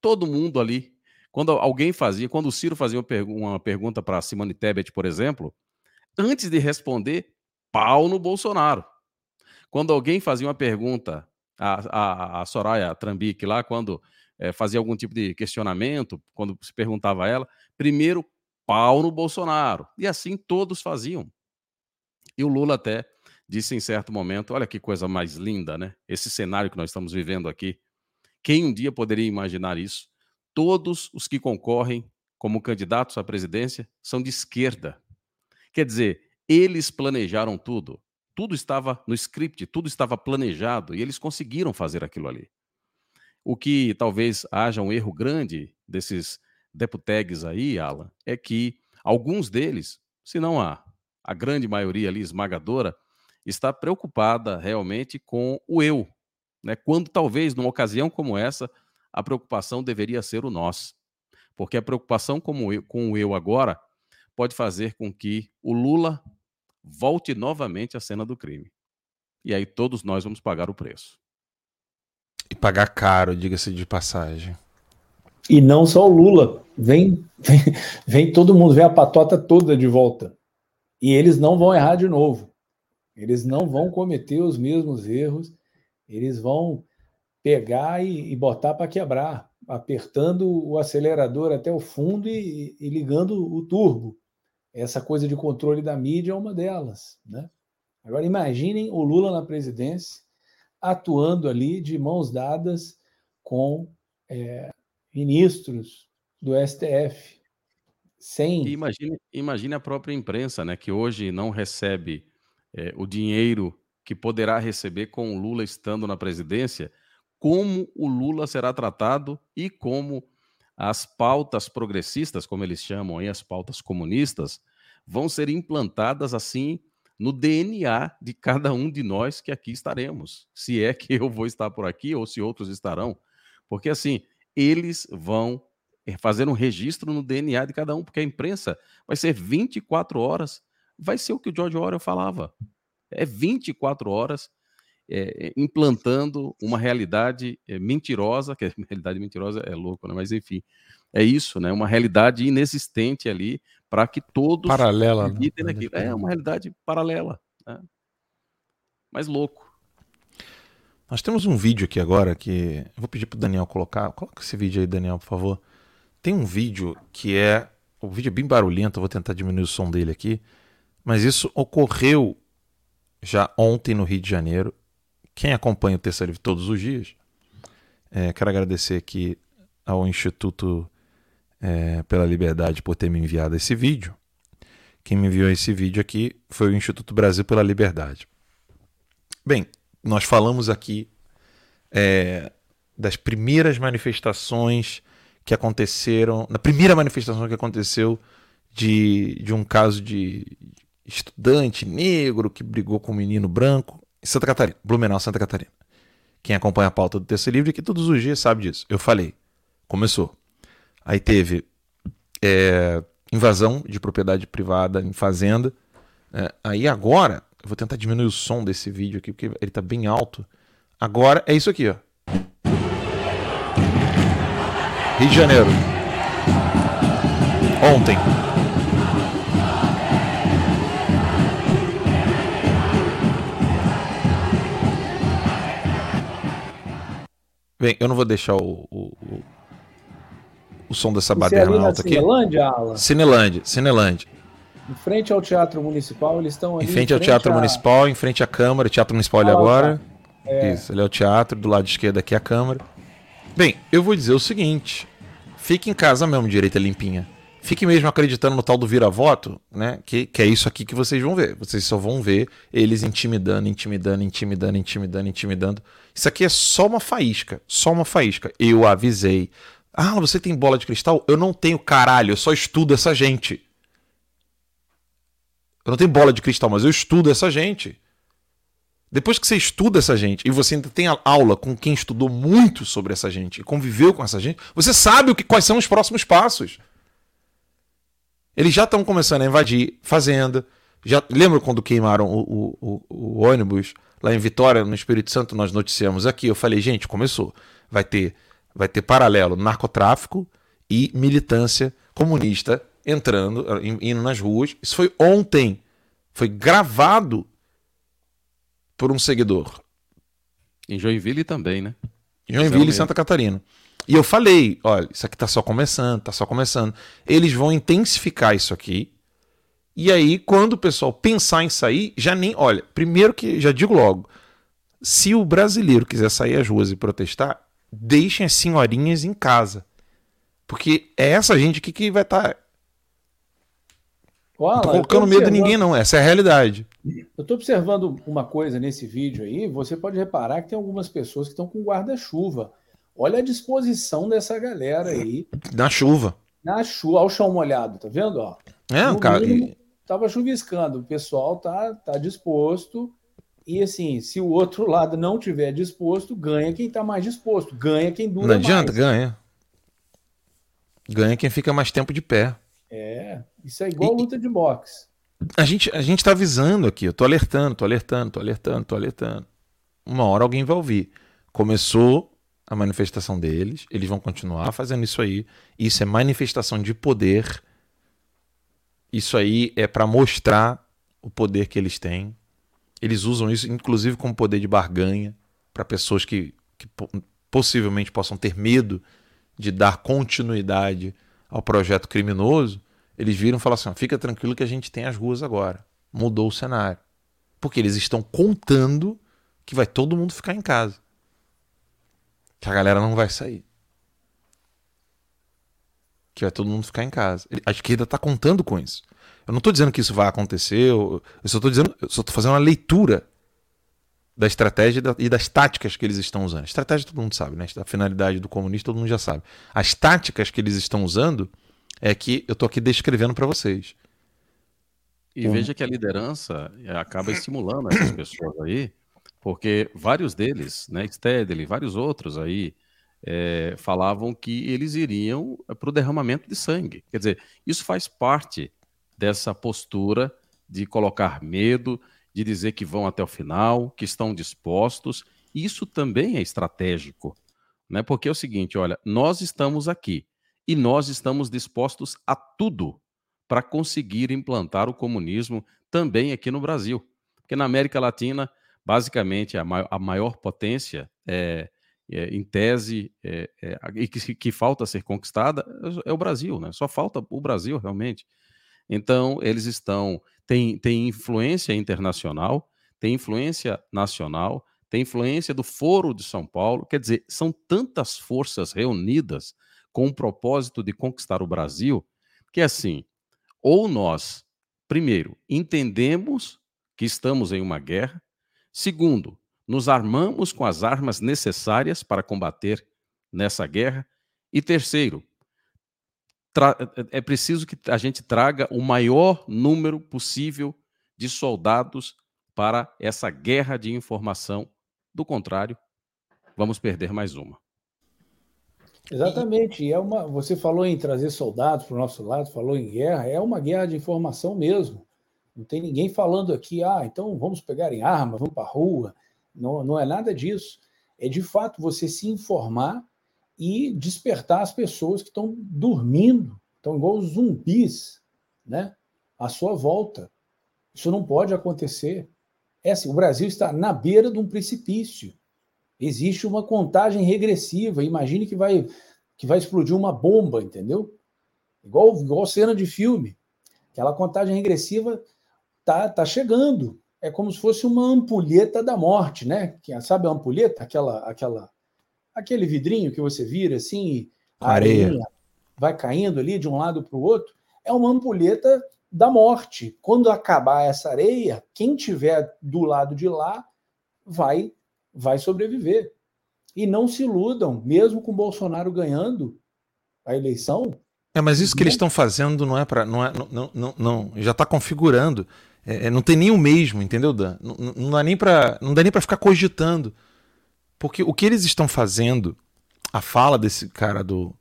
Todo mundo ali, quando alguém fazia, quando o Ciro fazia uma, pergu- uma pergunta para Simone Tebet, por exemplo, antes de responder, pau no Bolsonaro. Quando alguém fazia uma pergunta, a, a, a Soraya Trambique lá, quando é, fazia algum tipo de questionamento, quando se perguntava a ela, primeiro, pau no Bolsonaro. E assim todos faziam. E o Lula até disse em certo momento, olha que coisa mais linda, né? Esse cenário que nós estamos vivendo aqui. Quem um dia poderia imaginar isso? Todos os que concorrem como candidatos à presidência são de esquerda. Quer dizer, eles planejaram tudo. Tudo estava no script, tudo estava planejado e eles conseguiram fazer aquilo ali. O que talvez haja um erro grande desses deputados aí, Alan, é que alguns deles, se não a, a grande maioria ali esmagadora, está preocupada realmente com o eu, né? Quando talvez, numa ocasião como essa, a preocupação deveria ser o nós. Porque a preocupação como eu, com o eu agora pode fazer com que o Lula volte novamente à cena do crime. E aí todos nós vamos pagar o preço. E pagar caro, diga-se de passagem. E não só o Lula. Vem, vem, vem todo mundo, vem a patota toda de volta. E eles não vão errar de novo. Eles não vão cometer os mesmos erros, eles vão pegar e, e botar para quebrar, apertando o acelerador até o fundo e, e ligando o turbo. Essa coisa de controle da mídia é uma delas, né? Agora, imaginem o Lula na presidência atuando ali de mãos dadas com é, ministros do S T F. Sem... Imagine, imagine a própria imprensa, né, que hoje não recebe... É, o dinheiro que poderá receber com o Lula estando na presidência, como o Lula será tratado e como as pautas progressistas, como eles chamam aí, as pautas comunistas, vão ser implantadas assim no D N A de cada um de nós que aqui estaremos. Se é que eu vou estar por aqui ou se outros estarão. Porque assim, eles vão fazer um registro no D N A de cada um, porque a imprensa vai ser vinte e quatro horas. Vai ser o que o George Orwell falava. É vinte e quatro horas é, implantando uma realidade é, mentirosa, que a realidade mentirosa é louco, né? Mas enfim, é isso, né? Uma realidade inexistente ali para que todos... Paralela. Né? É uma realidade paralela. Né? Mas louco. Nós temos um vídeo aqui agora que... Eu vou pedir para o Daniel colocar. Coloca esse vídeo aí, Daniel, por favor. Tem um vídeo que é... O vídeo é bem barulhento, eu vou tentar diminuir o som dele aqui. Mas isso ocorreu já ontem no Rio de Janeiro. Quem acompanha o Terça Livre todos os dias, é, quero agradecer aqui ao Instituto é, pela Liberdade por ter me enviado esse vídeo. Quem me enviou esse vídeo aqui foi o Instituto Brasil pela Liberdade. Bem, nós falamos aqui é, das primeiras manifestações... que aconteceram, na primeira manifestação que aconteceu de, de um caso de estudante negro que brigou com um menino branco em Santa Catarina, Blumenau, Santa Catarina. Quem acompanha a pauta do Terça Livre aqui todos os dias sabe disso. Eu falei, começou. Aí teve é, invasão de propriedade privada em fazenda. É, aí agora, eu vou tentar diminuir o som desse vídeo aqui, porque ele tá bem alto. Agora é isso aqui, ó. Rio de Janeiro. Ontem. Bem, eu não vou deixar o, o, o, o som dessa baderna alta aqui. Cinelândia, Alan? Cinelândia, Cinelândia. Em frente ao Teatro Municipal, eles estão ali... Em frente ao Teatro Municipal, em frente à Câmara, Teatro Municipal ali agora. É. Isso, ali é o teatro, do lado esquerdo aqui é a Câmara. Bem, eu vou dizer o seguinte, fique em casa mesmo, direita limpinha. Fique mesmo acreditando no tal do vira-voto, né? Que, que é isso aqui que vocês vão ver. Vocês só vão ver eles intimidando, intimidando, intimidando, intimidando, intimidando. Isso aqui é só uma faísca, só uma faísca. Eu avisei. Ah, você tem bola de cristal? Eu não tenho, caralho, eu só estudo essa gente. Eu não tenho bola de cristal, mas eu estudo essa gente. Depois que você estuda essa gente e você ainda tem aula com quem estudou muito sobre essa gente e conviveu com essa gente, você sabe o que, quais são os próximos passos. Eles já estão começando a invadir fazenda. Já, lembra quando queimaram o, o, o, o ônibus lá em Vitória, no Espírito Santo? Nós noticiamos aqui. Eu falei, gente, começou. Vai ter, vai ter paralelo narcotráfico e militância comunista entrando, indo nas ruas. Isso foi ontem. Foi gravado por um seguidor. Em Joinville também, né? Em Joinville e Santa Catarina. E eu falei, olha, isso aqui tá só começando, tá só começando. Eles vão intensificar isso aqui. E aí, quando o pessoal pensar em sair, já nem... Olha, primeiro que, já digo logo, se o brasileiro quiser sair às ruas e protestar, deixem as senhorinhas em casa. Porque é essa gente aqui que vai estar... Tá... Não tô colocando medo em ninguém, não. Essa é a realidade. Eu tô observando uma coisa nesse vídeo aí. Você pode reparar que tem algumas pessoas que estão com guarda-chuva. Olha a disposição dessa galera aí. Na chuva. Na chuva, ao chão molhado, tá vendo? Ó. É, no cara. Mínimo, tava chuviscando, o pessoal tá, tá disposto. E assim, se o outro lado não tiver disposto, ganha quem tá mais disposto, ganha quem dura mais. Não adianta, mais. ganha. Ganha quem fica mais tempo de pé. É, isso é igual e, luta de boxe. A gente, a gente tá avisando aqui, eu tô alertando, tô alertando, tô alertando, tô alertando. Uma hora alguém vai ouvir. Começou a manifestação deles, eles vão continuar fazendo isso aí. Isso é manifestação de poder. Isso aí é para mostrar o poder que eles têm. Eles usam isso, inclusive, como poder de barganha para pessoas que, que possivelmente possam ter medo de dar continuidade ao projeto criminoso. Eles viram e falaram assim, fica tranquilo que a gente tem as ruas agora. Mudou o cenário. Porque eles estão contando que vai todo mundo ficar em casa. Que a galera não vai sair. Que vai todo mundo ficar em casa. A esquerda está contando com isso. Eu não estou dizendo que isso vai acontecer. Eu só estou dizendo, eu só estou fazendo uma leitura da estratégia e das táticas que eles estão usando. A estratégia todo mundo sabe, né? A finalidade do comunista todo mundo já sabe. As táticas que eles estão usando é que eu estou aqui descrevendo para vocês. E hum. veja que a liderança acaba estimulando essas pessoas aí. Porque vários deles, né, Stedley, vários outros aí, é, falavam que eles iriam para o derramamento de sangue. Quer dizer, isso faz parte dessa postura de colocar medo, de dizer que vão até o final, que estão dispostos. Isso também é estratégico, né? Porque é o seguinte, olha, nós estamos aqui e nós estamos dispostos a tudo para conseguir implantar o comunismo também aqui no Brasil. Porque na América Latina... Basicamente, a maior, a maior potência, é, é, em tese, é, é, e que, que falta ser conquistada, é o Brasil, né? Só falta o Brasil, realmente. Então, eles estão... Tem, tem influência internacional, tem influência nacional, tem influência do Foro de São Paulo. Quer dizer, são tantas forças reunidas com o propósito de conquistar o Brasil que, assim, ou nós, primeiro, entendemos que estamos em uma guerra. Segundo, nos armamos com as armas necessárias para combater nessa guerra. E terceiro, tra- é preciso que a gente traga o maior número possível de soldados para essa guerra de informação. Do contrário, vamos perder mais uma. Exatamente, e é uma, você falou em trazer soldados para o nosso lado, falou em guerra, é uma guerra de informação mesmo. Não tem ninguém falando aqui, ah, então vamos pegar em arma, vamos para a rua. Não, não é nada disso. É, de fato, você se informar e despertar as pessoas que estão dormindo, estão igual os zumbis, né, à sua volta. Isso não pode acontecer. É assim, o Brasil está na beira de um precipício. Existe uma contagem regressiva. Imagine que vai, que vai explodir uma bomba, entendeu? Igual, igual cena de filme. Aquela contagem regressiva está tá chegando. É como se fosse uma ampulheta da morte, né? Sabe a ampulheta? Aquela, aquela, aquele vidrinho que você vira assim, e a areia vai caindo ali de um lado para o outro. É uma ampulheta da morte. Quando acabar essa areia, quem tiver do lado de lá vai, vai sobreviver. E não se iludam, mesmo com o Bolsonaro ganhando a eleição. É, mas isso que eles estão fazendo não é para. Não, é, não, não, não, já está configurando. É, não tem nem o mesmo, entendeu, Dan? Não, não dá nem para ficar cogitando. Porque o que eles estão fazendo, a fala desse cara do.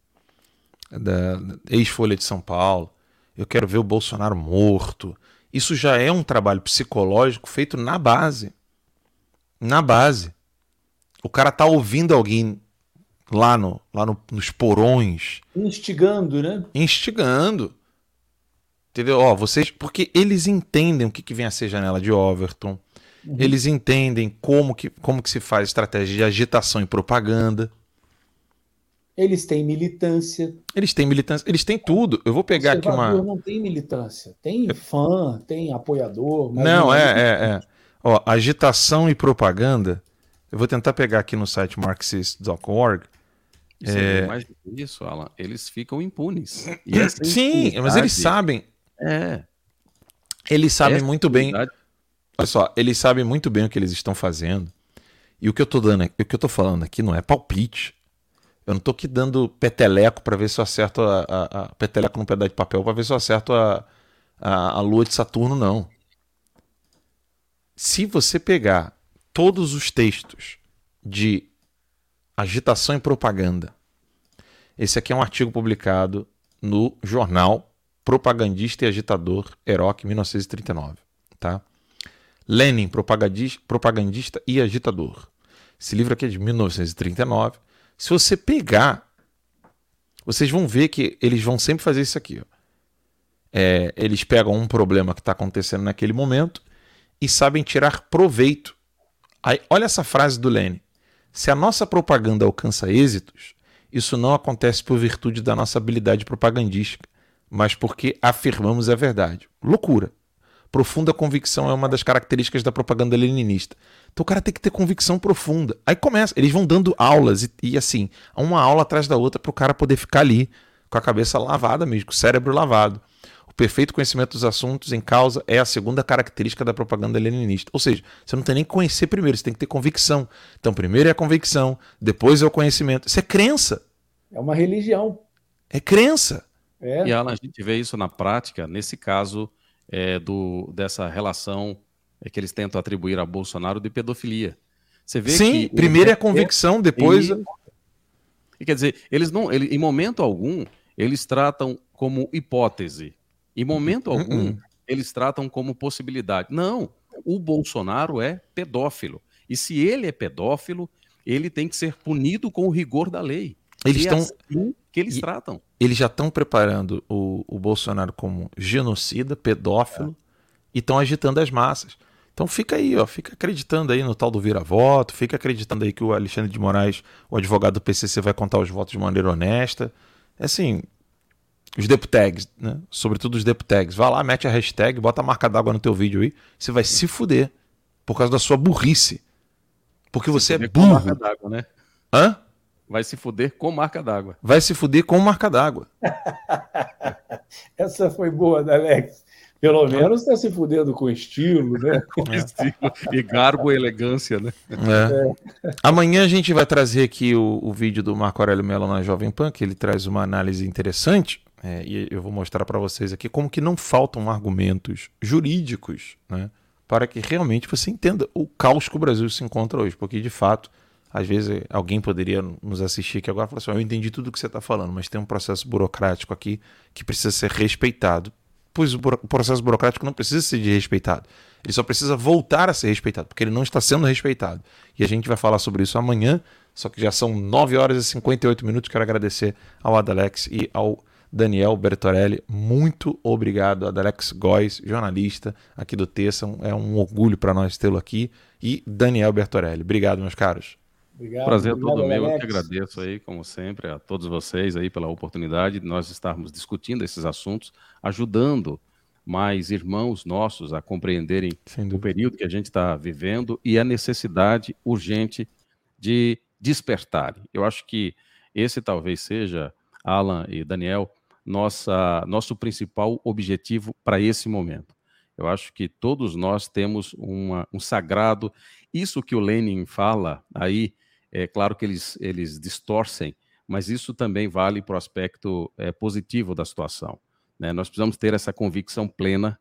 Da, da ex-Folha de São Paulo, eu quero ver o Bolsonaro morto. Isso já é um trabalho psicológico feito na base. Na base. O cara tá ouvindo alguém. Lá, no, lá no, nos porões. Instigando, né? Instigando. Entendeu? Ó, vocês, porque eles entendem o que, que vem a ser janela de Overton. Uhum. Eles entendem como que, como que se faz estratégia de agitação e propaganda. Eles têm militância. Eles têm militância. Eles têm tudo. Eu vou pegar aqui uma... Não tem militância. Tem Eu... fã, tem apoiador. Mas não, não, é, é, é. Ó, agitação e propaganda... Eu vou tentar pegar aqui no site marxist ponto org. É... Mais do que isso, Alan. Eles ficam impunes. E essa Sim, mas eles sabem. É. Eles sabem essa muito bem. Olha só, eles sabem muito bem o que eles estão fazendo. E o que eu tô dando, o que eu tô falando aqui não é palpite. Eu não tô aqui dando peteleco para ver se eu acerto a, a, a peteleco num pedaço de papel para ver se eu acerto a, a, a lua de Saturno, não. Se você pegar todos os textos de agitação e propaganda. Esse aqui é um artigo publicado no jornal Propagandista e Agitador, Heroc, mil novecentos e trinta e nove. Tá? Lenin, propagandista e agitador. Esse livro aqui é de mil novecentos e trinta e nove. Se você pegar, vocês vão ver que eles vão sempre fazer isso aqui. Ó. É, eles pegam um problema que está acontecendo naquele momento e sabem tirar proveito. Aí, olha essa frase do Lênin. Se a nossa propaganda alcança êxitos, isso não acontece por virtude da nossa habilidade propagandística, mas porque afirmamos a verdade. Loucura. Profunda convicção é uma das características da propaganda leninista. Então o cara tem que ter convicção profunda. Aí começa, eles vão dando aulas e, e assim, uma aula atrás da outra para o cara poder ficar ali com a cabeça lavada mesmo, com o cérebro lavado. O perfeito conhecimento dos assuntos em causa é a segunda característica da propaganda leninista. Ou seja, você não tem nem que conhecer primeiro, você tem que ter convicção. Então, primeiro é a convicção, depois é o conhecimento. Isso é crença. É uma religião. É crença. É. E, Alan, a gente vê isso na prática, nesse caso é, do, dessa relação é, que eles tentam atribuir a Bolsonaro de pedofilia. Você vê Sim, que primeiro é a convicção, depois... E... E, quer dizer, eles não, ele, em momento algum, eles tratam como hipótese. Em momento algum, uh-uh. eles tratam como possibilidade. Não, o Bolsonaro é pedófilo. E se ele é pedófilo, ele tem que ser punido com o rigor da lei. Eles estão... é assim que eles e... tratam. Eles já estão preparando o, o Bolsonaro como genocida, pedófilo, é. E estão agitando as massas. Então fica aí, ó, fica acreditando aí no tal do vira-voto, fica acreditando aí que o Alexandre de Moraes, o advogado do P C C, vai contar os votos de maneira honesta. É assim... Os deputags, né? Sobretudo os deputags. Vai lá, mete a hashtag, bota a marca d'água no teu vídeo aí. Você vai se fuder por causa da sua burrice. Porque você, você é burro. Marca d'água, né? Hã? Vai se fuder com marca d'água. Vai se fuder com marca d'água. Essa foi boa, né, Alex? Pelo menos está se fudendo com estilo, né? Com estilo. E garbo e elegância, né? É. É. Amanhã a gente vai trazer aqui o, o vídeo do Marco Aurélio Mello na Jovem Pan, que ele traz uma análise interessante. É, e eu vou mostrar para vocês aqui como que não faltam argumentos jurídicos, né, para que realmente você entenda o caos que o Brasil se encontra hoje, porque de fato Às vezes alguém poderia nos assistir aqui agora e falar assim, eu entendi tudo o que você está falando, mas tem um processo burocrático aqui que precisa ser respeitado. Pois o processo burocrático não precisa ser respeitado, ele só precisa voltar a ser respeitado, porque ele não está sendo respeitado. E a gente vai falar sobre isso amanhã, só que já são nove horas e cinquenta e oito minutos. Quero agradecer ao Adalex e ao Daniel Bertorelli. Muito obrigado, Adalex Góes, jornalista aqui do Terça. É um orgulho para nós tê-lo aqui. E Daniel Bertorelli. Obrigado, meus caros. Obrigado, prazer obrigado, todo meu, eu que agradeço aí, como sempre, a todos vocês aí pela oportunidade de nós estarmos discutindo esses assuntos, ajudando mais irmãos nossos a compreenderem o período que a gente está vivendo e a necessidade urgente de despertar. Eu acho que esse talvez seja, Alan e Daniel, nossa, nosso principal objetivo para esse momento. Eu acho que todos nós temos uma, um sagrado, isso que o Lenin fala aí, é claro que eles, eles distorcem, mas isso também vale para o aspecto é, positivo da situação, né? Nós precisamos ter essa convicção plena,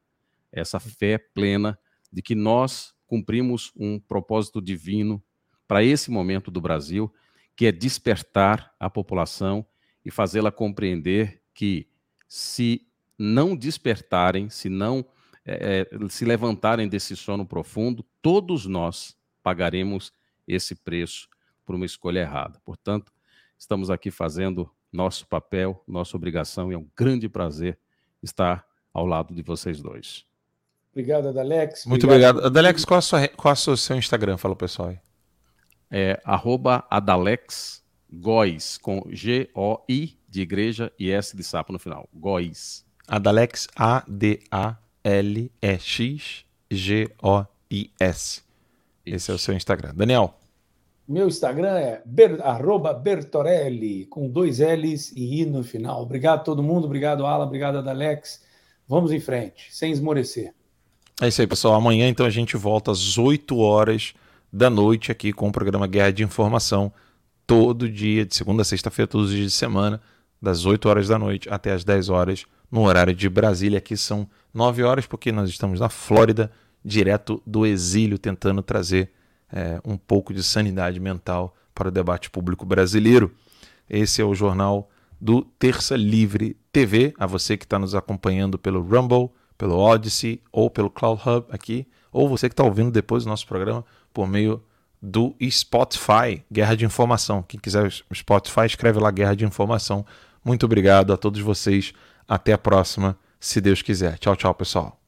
essa fé plena de que nós cumprimos um propósito divino para esse momento do Brasil, que é despertar a população e fazê-la compreender que se não despertarem, se não é, se levantarem desse sono profundo, todos nós pagaremos esse preço por uma escolha errada. Portanto, estamos aqui fazendo nosso papel, nossa obrigação, e é um grande prazer estar ao lado de vocês dois. Obrigado, Adalex. Muito obrigado. obrigado. Adalex, qual é a sua, qual é o seu Instagram? Fala, pessoal aí. É arroba Adalex Góes, com G O I de igreja e S de sapo no final. Góes. Adalex, A D A L E X G O I S. Esse é o seu Instagram. Daniel? Meu Instagram é ber, arroba Bertorelli, com dois L's e I no final. Obrigado a todo mundo, obrigado Alan, obrigado Adalex. Vamos em frente, sem esmorecer. É isso aí, pessoal. Amanhã, então, a gente volta às oito horas da noite aqui com o programa Guerra de Informação, todo dia, de segunda a sexta-feira, todos os dias de semana, das oito horas da noite até as dez horas, no horário de Brasília. Aqui são nove horas, porque nós estamos na Flórida, direto do exílio, tentando trazer é, um pouco de sanidade mental para o debate público brasileiro. Esse é o jornal do Terça Livre T V. A você que está nos acompanhando pelo Rumble, pelo Odysee ou pelo Clouthub aqui, ou você que está ouvindo depois do nosso programa por meio do Spotify, Guerra de Informação. Quem quiser o Spotify, escreve lá Guerra de Informação. Muito obrigado a todos vocês. Até a próxima, se Deus quiser. Tchau, tchau, pessoal.